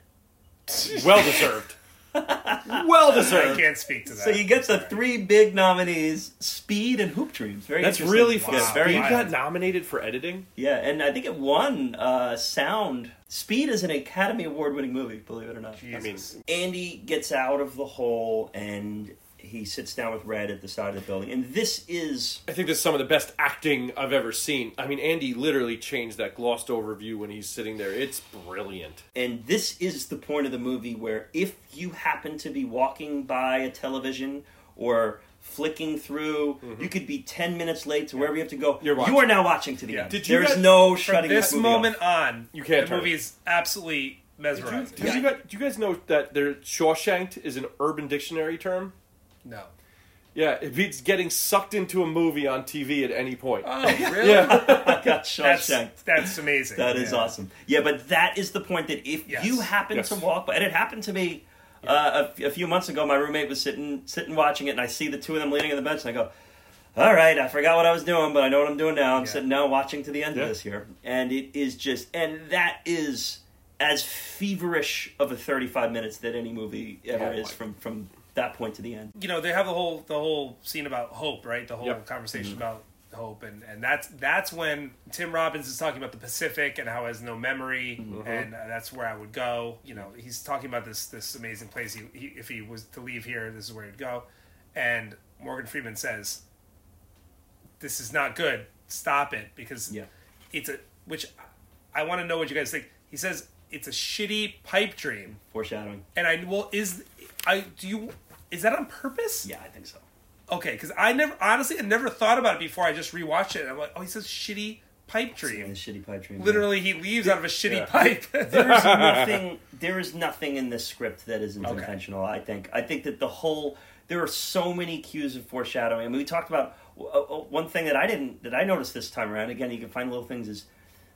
Well deserved. Well deserved. I can't speak to that. So you get the three big nominees, Speed and Hoop Dreams. That's really fun. Wow. Speed got nominated for editing? Yeah, and I think it won sound. Speed is an Academy Award-winning movie, believe it or not. Jesus. I mean, Andy gets out of the hole and he sits down with Red at the side of the building. And I think this is some of the best acting I've ever seen. I mean, Andy literally changed that glossed over view when he's sitting there. It's brilliant. And this is the point of the movie where if you happen to be walking by a television or flicking through, you could be 10 minutes late to wherever you have to go. You are now watching to the end. There's no shutting this movie off. From this moment on, you can't turn. The movie is absolutely mesmerizing. Do you guys know that Shawshanked is an Urban Dictionary term? No. Yeah, it beats getting sucked into a movie on TV at any point. Oh, really? Yeah. God, Shawshank. That's amazing. That is awesome. Yeah, but that is the point that if you happen to walk by, and it happened to me a few months ago, my roommate was sitting watching it, and I see the two of them leaning on the bench, and I go, all right, I forgot what I was doing, but I know what I'm doing now. I'm sitting down watching to the end of this here. And it is just, and that is as feverish of a 35 minutes that any movie ever is from that point to the end. You know, they have the whole scene about hope, right? The whole conversation about hope. And that's when Tim Robbins is talking about the Pacific and how it has no memory. Mm-hmm. And that's where I would go. You know, he's talking about this amazing place. He if he was to leave here, this is where he'd go. And Morgan Freeman says, this is not good. Stop it. Because it's which I want to know what you guys think. He says it's a shitty pipe dream. Foreshadowing. And is that on purpose? Yeah, I think so. Okay, because I never thought about it before. I just rewatched it. And I'm like, oh, he says shitty pipe dream. It's a shitty pipe dream. Literally, he leaves out of a shitty pipe. There is nothing in this script that isn't intentional. I think that there are so many cues of foreshadowing. I mean, we talked about. One thing that I noticed this time around, again, you can find little things, is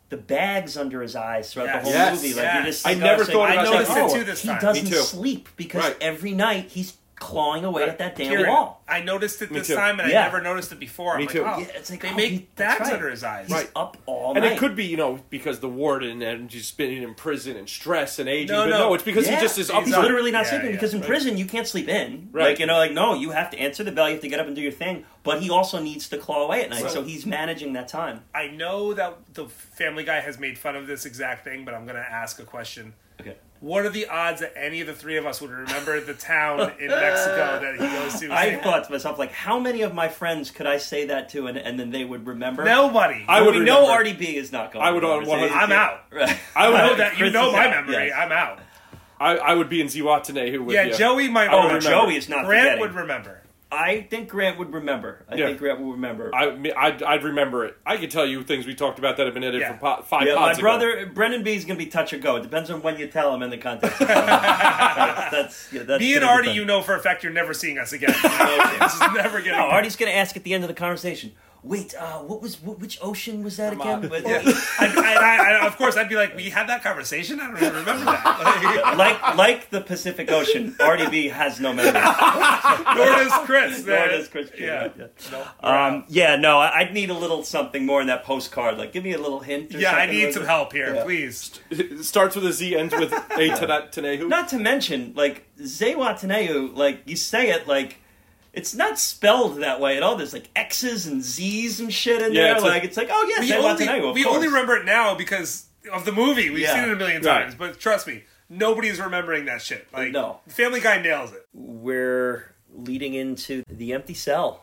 the bags under his eyes throughout the whole movie. Like you just I noticed it too this time. He doesn't sleep because every night he's clawing away at that damn wall. I noticed it this time, and I never noticed it before. I'm like, too. Oh, yeah, it's like, they make bags under his eyes. He's up all night. And it could be, because the warden and he's been in prison and stress and aging. No, it's because he just is up. He's literally not sleeping because in prison you can't sleep in. Right. No, you have to answer the bell. You have to get up and do your thing. But he also needs to claw away at night, so he's managing that time. I know that the Family Guy has made fun of this exact thing, but I'm going to ask a question. Okay. What are the odds that any of the three of us would remember the town in Mexico that he goes to? I thought to myself, like, how many of my friends could I say that to and then they would remember? Nobody. I would know RDB is not going to I'm out. Right. I know my memory. Yes. I'm out. I would be in Zihuatanejo with you. Yeah, Joey might remember. Joey is not Grant forgetting. Would remember. I think Grant would remember. I'd remember it. I could tell you things we talked about that have been edited for 5 pods ago. My brother, Brendan B, is going to be touch or go. It depends on when you tell him in the context. That's me and Artie, you know for a fact you're never seeing us again. This is never going to happen. Artie's going to ask at the end of the conversation, wait, which ocean was that again? But, of course, I'd be like, we had that conversation? I don't even remember that. Like the Pacific Ocean, RDB has no memory. Nor does Chris. I'd need a little something more in that postcard. Like, give me a little hint or something. I need some help here, please. It starts with a Z, ends with A Tanehu. Not to mention, like, Zihuatanejo, like, you say it, like, it's not spelled that way at all. There's like X's and Z's and shit in there. We only remember it now because of the movie. We've seen it a million times, but trust me, nobody's remembering that shit. Like, no. Family Guy nails it. We're leading into the empty cell.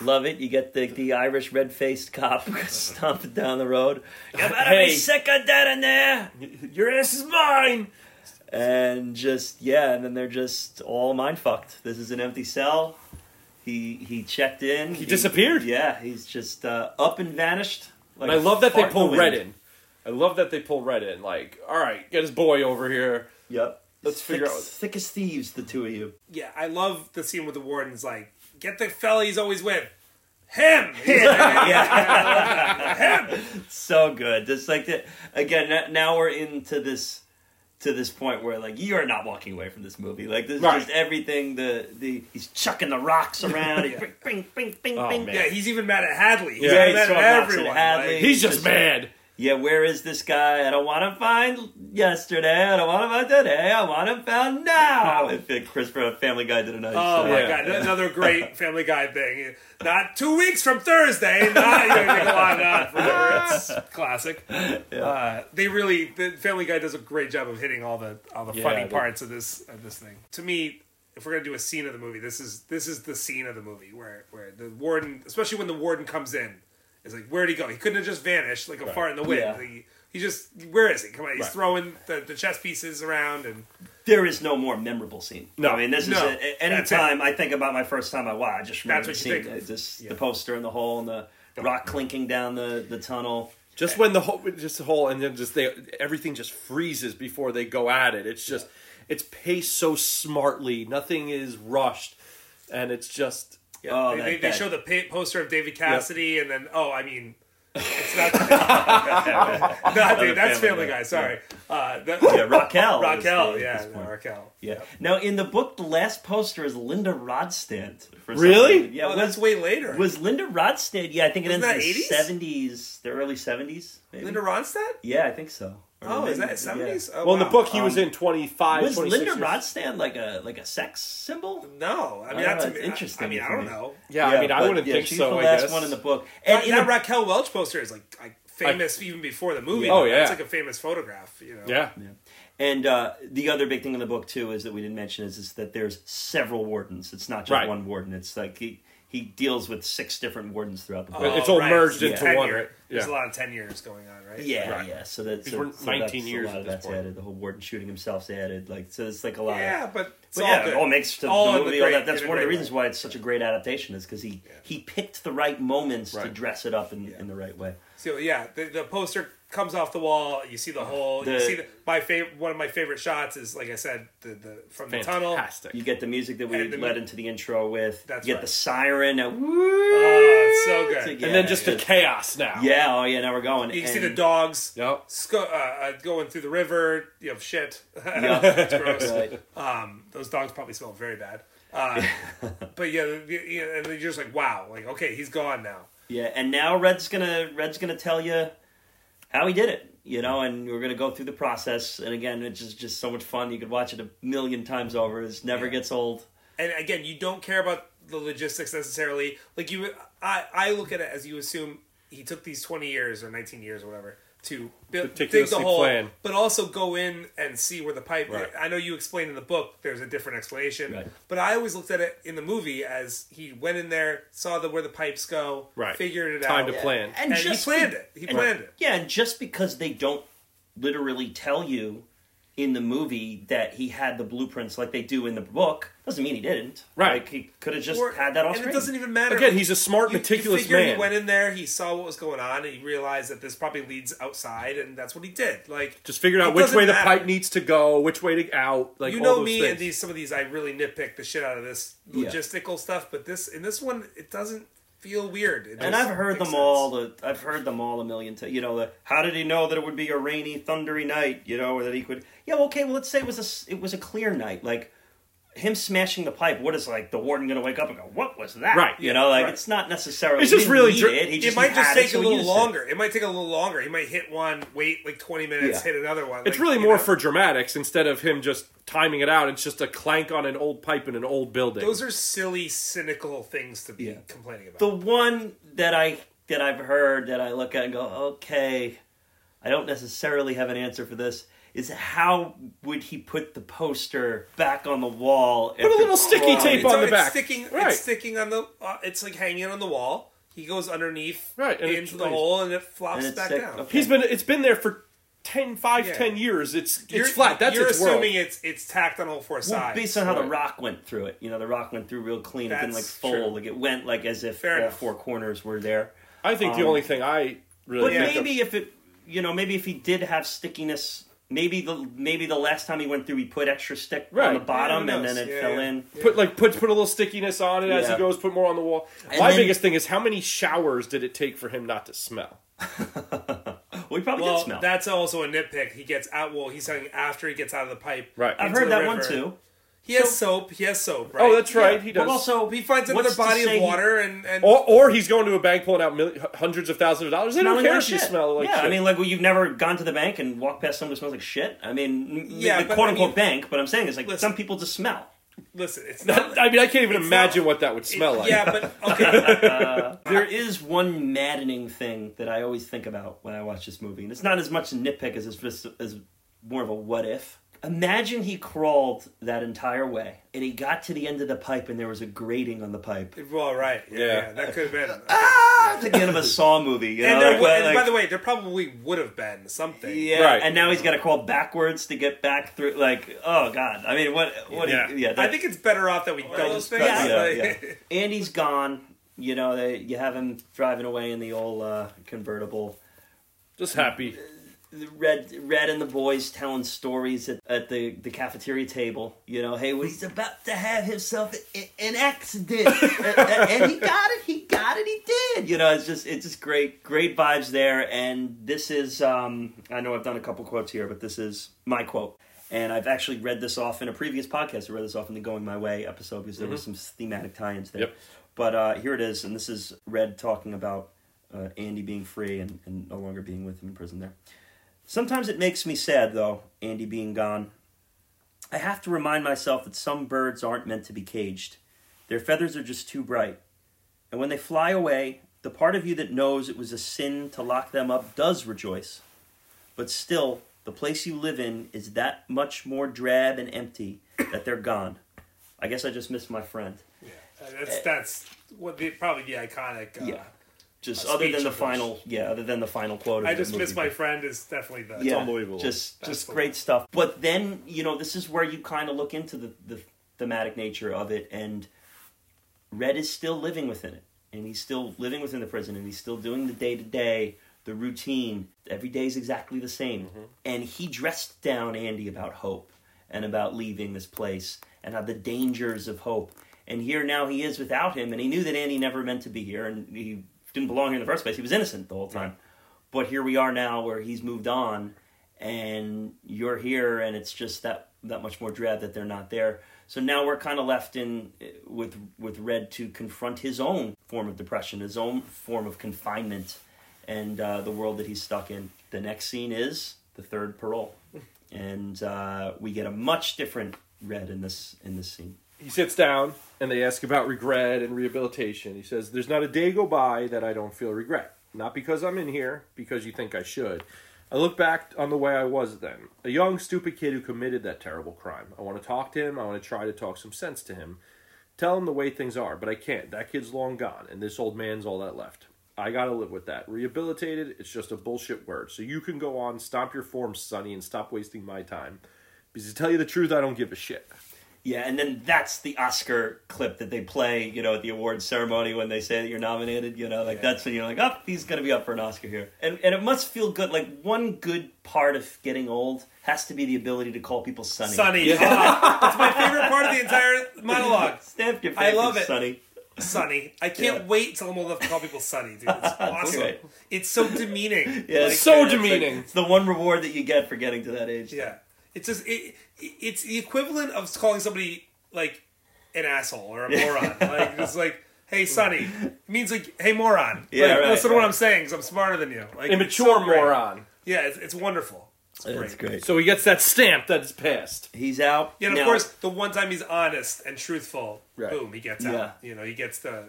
Love it. You get the Irish red-faced cop stomping down the road. You better be sick of that in there. Your ass is mine. And then they're just all mind fucked. This is an empty cell. He checked in. He disappeared. Yeah, he's just up and vanished. Like, and I love that they pull Red in. Like, all right, get his boy over here. Yep. Let's figure out. Thick as thieves, the two of you. Yeah, I love the scene with the warden's like, get the fella he's always with. Him. Yeah. Him. So good. Just like that. Again, now we're into this. To this point where, like, you are not walking away from this movie. Like, this is just everything. He's chucking the rocks around. Bing, bing, bing. Man. Yeah, he's even mad at Hadley. He's mad at everyone. Hadley. He's just mad. Yeah, where is this guy? I don't want him found yesterday. I don't want him found today. I want him found now. In fact, Chris from Family Guy did a nice show. Oh, my God. Another great Family Guy thing. Not 2 weeks from Thursday. Not going to line up forever. It's classic. Yeah. The Family Guy does a great job of hitting all the funny parts of this thing. To me, if we're going to do a scene of the movie, this is the scene of the movie where the warden, especially when the warden comes in, it's like, where'd he go? He couldn't have just vanished like a fart in the wind. Yeah. He just, where is he? Come on, he's throwing the chess pieces around. And there is no more memorable scene. No. I mean, this is it. Any time I think about my first time I watched, I just remember the scene. The poster in the hole and the rock clinking down the tunnel. Just when the hole, and then everything just freezes before they go at it. It's just, it's paced so smartly. Nothing is rushed. And it's just... Yeah. Oh, they show the poster of David Cassidy, yep. And then it's not. No, dude, that's Family Guy. Sorry. Yeah. Raquel. Raquel. Yeah. Now, in the book, the last poster is Linda Ronstadt. Really? Yeah. Oh, that's way later. Was Linda Ronstadt? Yeah, I think it ends in the 70s, the early 70s. Maybe. Linda Ronstadt? Yeah, I think so. Oh, is that 70s? Yeah. Oh, well, in the book, he was in 25. Was Linda Ronstadt like a sex symbol? No, that's interesting. I don't know. Yeah, I wouldn't think so. She's the last one in the book, and that Raquel Welch poster is like famous even before the movie. Oh yeah, it's like a famous photograph. You know. Yeah. Yeah. And the other big thing in the book too is that we didn't mention is that there's several wardens. It's not just one warden. It's like he deals with 6 different wardens throughout the book. It's all merged into one. Right? Yeah. There's a lot of 10 years going on, right? Yeah, right. Yeah. So that's 19 years. A lot of that's added. The whole warden shooting himself's added. Like, so it's like a lot. Yeah, but it's it all makes to all the movie. That's one of the reasons why it's such a great adaptation is because he picked the right moments to dress it up in the right way. So the poster comes off the wall. You see the whole. You see one of my favorite shots is, like I said, the from the tunnel. You get the music that we led into the intro with. That's you get the siren. Oh, it's so good! And then just the chaos now. Yeah. Oh yeah. Now we're going. You can see the dogs. Yep. Going through the river. You have shit. Yep. It's gross. Right. Those dogs probably smell very bad. But and you're just like, wow, like okay, he's gone now. Yeah. And now Red's gonna tell you how he did it, and we're going to go through the process. And again, it's just so much fun. You could watch it 1,000,000 times over. It never gets old. And again, you don't care about the logistics necessarily. Like I look at it as you assume he took these 20 years or 19 years or whatever to dig the hole, but also go in and see where the pipe. Right. I know you explained in the book there's a different explanation, but I always looked at it in the movie as he went in there, saw where the pipes go, figured it out. Time to plan. And he planned it. Yeah, and just because they don't literally tell you in the movie that he had the blueprints like they do in the book, doesn't mean he didn't. Right. Like, he could have just had that off screen. And it doesn't even matter. Again, he's a smart, meticulous man. He went in there, he saw what was going on, and he realized that this probably leads outside, and that's what he did. Like, just figured out which way the pipe needs to go, which way to out, like, all those things. You know me, and some of these, I really nitpick the shit out of this logistical stuff, but this one, it doesn't feel weird. And I've heard them all. I've heard them all 1,000,000 times. How did he know that it would be a rainy, thundery night? Or that he could. Yeah, okay. Well, let's say it was a clear night. Like him smashing the pipe. What is the warden going to wake up and go, "What was that?" Right. It's not necessarily. It's just really. It might just take a little longer. It might take a little longer. He might hit one, wait like 20 minutes, hit another one. It's really more for dramatics instead of him just timing it out. It's just a clank on an old pipe in an old building. Those are silly, cynical things to be complaining about. The one that I've heard that I look at and go, okay, I don't necessarily have an answer for this, is how would he put the poster back on the wall? Put a little sticky tape on the back. It's sticking on the. It's like hanging on the wall. He goes underneath into the hole and it flops back down. Okay. It's been there for 10 years. It's flat. That's its world. You're assuming it's tacked on all 4 sides. Based on how The Rock went through it. The Rock went through real clean. It didn't fold. Like it went as if all 4 corners were there. I think the only thing I really. But maybe if it, maybe if he did have stickiness. Maybe the last time he went through, he put extra stick on the bottom, and then it fell in. Yeah. Put a little stickiness on it as he goes. Put more on the wall. And my biggest thing is how many showers did it take for him not to smell? We probably did smell. That's also a nitpick. He gets out. Well, he's saying after he gets out of the pipe. Right. I've heard that river. One too. He has soap. Right? Oh, that's right. Yeah. He does. But also, he finds another body of water, or he's going to a bank pulling out hundreds of thousands of dollars. They don't care if you smell like shit. You've never gone to the bank and walked past someone who smells like shit. The quote-unquote bank, but I'm saying is some people just smell. Listen, it's not... I can't even imagine what that would smell like. Yeah, but... Okay. There is one maddening thing that I always think about when I watch this movie, and it's not as much a nitpick as it's just as more of a what-if. Imagine he crawled that entire way, and he got to the end of the pipe, and there was a grating on the pipe. Well, right. Yeah, that could have been. It's like the end of a Saw movie. By the way, there probably would have been something. Yeah, right. And now he's got to crawl backwards to get back through. Like, oh, God. What? Yeah. I think it's better off that we don't. Those things. Yeah. Andy's gone. You have him driving away in the old convertible. Just happy. Red and the boys telling stories at the cafeteria table. You know, hey, well, he's about to have himself an accident, and he got it, he did. You know, it's just great vibes there. And this is, I know I've done a couple quotes here, but this is my quote. And I've actually read this off in a previous podcast. I read this off in the Going My Way episode because there was some thematic tie-ins there. Yep. But here it is, and this is Red talking about Andy being free and no longer being with him in prison there. Sometimes it makes me sad, though, Andy being gone. I have to remind myself that some birds aren't meant to be caged. Their feathers are just too bright. And when they fly away, the part of you that knows it was a sin to lock them up does rejoice. But still, the place you live in is that much more drab and empty that they're gone. I guess I just missed my friend. Yeah, that's what probably the iconic. Yeah. Just other than the final quote. I just miss my friend is definitely the it's unbelievable. Just great stuff. But then, you know, this is where you kind of look into the thematic nature of it, and Red is still living within it, and he's still living within the prison, and he's still doing the day to day, the routine. Every day is exactly the same, and he dressed down Andy about hope and about leaving this place and the dangers of hope. And here now he is without him, and he knew that Andy never meant to be here, and he didn't belong here in the first place. He was innocent the whole time. Yeah. But here we are now where he's moved on and you're here, and it's just that much more dread that they're not there. So now we're kind of left in with Red to confront his own form of depression, his own form of confinement, and the world that he's stuck in. The next scene is the third parole. And we get a much different Red in this scene. He sits down, and they ask about regret and rehabilitation. He says, there's not a day go by that I don't feel regret. Not because I'm in here, because you think I should. I look back on the way I was then. A young, stupid kid who committed that terrible crime. I want to talk to him. I want to try to talk some sense to him. Tell him the way things are, but I can't. That kid's long gone, and this old man's all that left. I got to live with that. Rehabilitated, it's just a bullshit word. So you can go on, stomp your form, Sonny, and stop wasting my time. Because to tell you the truth, I don't give a shit. Yeah, and then that's the Oscar clip that they play, you know, at the awards ceremony when they say that you're nominated, you know, like that's when you're like, oh, he's going to be up for an Oscar here. And it must feel good. Like, one good part of getting old has to be the ability to call people Sonny. Sonny. Yeah. That's my favorite part of the entire monologue. Stamp your face, I love it. Sonny. Sonny. I can't wait till I'm old enough to call people Sonny, dude. It's awesome. Right. It's so demeaning. Yeah, it's so demeaning. It's the one reward that you get for getting to that age. Yeah. Though. It's just it's the equivalent of calling somebody like an asshole or a moron. Like it's like, hey Sonny, it means like, hey moron. Yeah, like, right, listen to what I'm saying because I'm smarter than you. Like, immature so moron. Yeah, it's wonderful. It's great. So he gets that stamp that is passed. He's out. Yeah, and of course, the one time he's honest and truthful, boom, he gets out. You know, he gets the.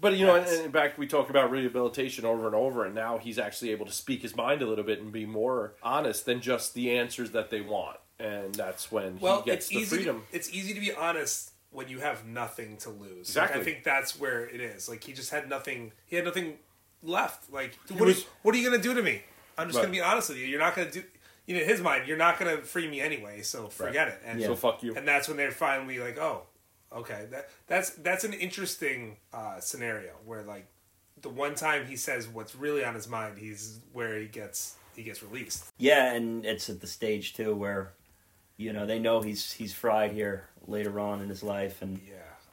But, you know, and in fact, we talk about rehabilitation over and over, and now he's actually able to speak his mind a little bit and be more honest than just the answers that they want. And that's when he gets the freedom. It's easy to be honest when you have nothing to lose. Exactly. Like, I think that's where it is. Like, he just had nothing. He had nothing left. Like, what are you going to do to me? I'm just going to be honest with you. You're not going to do... You know, in his mind, you're not going to free me anyway, so forget it. And so fuck you. And that's when they're finally like, oh... Okay, that's an interesting scenario where like the one time he says what's really on his mind, he's where he gets released. Yeah, and it's at the stage too where, you know, they know he's fried here later on in his life, and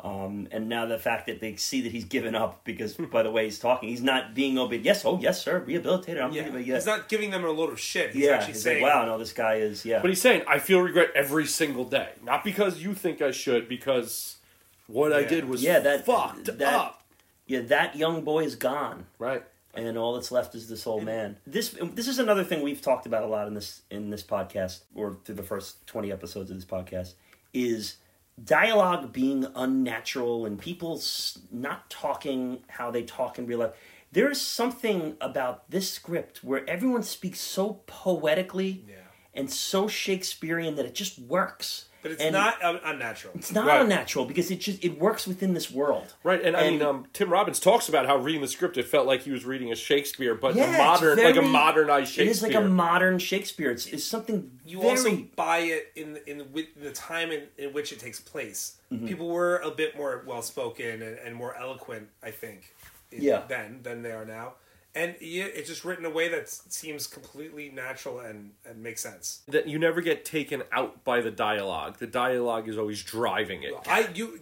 and now the fact that they see that he's given up because by the way he's talking, he's not being obedient. Yes, yes sir, rehabilitated. I'm thinking about yes. He's not giving them a load of shit. He's actually saying, like, wow, no, this guy is But he's saying, I feel regret every single day. Not because you think I should, because what I did was fucked up. Yeah, that young boy is gone. Right. And all that's left is this old man. This is another thing we've talked about a lot in this podcast, or through the first 20 episodes of this podcast, is dialogue being unnatural and people not talking how they talk in real life. There is something about this script where everyone speaks so poetically and so Shakespearean that it just works. But it's not unnatural. It's not unnatural because it works within this world. Right, and I mean, Tim Robbins talks about how reading the script, it felt like he was reading a Shakespeare, but a modernized Shakespeare. It is like a modern Shakespeare. It's something you also buy it in the time in which it takes place. Mm-hmm. People were a bit more well spoken and more eloquent, I think, then than they are now. And it's just written in a way that seems completely natural and makes sense. That you never get taken out by the dialogue. The dialogue is always driving it.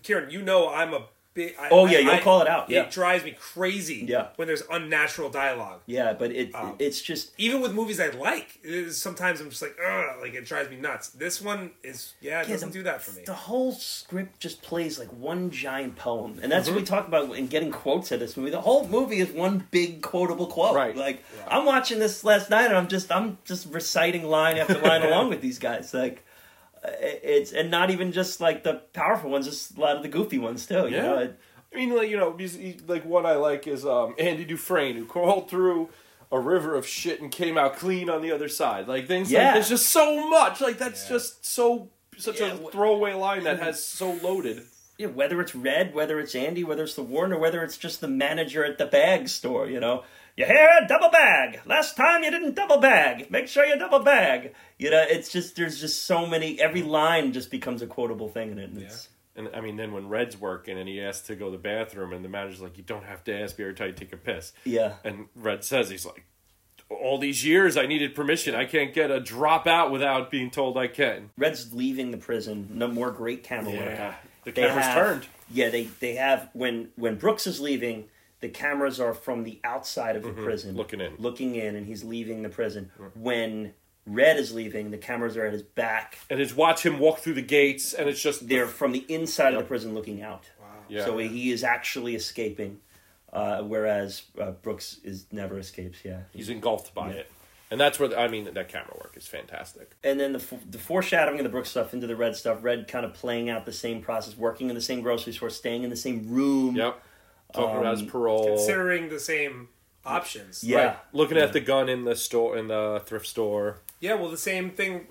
Kieran, you know I'm a big... You'll call it out. Yeah. It drives me crazy when there's unnatural dialogue. Yeah, but it's just... Even with movies I like, sometimes I'm just like, ugh, like it drives me nuts. This one is, it doesn't do that for me. The whole script just plays like one giant poem. And that's what we talk about in getting quotes at this movie. The whole movie is one big quotable quote. Right. Like, I'm watching this last night and I'm just reciting line after line along with these guys. Like... And not even just like the powerful ones, just a lot of the goofy ones too. You know? What I like is Andy Dufresne, who crawled through a river of shit and came out clean on the other side. Like things like there's just so much. Like that's just such a throwaway line that has so loaded. Yeah, whether it's Red, whether it's Andy, whether it's the Warden, or whether it's just the manager at the bag store. You know, you hear double bag. Last time you didn't double bag. Make sure you double bag. You know, it's just there's just so many. Every line just becomes a quotable thing in it. And I mean, then when Red's working and he asks to go to the bathroom, and the manager's like, "You don't have to ask me every time you take a piss." Yeah. And Red says, "He's like, all these years I needed permission. I can't get a drop out without being told I can." Red's leaving the prison. No more great camera work. The camera's turned. Yeah, they have when Brooks is leaving, the cameras are from the outside of the prison, looking in, and he's leaving the prison. Mm-hmm. When Red is leaving, the cameras are at his back, and it's watch him walk through the gates, and it's just they're from the inside of the prison looking out. Wow. Yeah. So he is actually escaping, whereas Brooks is never escapes. Yeah, he's engulfed by it. And that's where, that camera work is fantastic. And then the foreshadowing of the Brooks stuff into the Red stuff, Red kind of playing out the same process, working in the same grocery store, staying in the same room. Yep. Talking about his parole. Considering the same options. Yeah. Right. Looking at the gun in the store, in the thrift store. Yeah, well, the same thing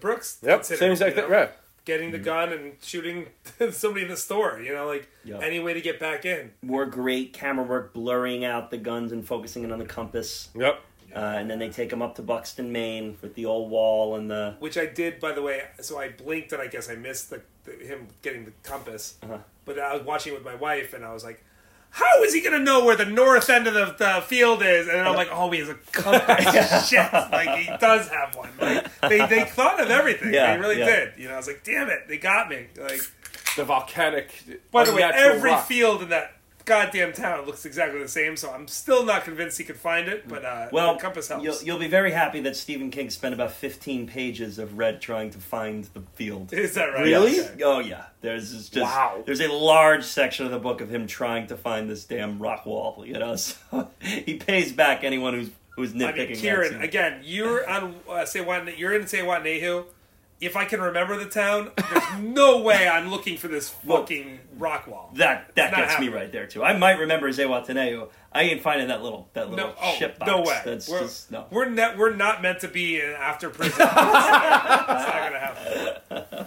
Brooks considered. Same exact thing, right. Getting the gun and shooting somebody in the store, any way to get back in. More great camera work, blurring out the guns and focusing in on the compass. Yep. And then they take him up to Buxton, Maine, with the old wall and the... Which I did, by the way. So I blinked, and I guess I missed him getting the compass. Uh-huh. But I was watching it with my wife, and I was like, how is he going to know where the north end of the field is? And then I'm like, oh, he has a compass. Shit. Like, he does have one. Like, they thought of everything. Yeah, they really did. You know, I was like, damn it. They got me. Like the volcanic... By the way, every rock. Field in that... goddamn town looks exactly the same, so I'm still not convinced he could find it, but the compass helps. You'll be very happy that Stephen King spent about 15 pages of Red trying to find the field. Is that right? Really? Yeah. Oh, yeah. There's a large section of the book of him trying to find this damn rock wall, so he pays back anyone who's nitpicking. Kieran, again, you're on Zihuatanejo. If I can remember the town, there's no way I'm looking for this fucking rock wall. That gets me right there too. I might remember Zihuatanejo. I ain't finding that little ship box. No way. We're not meant to be in after prison. It's not gonna happen.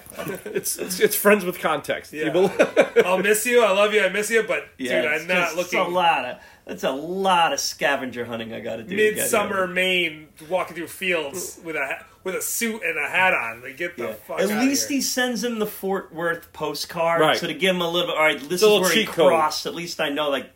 It's friends with context. Yeah. I'll miss you. I love you. I miss you. But dude, I'm not looking. That's a lot of scavenger hunting I got to do. Midsummer Maine, walking through fields with a suit and a hat on. Like, get the fuck out of here. At least he sends him the Fort Worth postcard. Right. So to give him a little, all right, this is where he crossed. At least I know, like,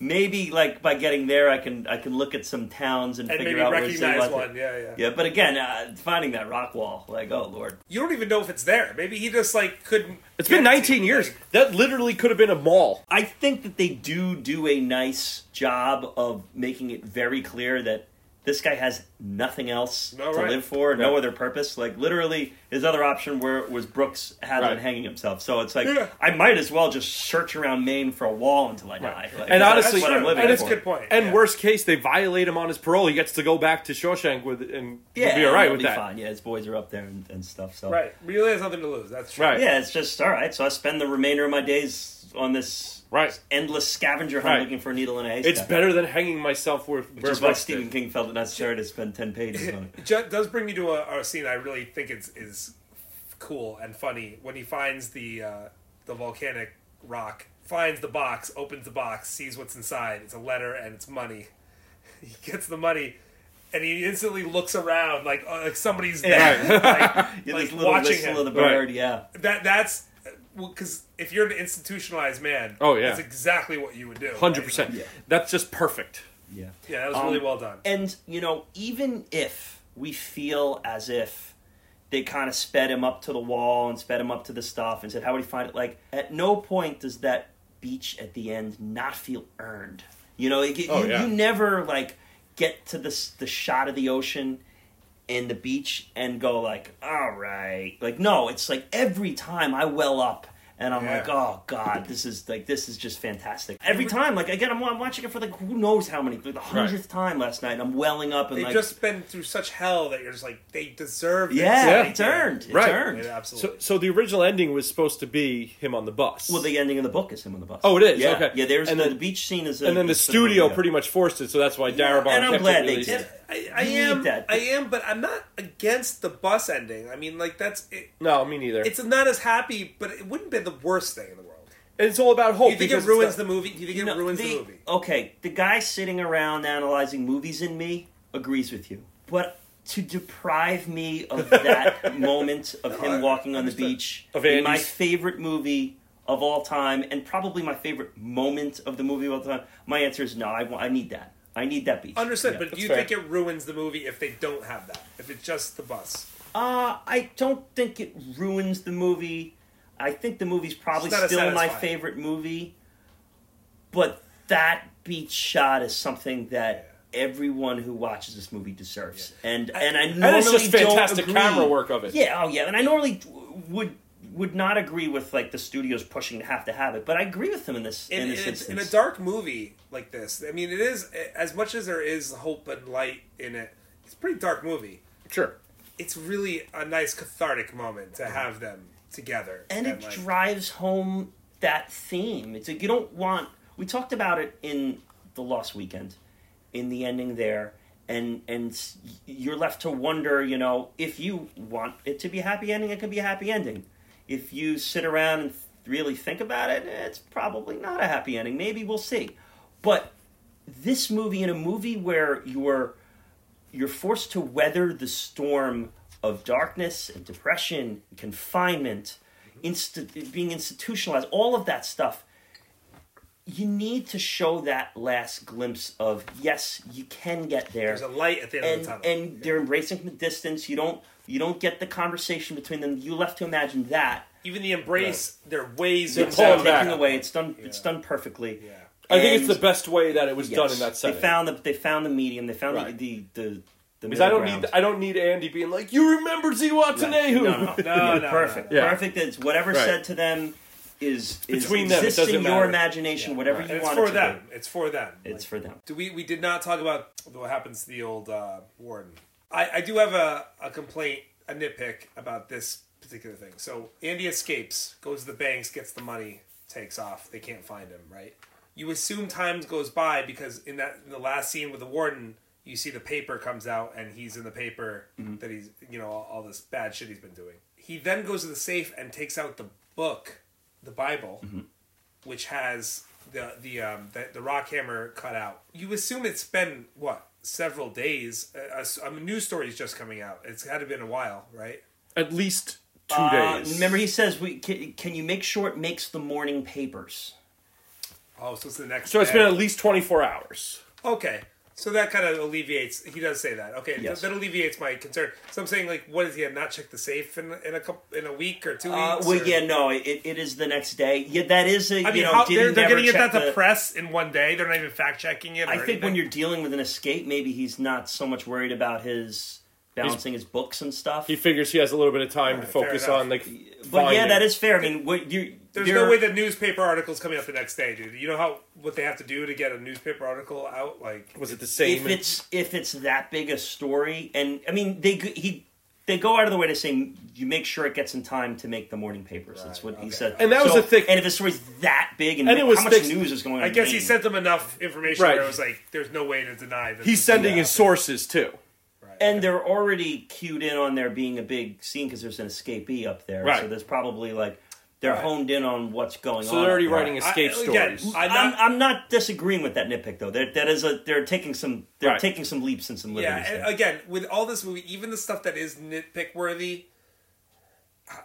maybe, like, by getting there, I can look at some towns and figure out where it's at. And maybe recognize one, yeah. But again, finding that rock wall, like, oh, Lord. You don't even know if it's there. Maybe he just, like, couldn't... It's been 19 years. Like, that literally could have been a mall. I think that they do a nice job of making it very clear that this guy has nothing else to live for, no other purpose. Like, literally, his other option was Brooks had him hanging himself. So it's like, I might as well just search around Maine for a wall until I die. Like, and honestly, that's what I'm living for. And it's a good point. And worst case, they violate him on his parole. He gets to go back to Shawshank and be all right with that. Fine. Yeah, his boys are up there and stuff. So. Right. Really has nothing to lose. That's true. Right. Yeah, it's just, all right, so I spend the remainder of my days on this... Right. Endless scavenger hunt looking for a needle in a haystack. It's better than hanging myself where just like Stephen King felt it necessary to spend 10 pages on it. It does bring me to a scene I really think is cool and funny. When he finds the volcanic rock, finds the box, opens the box, sees what's inside. It's a letter and it's money. He gets the money and he instantly looks around like somebody's there. Like, this little watching him. Of the bird, That's... Well, because if you're an institutionalized man, that's exactly what you would do. 100%. Right? Like, that's just perfect. Yeah. Yeah, that was really well done. And, you know, even if we feel as if they kind of sped him up to the wall and sped him up to the stuff and said, how would he find it? Like, at no point does that beach at the end not feel earned. You know, you never, like, get to the shot of the ocean and the beach and go, like, all right. Like, no, it's like every time I well up. And I'm like, oh, God, this is just fantastic. Every time, like, again, I'm watching it for, like, who knows how many, like, the 100th time last night, and I'm welling up. And They've just been through such hell that you're just like, they deserve this. Yeah, it's earned. It's earned. Yeah, absolutely. So the original ending was supposed to be him on the bus. Well, the ending of the book is him on the bus. Oh, it is? Yeah. Okay. Yeah, the beach scene is... And then the studio pretty much forced it, so that's why Darabont... And I'm glad they did. I am, but I'm not against the bus ending. I mean, like, that's... It, no, me neither. It's not as happy, but it wouldn't be the worst thing in the world. And it's all about hope. Do you think it ruins the movie? Okay, the guy sitting around analyzing movies in me agrees with you. But to deprive me of that moment of him walking on the beach, in my favorite movie of all time, and probably my favorite moment of the movie of all time, my answer is no, I need that. I need that beach. Understood, yeah, but do you think it ruins the movie if they don't have that? If it's just the bus? I don't think it ruins the movie. I think the movie's probably still my favorite movie. But that beach shot is something that everyone who watches this movie deserves. Yeah. And I normally it's just fantastic camera work of it. Yeah, oh yeah. And I normally would not agree with, like, the studios pushing to have it, but I agree with them in this instance. In a dark movie like this, I mean, it is, as much as there is hope and light in it, it's a pretty dark movie. Sure. It's really a nice cathartic moment to have them together. And it drives home that theme. It's like you don't want... We talked about it in The Lost Weekend, in the ending there, and you're left to wonder, you know, if you want it to be a happy ending, it could be a happy ending. If you sit around and really think about it, it's probably not a happy ending. Maybe we'll see. But this movie, in a movie where you're forced to weather the storm of darkness and depression, and confinement, being institutionalized, all of that stuff, you need to show that last glimpse of, yes, you can get there. There's a light at the end of the tunnel. And they're embracing from the distance. You don't get the conversation between them. You're left to imagine that. Even the embrace, their ways of taking away. It's done perfectly. Yeah. I think it's the best way that it was done in that setting. They found the medium. They found the middle ground. I don't need Andy being like, you remember Zihuatanejo. No. Perfect. Yeah. Perfect. It's whatever said to them is between existing them, in your imagination, whatever you want it to them. Do. It's for them. It's for them. We did not talk about what happens to the old warden. I do have a complaint, a nitpick about this particular thing. So Andy escapes, goes to the banks, gets the money, takes off. They can't find him, right? You assume time goes by because in the last scene with the warden, you see the paper comes out and he's in the paper that he's, you know, all this bad shit he's been doing. He then goes to the safe and takes out the book, the Bible, which has the rock hammer cut out. You assume it's been, what, several days. A news story's just coming out. It's had to have been a while, right? At least 2 days. Remember, he says, can you make sure it makes the morning papers? Oh, so it's the next day. So it's been at least 24 hours. Okay. So that kind of alleviates... He does say that. Okay, yes. That alleviates my concern. So I'm saying, like, what is he, not check the safe in a week or 2 weeks? Well, it is the next day. Yeah, that is a... they're getting it out to press in 1 day. They're not even fact-checking it. I think when you're dealing with an escape, maybe he's not so much worried about his... balancing his books and stuff. He figures he has a little bit of time to focus on, like... But yeah, that is fair. I mean, there's no way the newspaper article's coming up the next day, dude. You know what they have to do to get a newspaper article out? Like, was it the same? If it's that big a story, and I mean, they go out of the way to say you make sure it gets in time to make the morning papers. Right, that's what he said. And that was a thick. And if the story's that big, and it was how much news is going on? I guess he sent them enough information where it was like, there's no way to deny that. He's sending his sources too. And they're already cued in on there being a big scene because there's an escapee up there. Right. So there's probably like, they're honed in on what's going on. So they're already writing escape stories. Again, I'm not disagreeing with that nitpick though. They're taking some leaps and some liberties. Yeah, and again, with all this movie, even the stuff that is nitpick worthy,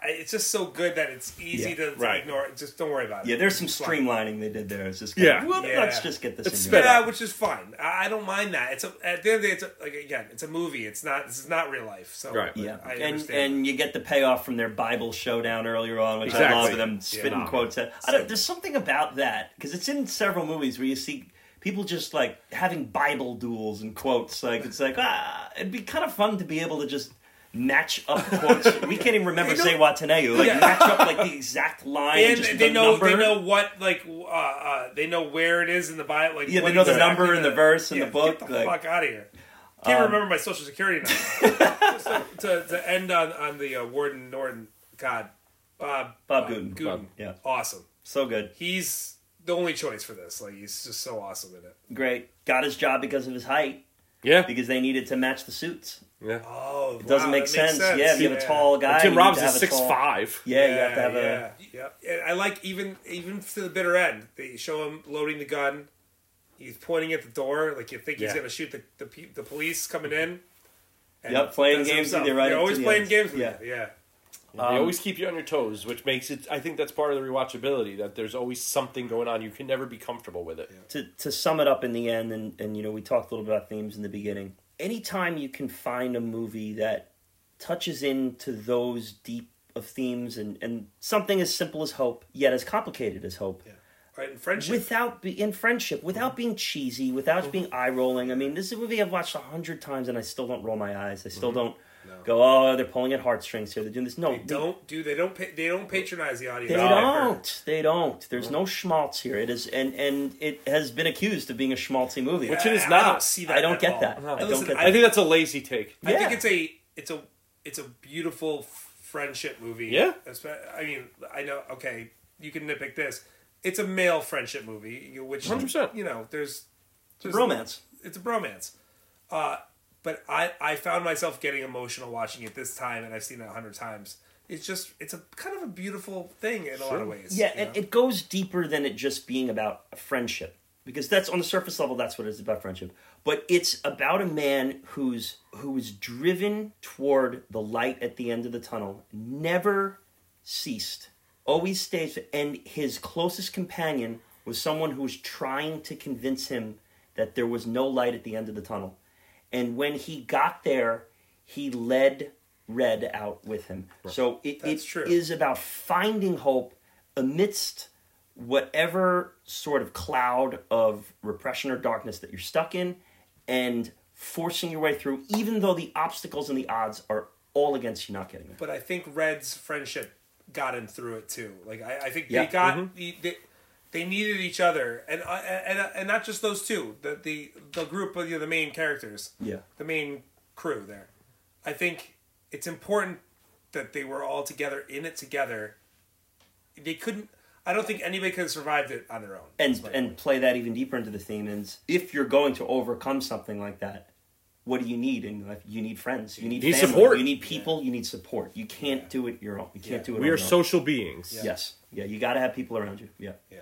It's just so good that it's easy to ignore it. Just don't worry about it. Yeah, there's some streamlining they did there. It's just let's just get this in there. Yeah, which is fine. I don't mind that. It's at the end of the day, it's a movie. It's not. This is not real life. So I understand, and you get the payoff from their Bible showdown earlier on, which I love them spitting quotes at. There's something about that because it's in several movies where you see people just like having Bible duels and quotes. Like it's like it'd be kind of fun to be able to just match up quotes. We can't even remember Zihuatanejo. Like match up like the exact line. And just they know what like they know where it is in the Bible. Like they know the number and the verse and the book. Get the fuck out of here. Can't remember my social security number. to end on the Warden Norton. God, Bob Gooden. Yeah, awesome. So good. He's the only choice for this. Like he's just so awesome in it. Great. Got his job because of his height. Yeah. Because they needed to match the suits. Yeah. Oh, it doesn't make sense. Yeah, if you have a tall guy. Well, Tim Robbins is 6'5". Yeah, you have to have a. And I like even to the bitter end. They show him loading the gun. He's pointing at the door, like you think he's going to shoot the police coming in. And playing games with you, right? You're always playing games with you. Yeah. They always keep you on your toes, which makes it. I think that's part of the rewatchability, that there's always something going on. You can never be comfortable with it. Yeah. To sum it up in the end, and you know we talked a little bit about themes in the beginning. Anytime you can find a movie that touches into those deep of themes and something as simple as hope, yet as complicated as hope, right, and friendship, without being cheesy, without being eye rolling. I mean, this is a movie I've watched 100 times and I still don't roll my eyes. I still don't. No. Go! Oh, they're pulling at heartstrings here. They're doing this. No, they don't. They don't patronize the audience. They don't. There's no schmaltz here. It is, and it has been accused of being a schmaltzy movie, which it is not. I don't get that. No. I don't get that. I think that's a lazy take. Yeah. I think it's a beautiful friendship movie. Yeah. I mean, I know. Okay, you can nitpick this. It's a male friendship movie, which 100%. You know, there's a bromance. It's a bromance. But I found myself getting emotional watching it this time, and I've seen it 100 times. It's just, it's a kind of a beautiful thing in a lot of ways. Yeah, and it goes deeper than it just being about a friendship. Because that's, on the surface level, that's what it is about friendship. But it's about a man who is driven toward the light at the end of the tunnel, never ceased, always stays, and his closest companion was someone who was trying to convince him that there was no light at the end of the tunnel. And when he got there, he led Red out with him. Right. So it is about finding hope amidst whatever sort of cloud of repression or darkness that you're stuck in and forcing your way through, even though the obstacles and the odds are all against you not getting there. But I think Red's friendship got him through it, too. Like, I think they got... They needed each other, and not just those two, the group of the main characters, the main crew there. I think it's important that they were all together in it together. They couldn't. I don't think anybody could have survived it on their own. And play that even deeper into the theme is if you're going to overcome something like that, what do you need in life? You need friends. You need family. Support. You need people. You need support. You can't do it your own. You can't do it. We are social beings. Yeah. Yes. Yeah. You got to have people around you. Yeah. Yeah.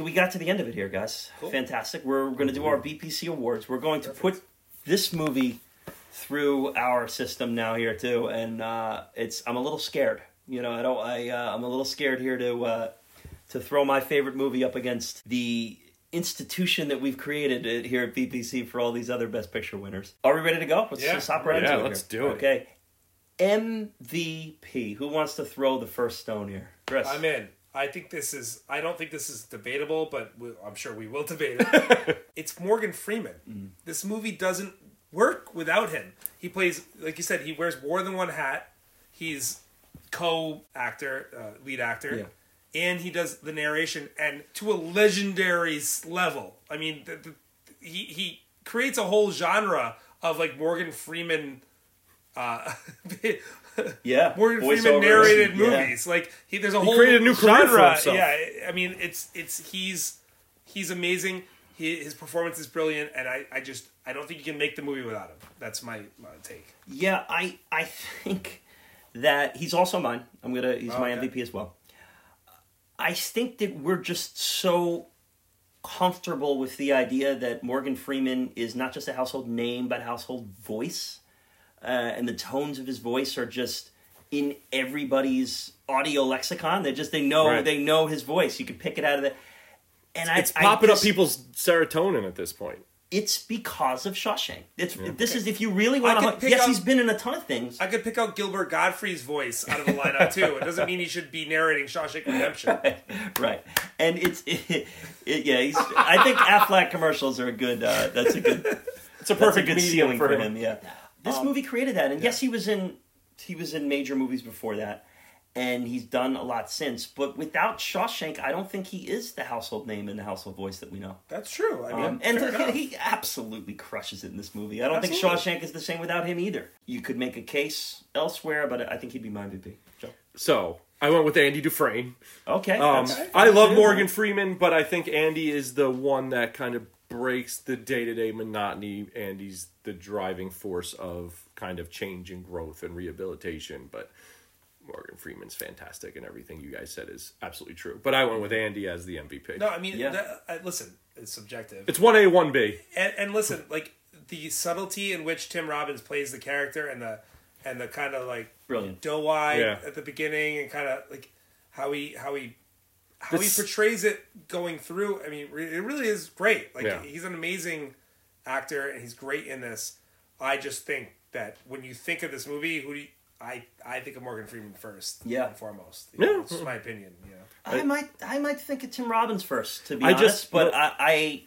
We got to the end of it here, guys. Cool. Fantastic. We're going to do our BPC awards. We're going to put this movie through our system now here too, and I'm a little scared. You know, I'm a little scared here to throw my favorite movie up against the institution that we've created here at BPC for all these other Best Picture winners. Are we ready to go? Let's just hop right into it. Yeah, let's do it. Okay. MVP. Who wants to throw the first stone here? Chris. I'm in. I don't think this is debatable, but I'm sure we will debate it. It's Morgan Freeman. Mm. This movie doesn't work without him. He plays, like you said, he wears more than one hat. He's lead actor. Yeah. And he does the narration, and to a legendary level. I mean, he creates a whole genre of like Morgan Freeman... Morgan Freeman narrated movies. Like there's a whole created a new career for himself. Yeah, I mean it's he's amazing. His performance is brilliant, and I don't think you can make the movie without him. That's my take. Yeah, I think that he's also mine. He's my MVP as well. I think that we're just so comfortable with the idea that Morgan Freeman is not just a household name but a household voice. And the tones of his voice are just in everybody's audio lexicon. They know his voice. You could pick it out of the. And it's popping up people's serotonin at this point. It's because of Shawshank. This is if you really want to. Yes, he's been in a ton of things. I could pick out Gilbert Godfrey's voice out of the lineup too. It doesn't mean he should be narrating Shawshank Redemption. Right. And it's he's. I think Aflac commercials are a good. That's a good. It's a perfect medium for him. Yeah. This movie created that, and yes, he was in major movies before that. And he's done a lot since. But without Shawshank, I don't think he is the household name and the household voice that we know. That's true. I mean, and he absolutely crushes it in this movie. I don't think Shawshank is the same without him either. You could make a case elsewhere, but I think he'd be my MVP. Joe. So, I went with Andy Dufresne. Okay. I love Morgan Freeman, but I think Andy is the one that kind of breaks the day-to-day monotony. Andy's the driving force of kind of change and growth and rehabilitation, but... Morgan Freeman's fantastic, and everything you guys said is absolutely true. But I went with Andy as the MVP. No, I mean, listen, it's subjective. It's 1A, 1B. And listen, like, the subtlety in which Tim Robbins plays the character and the kind of, like, brilliant doe-eyed at the beginning and kind of, like, how he portrays it going through. I mean, it really is great. Like, he's an amazing actor, and he's great in this. I just think that when you think of this movie, who do you... I think of Morgan Freeman first and foremost. Yeah. It's just my opinion. Yeah. I might think of Tim Robbins first, to be honest. But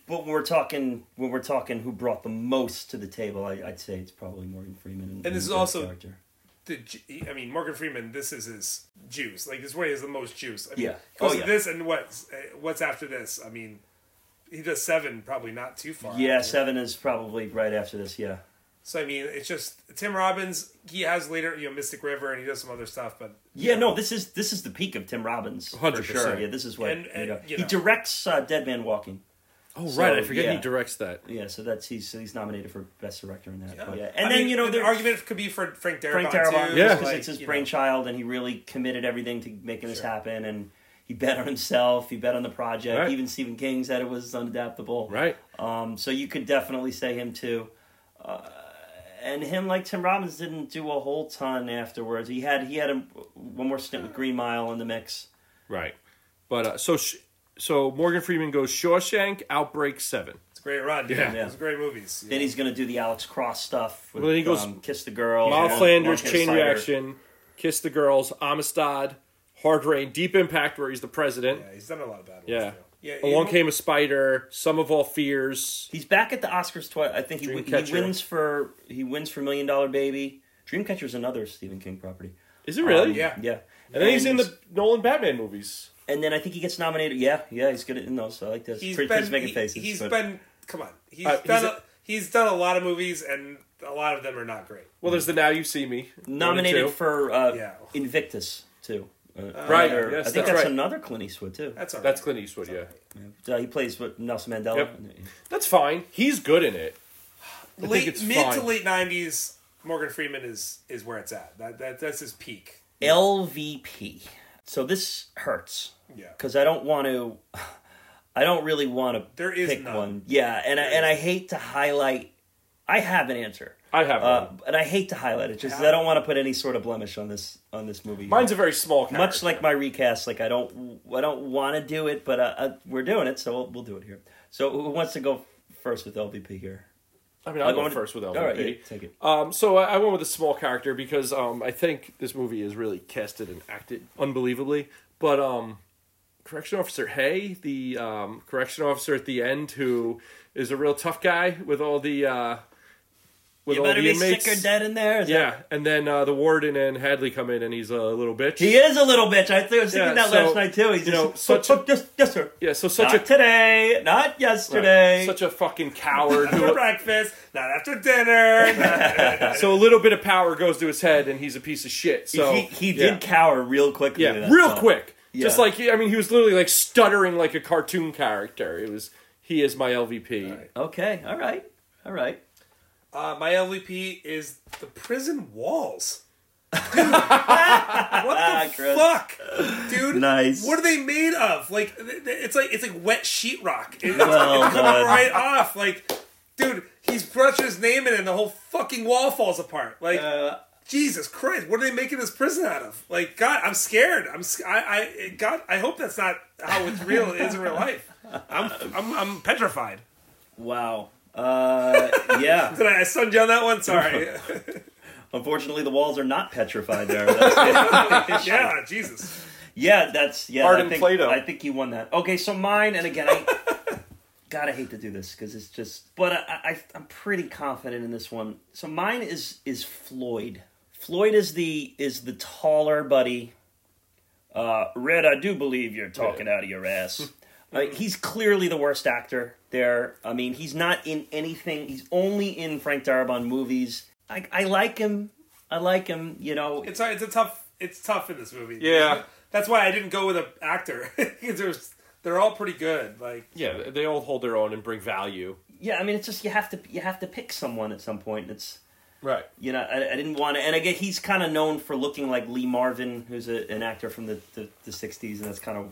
when we're talking who brought the most to the table, I'd say it's probably Morgan Freeman. And this is also character. Morgan Freeman, this is his juice. Like, this is where he has the most juice. I mean, yeah. Oh, yeah. This and what's after this? I mean, he does Seven, probably not too far. Yeah, Seven is probably right after this, yeah. So, I mean, it's just Tim Robbins, he has later, Mystic River, and he does some other stuff, but... This is the peak of Tim Robbins. 100%. For sure. Yeah, this is what... He directs Dead Man Walking. Oh, right. I forget he directs that. Yeah, so he's nominated for Best Director in that. Yeah. But, and I mean, the argument could be for Frank Darabont, too. Yeah. Because it's his brainchild, and he really committed everything to making this happen, and... He bet on himself. He bet on the project. Right. Even Stephen King said it was unadaptable. Right. So you could definitely say him, too. And him, like Tim Robbins, didn't do a whole ton afterwards. He had one more stint with Green Mile in the mix. Right. But so Morgan Freeman goes Shawshank, Outbreak, Seven. It's a great run. Yeah. It's great movies. Then he's going to do the Alex Cross stuff. With, then he goes Kiss the Girl. Miles Flanders, Chain Reaction, Kiss the Girls, Amistad, Hard Rain, Deep Impact, where he's the president. Yeah, he's done a lot of bad ones, too. Yeah, Along Came a Spider, Sum of All Fears. He's back at the Oscars twice. I think he wins for $1 Million Baby. Dreamcatcher's another Stephen King property. Is it really? Yeah. And then he's in the Nolan Batman movies. And then I think he gets nominated. Yeah, he's good in those. I like this. He's making faces. He's done a lot of movies, and a lot of them are not great. Well, there's the Now You See Me. Nominated for Invictus too. Right. Yes, I think that's another Clint Eastwood, too. That's Clint Eastwood, yeah. He plays with Nelson Mandela. Yep. That's fine. He's good in it. Mid to late 90s, Morgan Freeman is where it's at. That's his peak. LVP. So this hurts. Yeah. Because I don't really want to there is pick none. One. Yeah, and I hate to highlight... I have an answer. I have one. And I hate to highlight it, just because I don't want to put any sort of blemish on this movie. Mine's a very small character. Much like my recast, like I don't want to do it, but we're doing it, so we'll do it here. So who wants to go first with LVP here? I mean, I'll go first with LVP. All right, yeah, take it. So I went with a small character because I think this movie is really casted and acted unbelievably. But Correction Officer Hay, the correction officer at the end, who is a real tough guy with all the... You better be sick or dead in there. And then the warden and Hadley come in, and he's a little bitch. He is a little bitch. I was thinking that last night too. He's yes, sir. Yeah, so today, not yesterday. Right. Such a fucking coward. After breakfast, not after dinner. So a little bit of power goes to his head, and he's a piece of shit. So he did cower real quickly. Yeah, real quick. Yeah. Just like he was literally like stuttering like a cartoon character. He is my LVP. All right. Okay. All right. My LVP is the prison walls. Dude, what the fuck, dude? Nice. What are they made of? Like, it's like wet sheetrock. It's coming right off. Like, dude, he's brushed his name in, and the whole fucking wall falls apart. Like, Jesus Christ, what are they making this prison out of? Like, God, I'm scared. God, I hope that's not how it's real. It is in real life. I'm petrified. Wow. Yeah. Did I sunned you on that one? Sorry. Unfortunately, the walls are not petrified there. That's yeah, Jesus. Yeah, that's... yeah. Art and Plato. I think you won that. Okay, so mine, and again, God, I hate to do this because it's just... But I'm pretty confident in this one. So mine is Floyd. Floyd is the taller buddy. Red, I do believe you're talking out of your ass. He's clearly the worst actor there. I mean, he's not in anything. He's only in Frank Darabont movies. I like him. You know, it's tough in this movie. Yeah, that's why I didn't go with an actor. They're all pretty good. Like, yeah, they all hold their own and bring value. Yeah, I mean, it's just you have to pick someone at some point. It's right. You know, I didn't want to. And again, he's kind of known for looking like Lee Marvin, who's an actor from the '60s, and that's kind of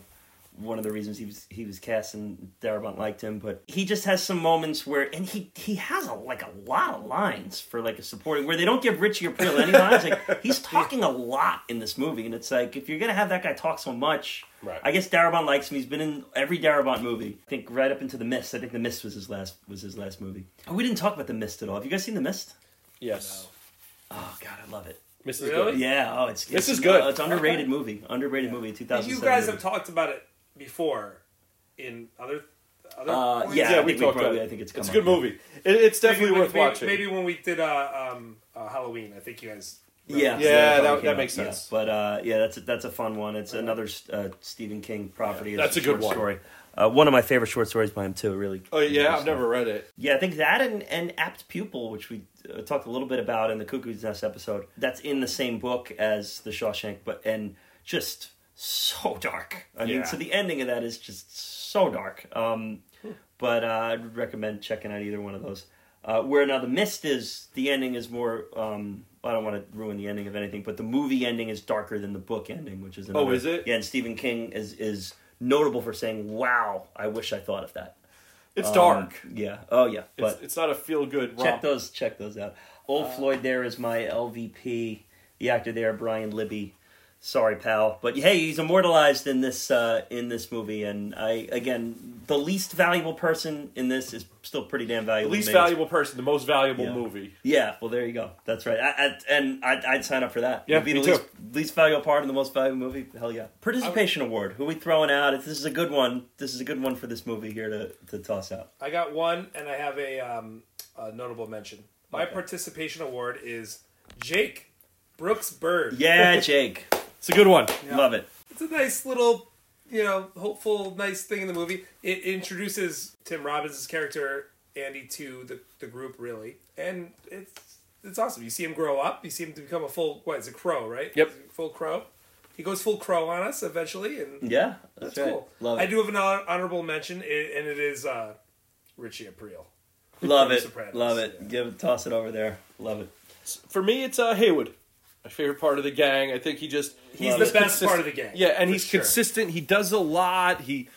one of the reasons he was cast, and Darabont liked him, but he just has some moments where, and he has a lot of lines for like a supporting, where they don't give Richie or Pearl any lines. Like, he's talking a lot in this movie, and it's like, if you're gonna have that guy talk so much, right. I guess Darabont likes him. He's been in every Darabont movie. I think right up into The Mist. I think The Mist was his last movie. Oh, we didn't talk about The Mist at all. Have you guys seen The Mist? Yes. No. Oh God, I love it. Mist is good. Yeah. Oh, it's good. It's underrated movie. Underrated movie. 2007. You guys have talked about it before in other points? Yeah, we talked about it. I think it's a good movie. It's definitely worth watching. Maybe when we did Halloween, I think you guys... Yeah, that makes sense. Yeah. But that's a fun one. It's another Stephen King property. Yeah, that's a good one. Story. One of my favorite short stories by him, too, really. Oh, yeah, I've never read it. Yeah, I think that and Apt Pupil, which we talked a little bit about in the Cuckoo's Nest episode, that's in the same book as The Shawshank, and just... so dark. I mean, so the ending of that is just so dark. But I'd recommend checking out either one of those. Where now The Mist is, the ending is more, I don't want to ruin the ending of anything, but the movie ending is darker than the book ending, which is another. Oh, is it? Yeah, and Stephen King is notable for saying, wow, I wish I thought of that. It's dark. Yeah. Oh, yeah. But it's not a feel-good romp. Check those out. Old Floyd there is my LVP. The actor there, Brian Libby. Sorry, pal, but hey, he's immortalized in this movie, and the least valuable person in this is still pretty damn valuable. The least valuable person, the most valuable movie. Yeah, well, there you go. That's right. I'd sign up for that. Yeah, it'd be the least valuable part of the most valuable movie. Hell yeah! Participation award. Who are we throwing out? If this is a good one, for this movie here to toss out. I got one, and I have a notable mention. My participation award is Jake Brooks Bird. Yeah, Jake. It's a good one. Yeah. Love it. It's a nice little, hopeful, nice thing in the movie. It introduces Tim Robbins' character, Andy, to the group, really. And it's awesome. You see him grow up. You see him to become a crow, right? Yep. Full crow. He goes full crow on us eventually. And yeah. That's right. Cool. Love it. I do have an honorable mention, and it is Richie Aprile. Love it. Sopranos. Love it. Yeah. Toss it over there. Love it. For me, it's Haywood. My favorite part of the gang. I think he's the best part of the gang. Yeah, and he's consistent. He does a lot. He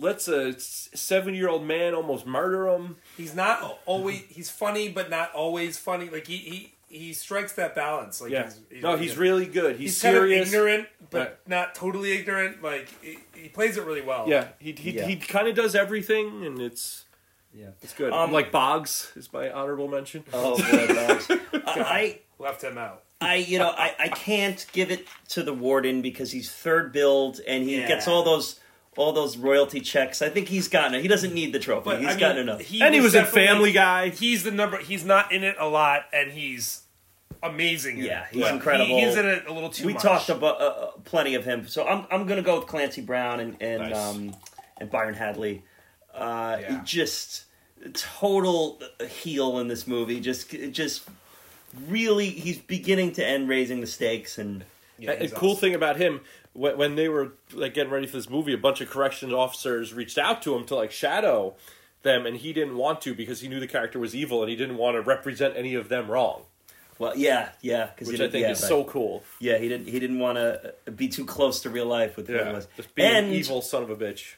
lets a 7-year-old man almost murder him. He's not always... He's funny, but not always funny. Like, he strikes that balance. Like, he's really good. He's serious. He's kind of ignorant, but not totally ignorant. Like, he plays it really well. Yeah, he kind of does everything, and it's... Yeah, it's good. Like Boggs is my honorable mention. Oh, boy, Boggs. I left him out. I can't give it to the warden because he's third billed and he gets all those royalty checks. I think he's gotten it. He doesn't need the trophy. But, he's gotten enough. He was in Family Guy. He's the number. He's not in it a lot, and he's amazing. Yeah, he's incredible. He's in it a little too much. We talked about plenty of him, so I'm gonna go with Clancy Brown and nice. And Byron Hadley. Just total heel in this movie. Just. Really, he's beginning to end raising the stakes, and a cool thing about him when they were like getting ready for this movie, a bunch of corrections officers reached out to him to like shadow them, and he didn't want to because he knew the character was evil and he didn't want to represent any of them wrong. Well, yeah, which I think is so cool. Yeah, he didn't want to be too close to real life with who he was. Just being an evil son of a bitch.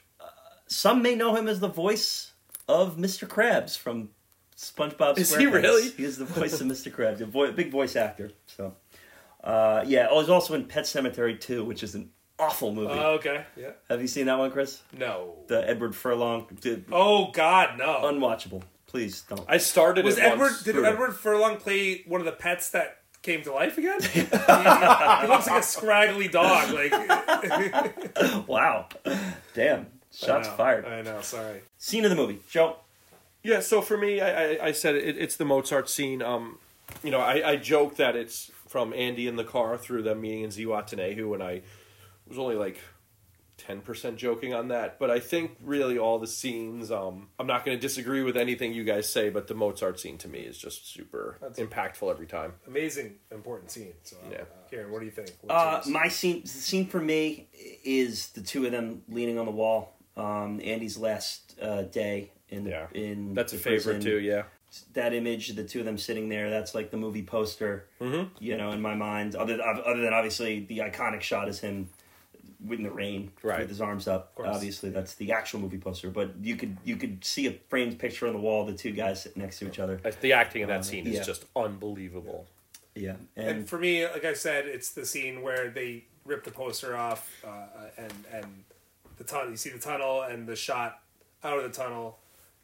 Some may know him as the voice of Mr. Krabs from SpongeBob SquarePants. Is he really? He is the voice of Mr. Krabs, a big voice actor. So, Yeah, I was also in Pet Sematary 2, which is an awful movie. Oh, okay. Yeah. Have you seen that one, Chris? No. The Edward Furlong. Oh, God, no. Unwatchable. Please don't. I started was it Edward once. Did Edward Furlong play one of the pets that came to life again? He looks like a scraggly dog. Like, wow. Damn. Shots fired. I know, sorry. Scene of the movie. Joe? Yeah, so for me, I said it's the Mozart scene. You know, I joke that it's from Andy in the car through them meeting in Zihuatanejo, and I was only like 10% joking on that. But I think really all the scenes, I'm not going to disagree with anything you guys say, but the Mozart scene to me is just super impactful every time. Amazing, important scene. So, yeah. Kieran, what do you think? The scene for me is the two of them leaning on the wall. Andy's last day. In that's a favorite too, yeah. That image, the two of them sitting there, that's like the movie poster, you know, in my mind. Other than obviously the iconic shot is him in the rain with his arms up. Obviously, that's the actual movie poster. But you could see a framed picture on the wall, the two guys sitting next to each other. The acting in that scene is just unbelievable. Yeah, and for me, like I said, it's the scene where they rip the poster off, and the tunnel. You see the tunnel and the shot out of the tunnel.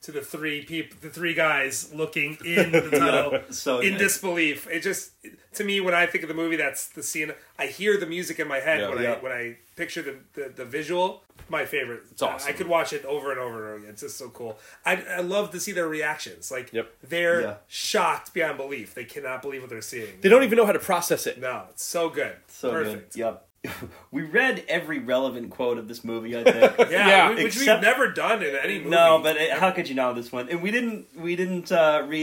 To the three people, the three guys looking in the tunnel disbelief. It just, to me, when I think of the movie, that's the scene. I hear the music in my head when I picture the visual. My favorite. It's awesome. I could watch it over and over and over again. It's just so cool. I love to see their reactions. Like they're shocked beyond belief. They cannot believe what they're seeing. They don't even know how to process it. No, it's so good. So perfect. Good. Yep. We read every relevant quote of this movie, I think. Which we've never done in any movie. No, but how could you know this one? And we didn't read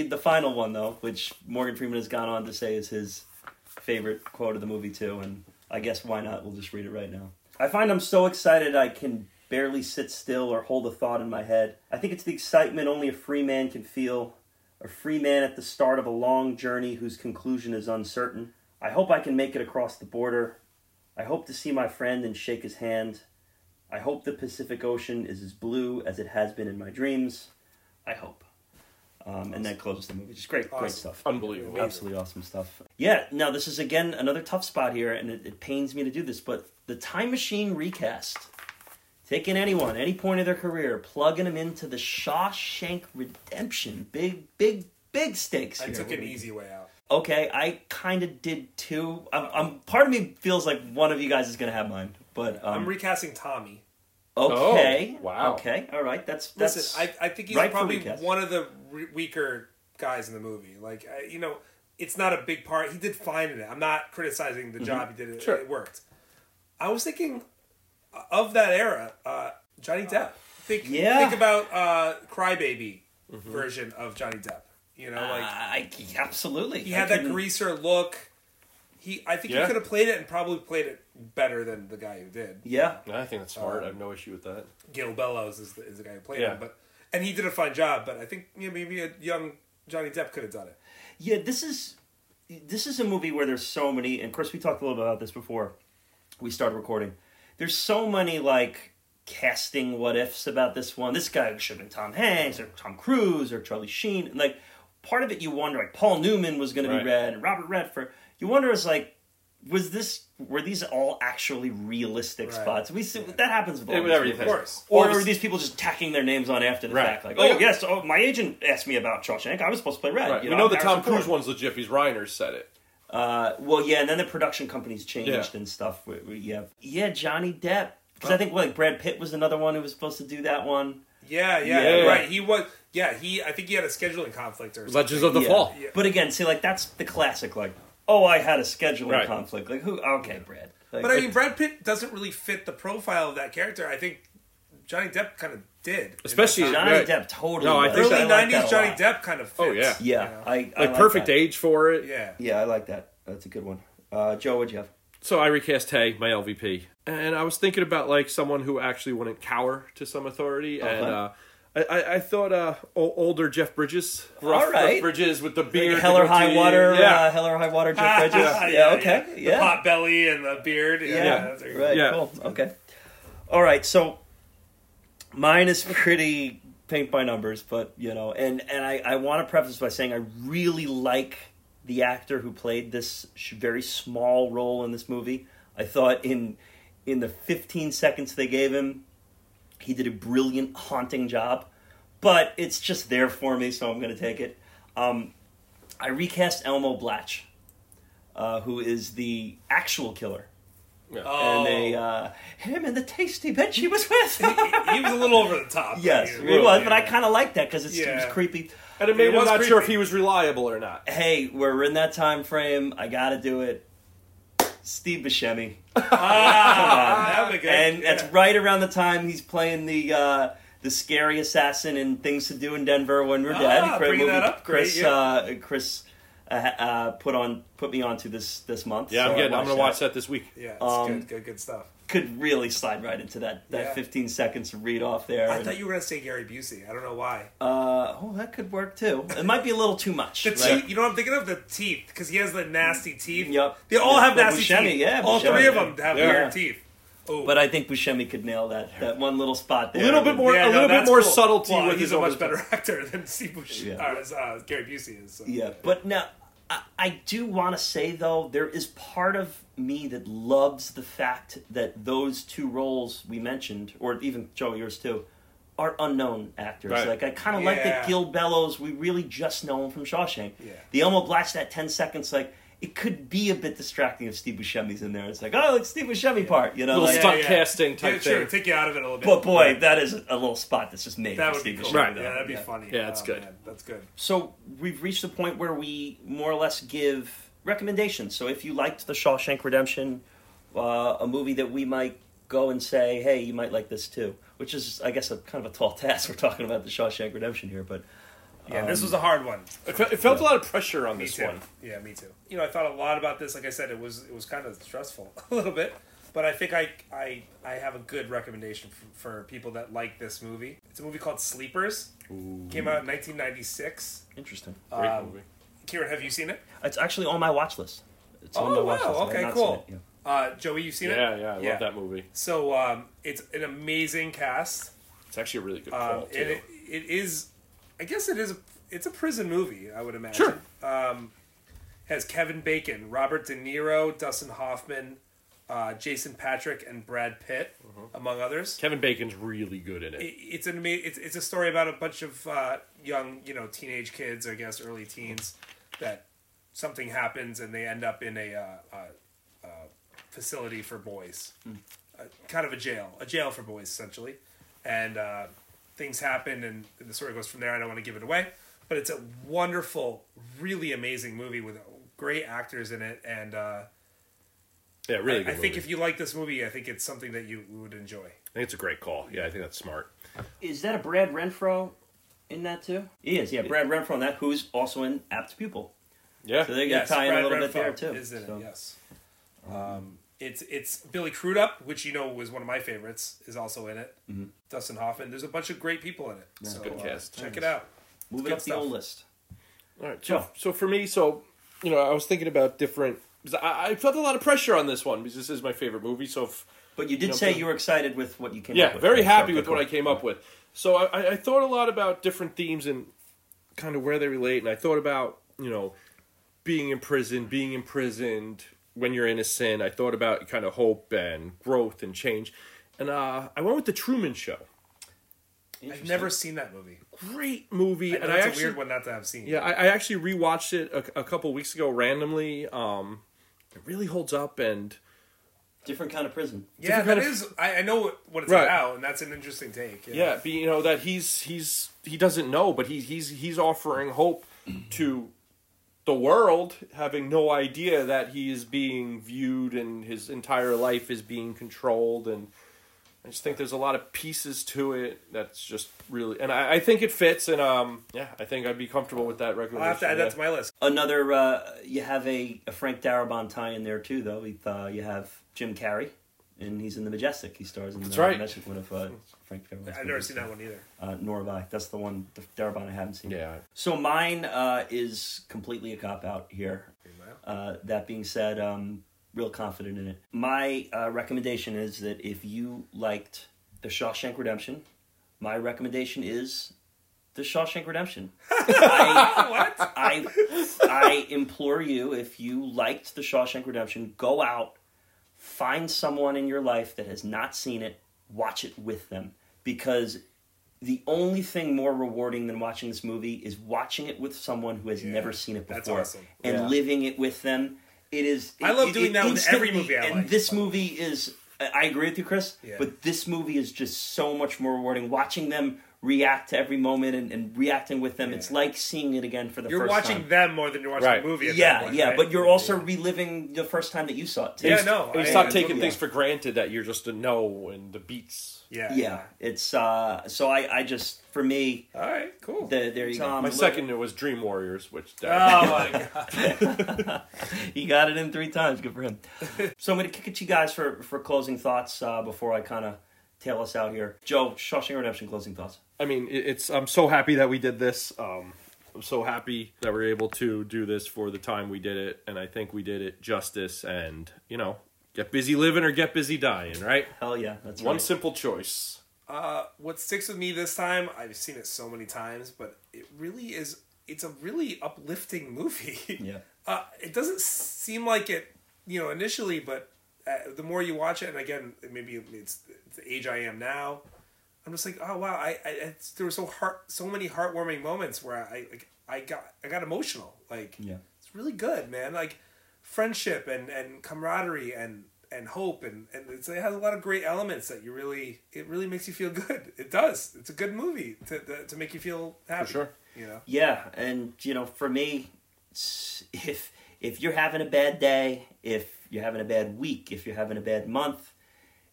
the final one, though, which Morgan Freeman has gone on to say is his favorite quote of the movie, too. And I guess why not? We'll just read it right now. I find I'm so excited I can barely sit still or hold a thought in my head. I think it's the excitement only a free man can feel. A free man at the start of a long journey whose conclusion is uncertain. I hope I can make it across the border. I hope to see my friend and shake his hand. I hope the Pacific Ocean is as blue as it has been in my dreams. I hope. And that closes the movie. Just great stuff. Unbelievable. Absolutely awesome stuff. Yeah, now this is, again, another tough spot here, and it pains me to do this, but the Time Machine recast. Taking anyone, any point of their career, plugging them into the Shawshank Redemption. Big, big, big stakes here. I took an easy way out. Okay, I kind of did too. I'm. Part of me feels like one of you guys is going to have mine, but I'm recasting Tommy. Okay. Oh, wow. Okay. All right. That's. Listen, I think he's probably one of the weaker guys in the movie. Like you know, it's not a big part. He did fine in it. I'm not criticizing the job he did. It worked. I was thinking of that era, Johnny Depp. Think about Cry Baby version of Johnny Depp. You know, like absolutely, he had that greaser look. I think he could have played it and probably played it better than the guy who did. Yeah, I think that's smart. I have no issue with that. Gil Bellows is the guy who played him, and he did a fine job. But I think maybe a young Johnny Depp could have done it. Yeah, this is a movie where there's so many. And of course, we talked a little bit about this before we started recording. There's so many casting what ifs about this one. This guy should have been Tom Hanks or Tom Cruise or Charlie Sheen, and part of it you wonder, Paul Newman was going to be Red and Robert Redford. You wonder, were these all actually realistic spots? That happens with everything. Of course. Or were these people just tacking their names on after the fact? My agent asked me about Shawshank. I was supposed to play Red. Right. You know the Tom Cruise one's legit. He's Reiner said it. And then the production companies changed and stuff. Yeah, Johnny Depp. Because I think Brad Pitt was another one who was supposed to do that one. Yeah. Right. He was... Yeah, I think he had a scheduling conflict or something. Legends of the Fall. Yeah. But again, that's the classic, I had a scheduling conflict. Who? Okay, Brad. Brad Pitt doesn't really fit the profile of that character. I think Johnny Depp kind of did. Especially Johnny Depp, totally. No, I think early 90s Johnny Depp kind of fits. Oh, yeah. Yeah. You know? I like perfect that. Age for it. Yeah. Yeah, I like that. That's a good one. Joe, what'd you have? So I recast Hay, my LVP. And I was thinking about, someone who actually wouldn't cower to some authority. Uh-huh. And, I thought older Jeff Bridges. Rough Bridges with the beard. Hell or High Water Jeff Bridges. The pot belly and the beard. Cool. Okay. All right, so mine is pretty paint by numbers, but, and I want to preface by saying I really like the actor who played this very small role in this movie. I thought in the 15 seconds they gave him, he did a brilliant, haunting job. But it's just there for me, so I'm going to take it. I recast Elmo Blatch, who is the actual killer. Yeah. Oh. And they, him and the tasty bitch he was with. he was a little over the top. Yes, he was, but I kind of liked that because it was creepy. And it made me not sure if he was reliable or not. Hey, we're in that time frame. I got to do it. Steve Buscemi. That would be good. And that's right around the time he's playing the scary assassin in Things to Do in Denver When We're Dead. Great movie. That up. Chris, great, yeah. Chris put me onto this month. Yeah, so I'm going to watch that this week. Yeah, it's good stuff. Could really slide right into that 15 seconds to read off there. I thought you were going to say Gary Busey. I don't know why. That could work too. It might be a little too much. Teeth, you know what I'm thinking of? The teeth, because he has the nasty teeth. Yep. They all have nasty teeth. Yeah, all three of them have weird teeth. Oh. But I think Buscemi could nail that one little spot there. A little bit more, cool. Subtlety. Well, he's a much better actor than Steve Buscemi, as Gary Busey is. So. Yeah, but now I do want to say though, there is part of me that loves the fact that those two roles we mentioned, or even Joe, yours too, are unknown actors. Right. Like I kind of like that Gil Bellows. We really just know him from Shawshank. Yeah. The Elmo Blatch, that 10 seconds, like. It could be a bit distracting if Steve Buscemi's in there. It's like, oh, it's Steve Buscemi part, you know, little stunt casting type thing. Sure, take you out of it a little bit. But boy, that is a little spot that's just made. That would be cool. Right. Yeah, that'd be funny. Yeah, that's good. Man, that's good. So we've reached the point where we more or less give recommendations. So if you liked The Shawshank Redemption, a movie that we might go and say, hey, you might like this too, which is, I guess, kind of a tall task. We're talking about The Shawshank Redemption here, but. Yeah, this was a hard one. It felt a lot of pressure on this one. Yeah, me too. You know, I thought a lot about this. Like I said, it was kind of stressful a little bit. But I think I have a good recommendation for people that like this movie. It's a movie called Sleepers. Ooh. Came out in 1996. Interesting. Great movie. Kieran, have you seen it? It's actually on my watch list. It's on my watch list. Oh, wow. Okay, cool. Joey, you've seen it? Yeah, I love that movie. So it's an amazing cast. It's actually a really good film, too. It is... I guess it's a prison movie, I would imagine. Sure. Has Kevin Bacon, Robert De Niro, Dustin Hoffman, Jason Patrick, and Brad Pitt, among others. Kevin Bacon's really good in it. It's a story about a bunch of young, teenage kids, I guess, early teens, that something happens and they end up in a facility for boys, kind of a jail for boys, essentially, and. Things happen, and the story goes from there. I don't want to give it away, but it's a wonderful, really amazing movie with great actors in it, and really good movie. I think if you like this movie, I think it's something that you would enjoy. I think it's a great call. Yeah, I think that's smart. Is that a Brad Renfro in that too? He is. Yeah, Brad Renfro in that, who's also in Apt Pupil. Yeah, so they got tie in a little bit there too. Is in it? Yes. It's Billy Crudup, which was one of my favorites, is also in it. Mm-hmm. Dustin Hoffman. There's a bunch of great people in it. That's a good cast. Check it out. Move it up the old list. All right. So, for me, I was thinking about different... Because I felt a lot of pressure on this one because this is my favorite movie. So, but you did say you were excited with what you came up with. Yeah, very happy with what I came up with. So I thought a lot about different themes and kind of where they relate. And I thought about, being imprisoned... When you're innocent, I thought about kind of hope and growth and change. And I went with The Truman Show. I've never seen that movie. Great movie. And that's a weird one not to have seen. Yeah, I actually rewatched it a couple weeks ago randomly. It really holds up and... Different kind of prison. Yeah, that is... I know what it's about, and that's an interesting take. Yeah, that he doesn't know, but he's offering hope to... The world, having no idea that he is being viewed and his entire life is being controlled. And I just think there's a lot of pieces to it that's just really... And I think it fits, and I think I'd be comfortable with that recommendation. I'll have to add that to my list. Another, you have a Frank Darabont tie in there too, though. You have Jim Carrey, and he's in The Majestic. He stars in The Majestic one of Frank Darabont. I've never seen that one either. Nor have I. That's the one, Darabont, I haven't seen. Yeah. So mine is completely a cop-out here. That being said, real confident in it. My recommendation is that if you liked The Shawshank Redemption, my recommendation is The Shawshank Redemption. I implore you, if you liked The Shawshank Redemption, go out, find someone in your life that has not seen it, watch it with them. Because the only thing more rewarding than watching this movie is watching it with someone who has never seen it before. That's awesome. And living it with them. It is. I love doing that with every movie I like. And this movie is, I agree with you, Chris, but this movie is just so much more rewarding. Watching them react to every moment and reacting with them. Yeah. It's like seeing it again for the first time. You're watching them more than you're watching the movie. At that point, but you're also reliving the first time that you saw it, too. You stop taking things for granted that you're just a know and the beats. It's, so I just, for me... All right, cool. There you go. My second was Dream Warriors, which... Oh, my God. He got it in 3 times. Good for him. So I'm going to kick it to you guys for closing thoughts before I kind of tail us out here. Joe, Shawshank Redemption, closing thoughts. I mean, I'm so happy that we did this. I'm so happy that we're able to do this for the time we did it, and I think we did it justice. And get busy living or get busy dying, right? Hell yeah, that's one simple choice. What sticks with me this time? I've seen it so many times, but it really is. It's a really uplifting movie. Yeah. It doesn't seem like it, initially, but the more you watch it, and again, maybe it's the age I am now. I'm just like, oh wow! There were so many heartwarming moments where I got emotional. It's really good, man. Like friendship and camaraderie and hope and it has a lot of great elements that it really makes you feel good. It does. It's a good movie to make you feel happy. For sure. Yeah, and for me, if you're having a bad day, if you're having a bad week, if you're having a bad month,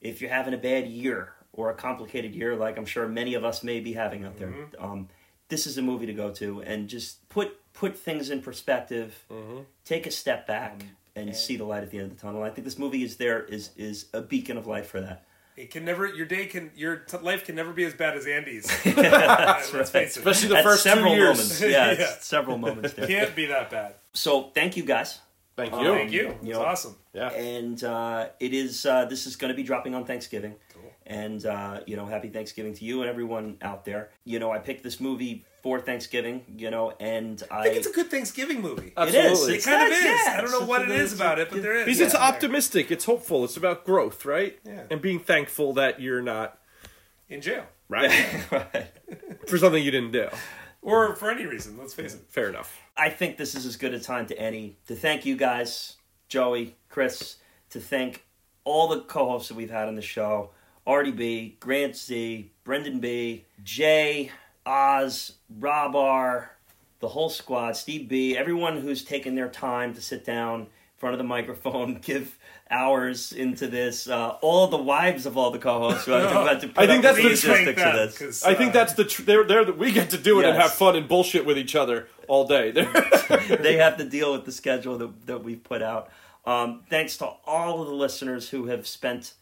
if you're having a bad year. Or a complicated year like I'm sure many of us may be having out there. Mm-hmm. This is a movie to go to and just put things in perspective, mm-hmm. take a step back, and see the light at the end of the tunnel. I think this movie is a beacon of light for that. It can never life can never be as bad as Andy's. That's right. Especially the first several 2 years. Moments. Yeah, several moments there. Can't be that bad. So thank you guys. Thank you. Thank you. It's awesome. Yeah. And it is. This is going to be dropping on Thanksgiving. Cool. And, happy Thanksgiving to you and everyone out there. I picked this movie for Thanksgiving, and I think it's a good Thanksgiving movie. Absolutely. It is. It kind of is. Yeah. I don't know what it is about it, but there is. Because it's optimistic. It's hopeful. It's about growth, right? Yeah. And being thankful that you're not... in jail. Right. For something you didn't do. Or for any reason, let's face it. Fair enough. I think this is as good a time to any. To thank you guys, Joey, Chris, to thank all the co-hosts that we've had on the show. Artie B, Grant C, Brendan B, Jay, Oz, Rob R, the whole squad, Steve B, everyone who's taken their time to sit down in front of the microphone, give hours into this, all the wives of all the co-hosts who have had to put up the logistics of this. I think that's we get to do it and have fun and bullshit with each other all day. They have to deal with the schedule that we've put out. Thanks to all of the listeners who have spent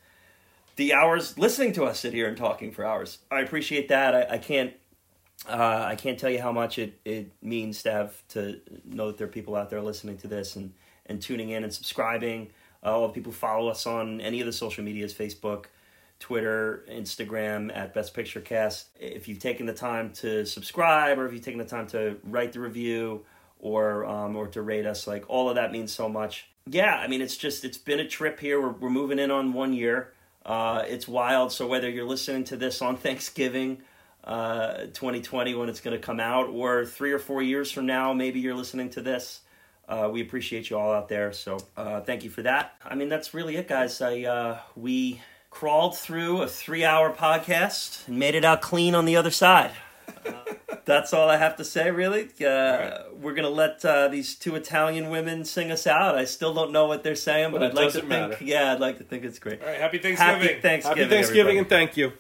the hours listening to us sit here and talking for hours. I appreciate that. I can't tell you how much it means to know that there are people out there listening to this and tuning in and subscribing. All the people who follow us on any of the social medias, Facebook, Twitter, Instagram, @BestPictureCast. If you've taken the time to subscribe or if you've taken the time to write the review or to rate us, like all of that means so much. Yeah, I mean, it's been a trip here. We're moving in on 1 year. It's wild. So whether you're listening to this on Thanksgiving 2020 when it's going to come out, or 3 or 4 years from now, maybe you're listening to this. We appreciate you all out there. So thank you for that. I mean, that's really it, guys. We crawled through a 3-hour podcast and made it out clean on the other side. That's all I have to say, really. We're going to let these 2 Italian women sing us out. I still don't know what they're saying, but I'd like to think it's great. All right, happy Thanksgiving. Happy Thanksgiving, everybody. And thank you.